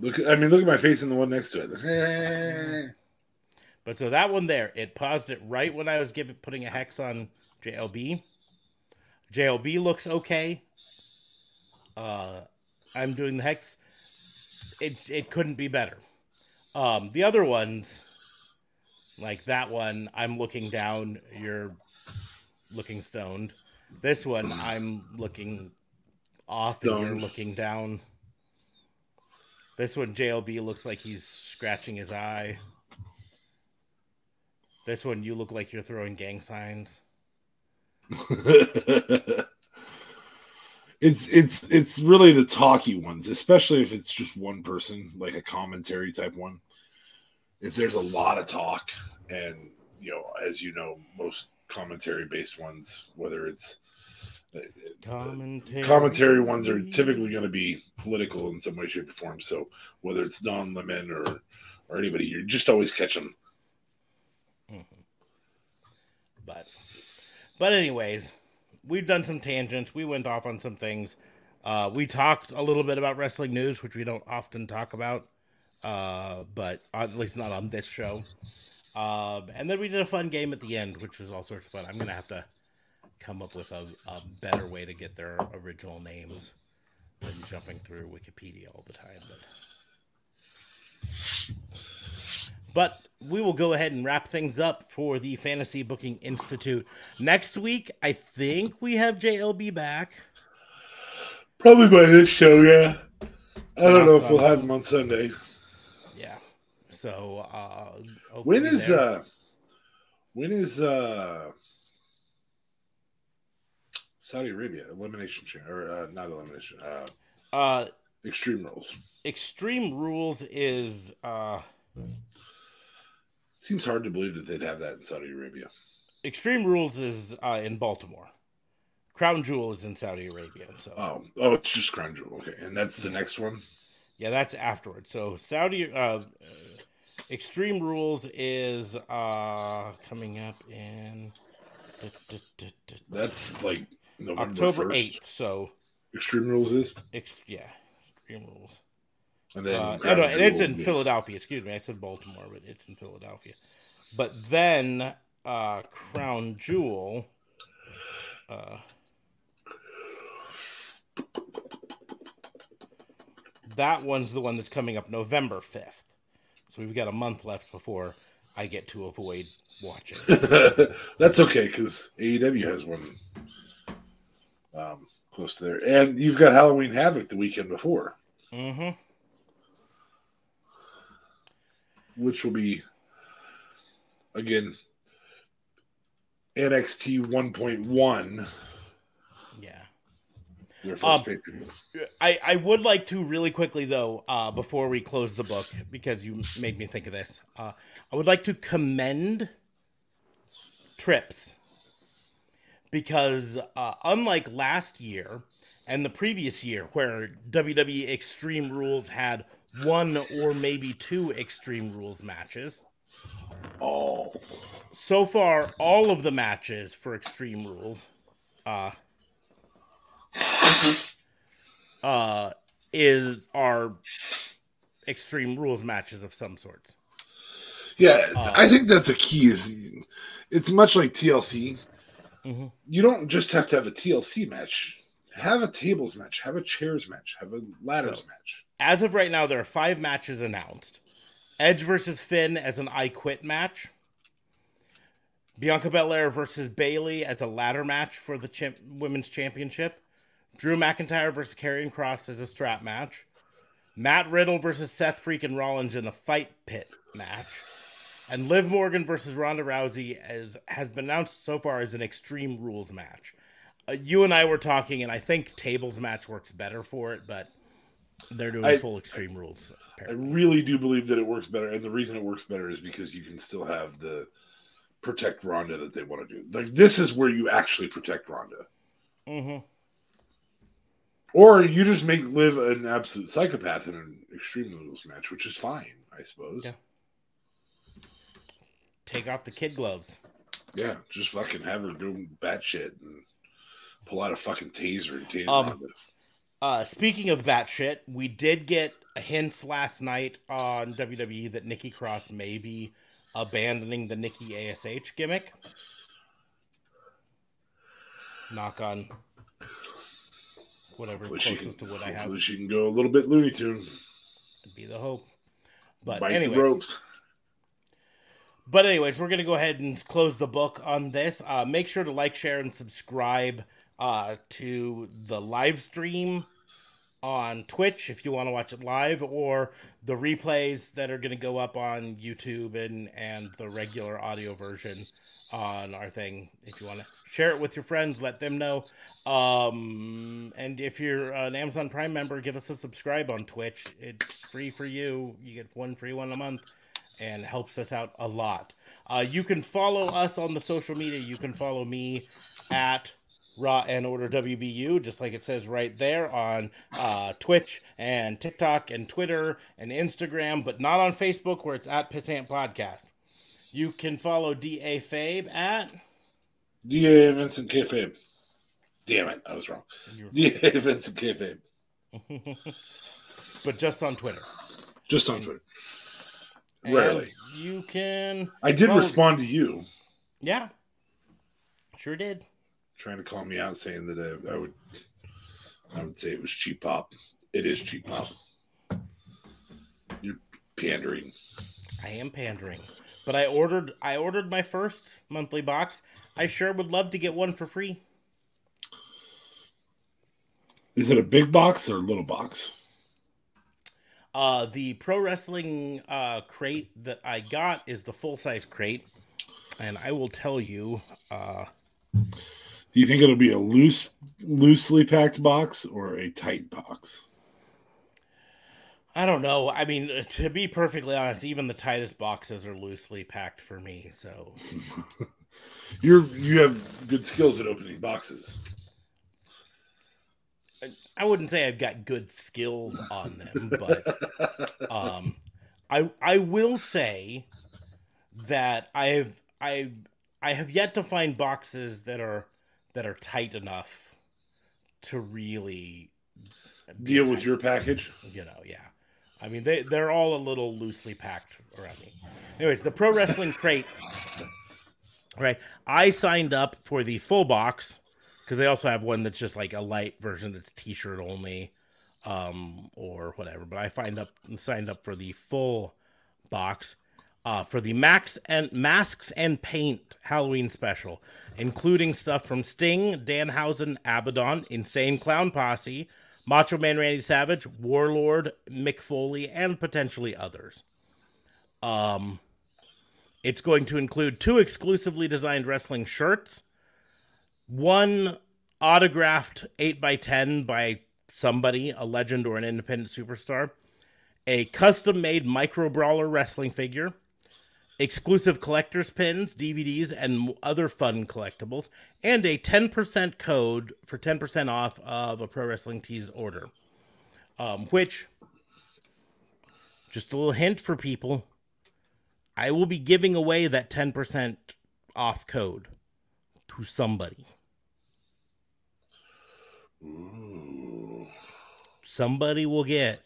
Look, I mean, look at my face and the one next to it. But so that one there, it paused it right when I was giving, putting a hex on J L B. J L B looks okay. Uh, I'm doing the hex. It it couldn't be better. Um, the other ones, like that one, I'm looking down. You're looking stoned. This one, I'm looking. Off and you're looking down. This one, J L B looks like he's scratching his eye. This one, you look like you're throwing gang signs. it's it's it's really the talky ones, especially if it's just one person, like a commentary type one. If there's a lot of talk, and you know, as you know, most commentary based ones, whether it's Commentary. commentary ones are typically going to be political in some way, shape, or form. So whether it's Don Lemon or or anybody, you just always catch them. Mm-hmm. But but anyways, we've done some tangents. We went off on some things. Uh, we talked a little bit about wrestling news, which we don't often talk about. uh, but on, at least not on this show. Um, and then we did a fun game at the end, which was all sorts of fun. I'm going to have to come up with a, a better way to get their original names than jumping through Wikipedia all the time. But... But we will go ahead and wrap things up for the Fantasy Booking Institute. Next week, I think we have J L B back. Probably by this show, yeah. I don't know if we'll have him on Sunday. Yeah. So, uh... When is, uh... When is, uh... Saudi Arabia? Elimination Chamber. Or, uh, not Elimination. Uh, uh... Extreme Rules. Extreme Rules is, uh... Seems hard to believe that they'd have that in Saudi Arabia. Extreme Rules is uh, in Baltimore. Crown Jewel is in Saudi Arabia. So oh, oh, it's just Crown Jewel. Okay, and that's the next one. Yeah, that's afterwards. So Saudi uh, Extreme Rules is uh, coming up in. That's like November October eighth. So Extreme Rules is. Ex- yeah, Extreme Rules. And then uh, no, no, and it's in yeah. Philadelphia. Excuse me, I said Baltimore, but it's in Philadelphia. But then uh, Crown Jewel uh, that one's the one that's coming up November fifth. So we've got a month left before I get to avoid watching. That's okay, because A E W has one um, close to there. And you've got Halloween Havoc the weekend before. Mm-hmm. Which will be, again, N X T one point one. Yeah. Um, I, I would like to really quickly, though, uh, before we close the book, because you made me think of this. Uh, I would like to commend Trips. Because uh, unlike last year and the previous year, where W W E Extreme Rules had one or maybe two Extreme Rules matches. Oh. So far, all of the matches for Extreme Rules uh, uh, is are Extreme Rules matches of some sorts. Yeah, uh, I think that's a key. Is it's much like T L C. Mm-hmm. You don't just have to have a T L C match. Have a tables match. Have a chairs match. Have a ladders so, match. As of right now, there are five matches announced. Edge versus Finn as an I Quit match. Bianca Belair versus Bayley as a ladder match for the champ- Women's Championship. Drew McIntyre versus Karrion Kross as a strap match. Matt Riddle versus Seth freaking Rollins in a fight pit match. And Liv Morgan versus Ronda Rousey as has been announced so far as an Extreme Rules match. Uh, you and I were talking, and I think tables match works better for it, but they're doing I, full Extreme I, Rules. Apparently. I really do believe that it works better, and the reason it works better is because you can still have the protect Ronda that they want to do. Like this is where you actually protect Ronda. Mm-hmm. Or you just make Liv an absolute psychopath in an Extreme Rules match, which is fine, I suppose. Yeah. Take off the kid gloves. Yeah, just fucking have her do batshit and pull out a fucking taser and taser um, Ronda. Uh, speaking of that shit, we did get hints last night on W W E that Nikki Cross may be abandoning the Nikki A S H gimmick. Knock on whatever hopefully closest can, to what I have. Hopefully she can go a little bit Looney Tunes. That'd be the hope. But Bite anyways. The ropes. But anyways, we're going to go ahead and close the book on this. Uh, make sure to like, share, and subscribe Uh, to the live stream on Twitch if you want to watch it live, or the replays that are going to go up on YouTube and, and the regular audio version on our thing. If you want to share it with your friends, let them know. Um, and if you're an Amazon Prime member, give us a subscribe on Twitch. It's free for you. You get one free one a month, and it helps us out a lot. Uh, you can follow us on the social media. You can follow me at Raw and Order W B U, just like it says right there on uh, Twitch and TikTok and Twitter and Instagram, but not on Facebook where it's at Pissant Podcast. You can follow D A Fabe at D A Vincent K Fabe. Damn it, I was wrong. D A Vincent K Fabe. But just on Twitter. Just on Twitter. Rarely. And you can... I did well, respond to you. Yeah. Sure did. Trying to call me out saying that I, I would I would say it was cheap pop. It is cheap pop. You're pandering. I am pandering. But I ordered I ordered my first monthly box. I sure would love to get one for free. Is it a big box or a little box? Uh, the pro wrestling uh, crate that I got is the full-size crate. And I will tell you... Uh, do you think it'll be a loose, loosely packed box or a tight box? I don't know. I mean, to be perfectly honest, even the tightest boxes are loosely packed for me. So you're you have good skills at opening boxes. I wouldn't say I've got good skills on them, but um, I I will say that I've I've. I have yet to find boxes that are that are tight enough to really deal with your package. You know, yeah. I mean, they, they're all a little loosely packed around me. Anyways, the Pro Wrestling Crate. Right. I signed up for the full box because they also have one that's just like a light version that's t-shirt only um, or whatever. But I signed up, signed up for the full box. Uh, for the Max and Masks and Paint Halloween special, including stuff from Sting, Danhausen, Abaddon, Insane Clown Posse, Macho Man Randy Savage, Warlord, Mick Foley, and potentially others. Um, it's going to include two exclusively designed wrestling shirts, one autographed eight by ten by somebody, a legend or an independent superstar, a custom-made Micro Brawler wrestling figure, exclusive collector's pins, D V Ds, and other fun collectibles, and a ten percent code for ten percent off of a Pro Wrestling Tees order. Um, which, just a little hint for people, I will be giving away that ten percent off code to somebody. Ooh. Somebody will get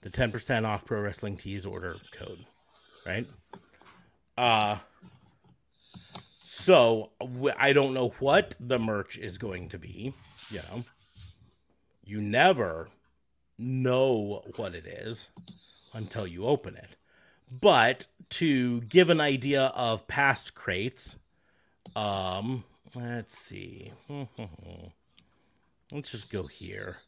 the ten percent off Pro Wrestling Tees order code, right? Uh, so w- I don't know what the merch is going to be. You know, you never know what it is until you open it. But to give an idea of past crates, um, let's see. Let's just go here.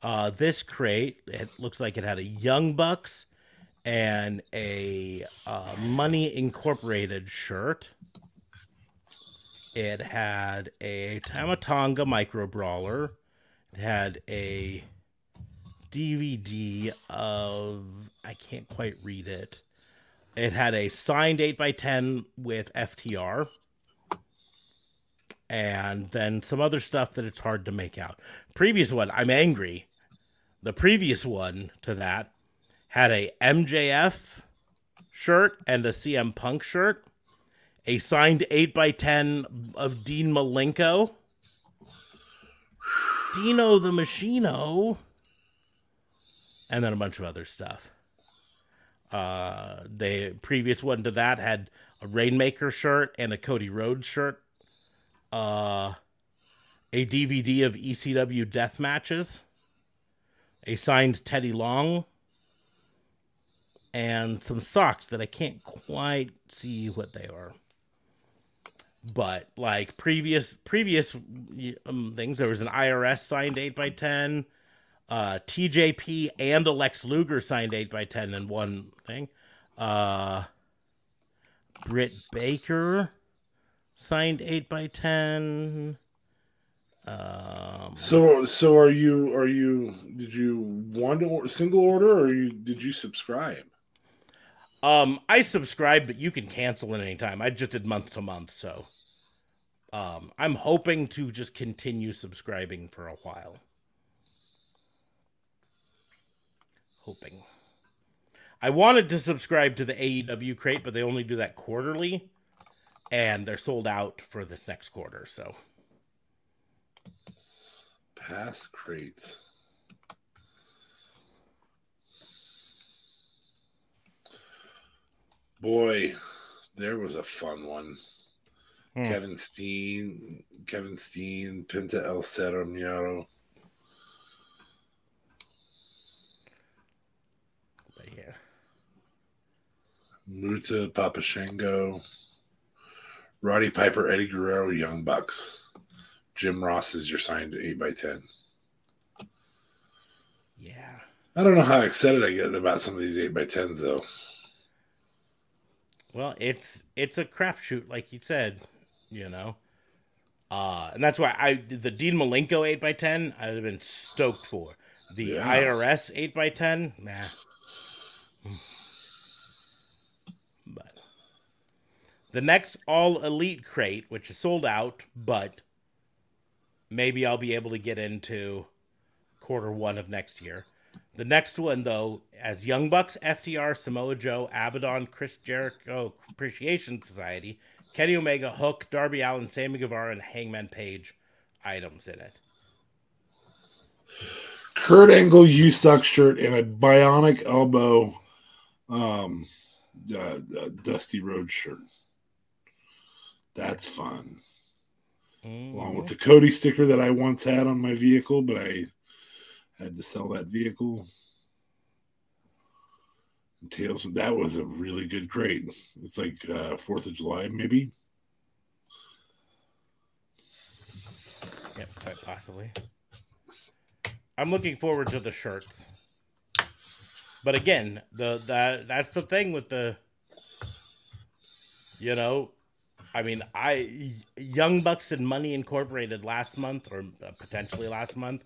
Uh, this crate, it looks like it had a Young Bucks and a uh, Money Incorporated shirt. It had a Tamatonga Micro Brawler. It had a D V D of... I can't quite read it. It had a signed eight by ten with F T R. And then some other stuff that it's hard to make out. Previous one, I'm angry. The previous one to that had a M J F shirt and a C M Punk shirt, a signed eight by ten of Dean Malenko, Dino the Machino, and then a bunch of other stuff. Uh, the previous one to that had a Rainmaker shirt and a Cody Rhodes shirt, uh, a D V D of E C W death matches, a signed Teddy Long, and some socks that I can't quite see what they are. But like previous previous um, things, there was an I R S signed eight by ten, uh, T J P and Lex Luger signed eight by ten in one thing. Uh, Britt Baker signed eight by ten. Um, so, so are you? Are you? Did you one or, single order, or you did you subscribe? Um, I subscribe, but you can cancel at any time. I just did month to month, so um, I'm hoping to just continue subscribing for a while. Hoping. I wanted to subscribe to the A E W crate, but they only do that quarterly, and they're sold out for this next quarter. So. Past crates. Boy, there was a fun one. Hmm. Kevin Steen, Kevin Steen, Penta El Cerro Miedo. But yeah. Muta, Papa Shango, Roddy Piper, Eddie Guerrero, Young Bucks. Jim Ross is your signed eight by ten. Yeah. I don't know how excited I get about some of these eight by tens, though. Well, it's it's a crapshoot, like you said, you know. Uh, and that's why I the Dean Malenko eight by ten, I would have been stoked for. The yeah. I R S eight by ten, nah. But the next All Elite crate, which is sold out, but maybe I'll be able to get into quarter one of next year. The next one, though, as Young Bucks, F T R, Samoa Joe, Abaddon, Chris Jericho, Appreciation Society, Kenny Omega, Hook, Darby Allin, Sammy Guevara, and Hangman Page items in it. Kurt Angle, You Suck shirt, and a bionic elbow um, uh, uh, Dusty Rhodes shirt. That's fun. Mm-hmm. Along with the Cody sticker that I once had on my vehicle, but I had to sell that vehicle. And Tales, that was a really good crate. It's like uh, Fourth of July, maybe. Yep, quite possibly. I'm looking forward to the shirts. But again, the, the that's the thing with the, you know, I mean, I Young Bucks and Money Incorporated last month, or potentially last month.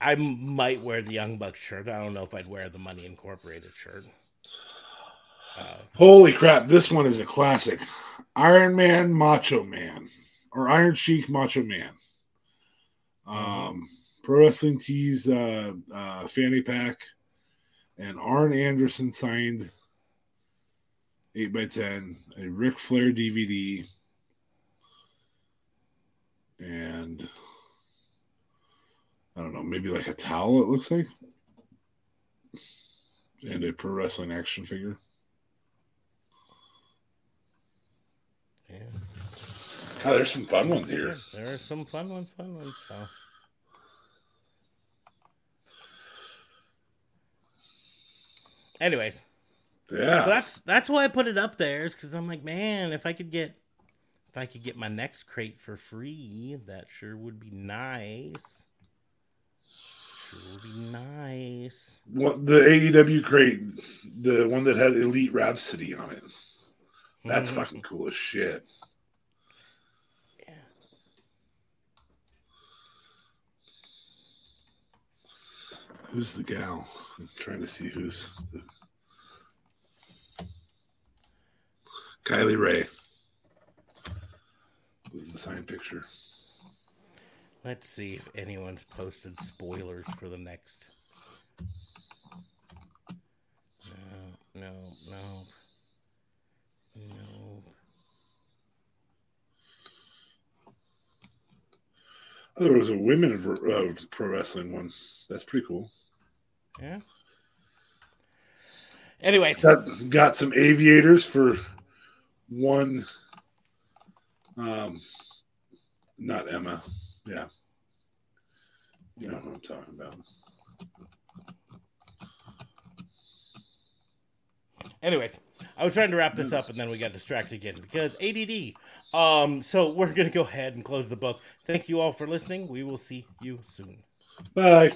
I might wear the Young Bucks shirt. I don't know if I'd wear the Money Incorporated shirt. Uh, Holy crap, this one is a classic. Iron Man, Macho Man. Or Iron Sheik, Macho Man. Um, Pro Wrestling Tees, uh, uh, Fanny Pack. And Arn Anderson signed eight by ten. A Ric Flair D V D. And I don't know, maybe like a towel, it looks like. And a pro wrestling action figure. Yeah. Oh, there's some fun ones here. There are some fun ones, fun ones. So. Anyways. Yeah. So that's that's why I put it up there, is because I'm like, man, if I could get if I could get my next crate for free, that sure would be nice. It'll be nice. Well, the A E W crate, the one that had Elite Rhapsody on it. That's mm-hmm. fucking cool as shit. Yeah. Who's the gal? I'm trying to see who's the... Kylie Rae was the signed picture. Let's see if anyone's posted spoilers for the next. No, no, no. No. Oh, there was a women of uh, pro wrestling one. That's pretty cool. Yeah. Anyways. Got, got some aviators for one. Um, not Emma. Yeah. You know what I'm talking about. Anyways, I was trying to wrap this up and then we got distracted again because A D D. Um, so we're going to go ahead and close the book. Thank you all for listening. We will see you soon. Bye.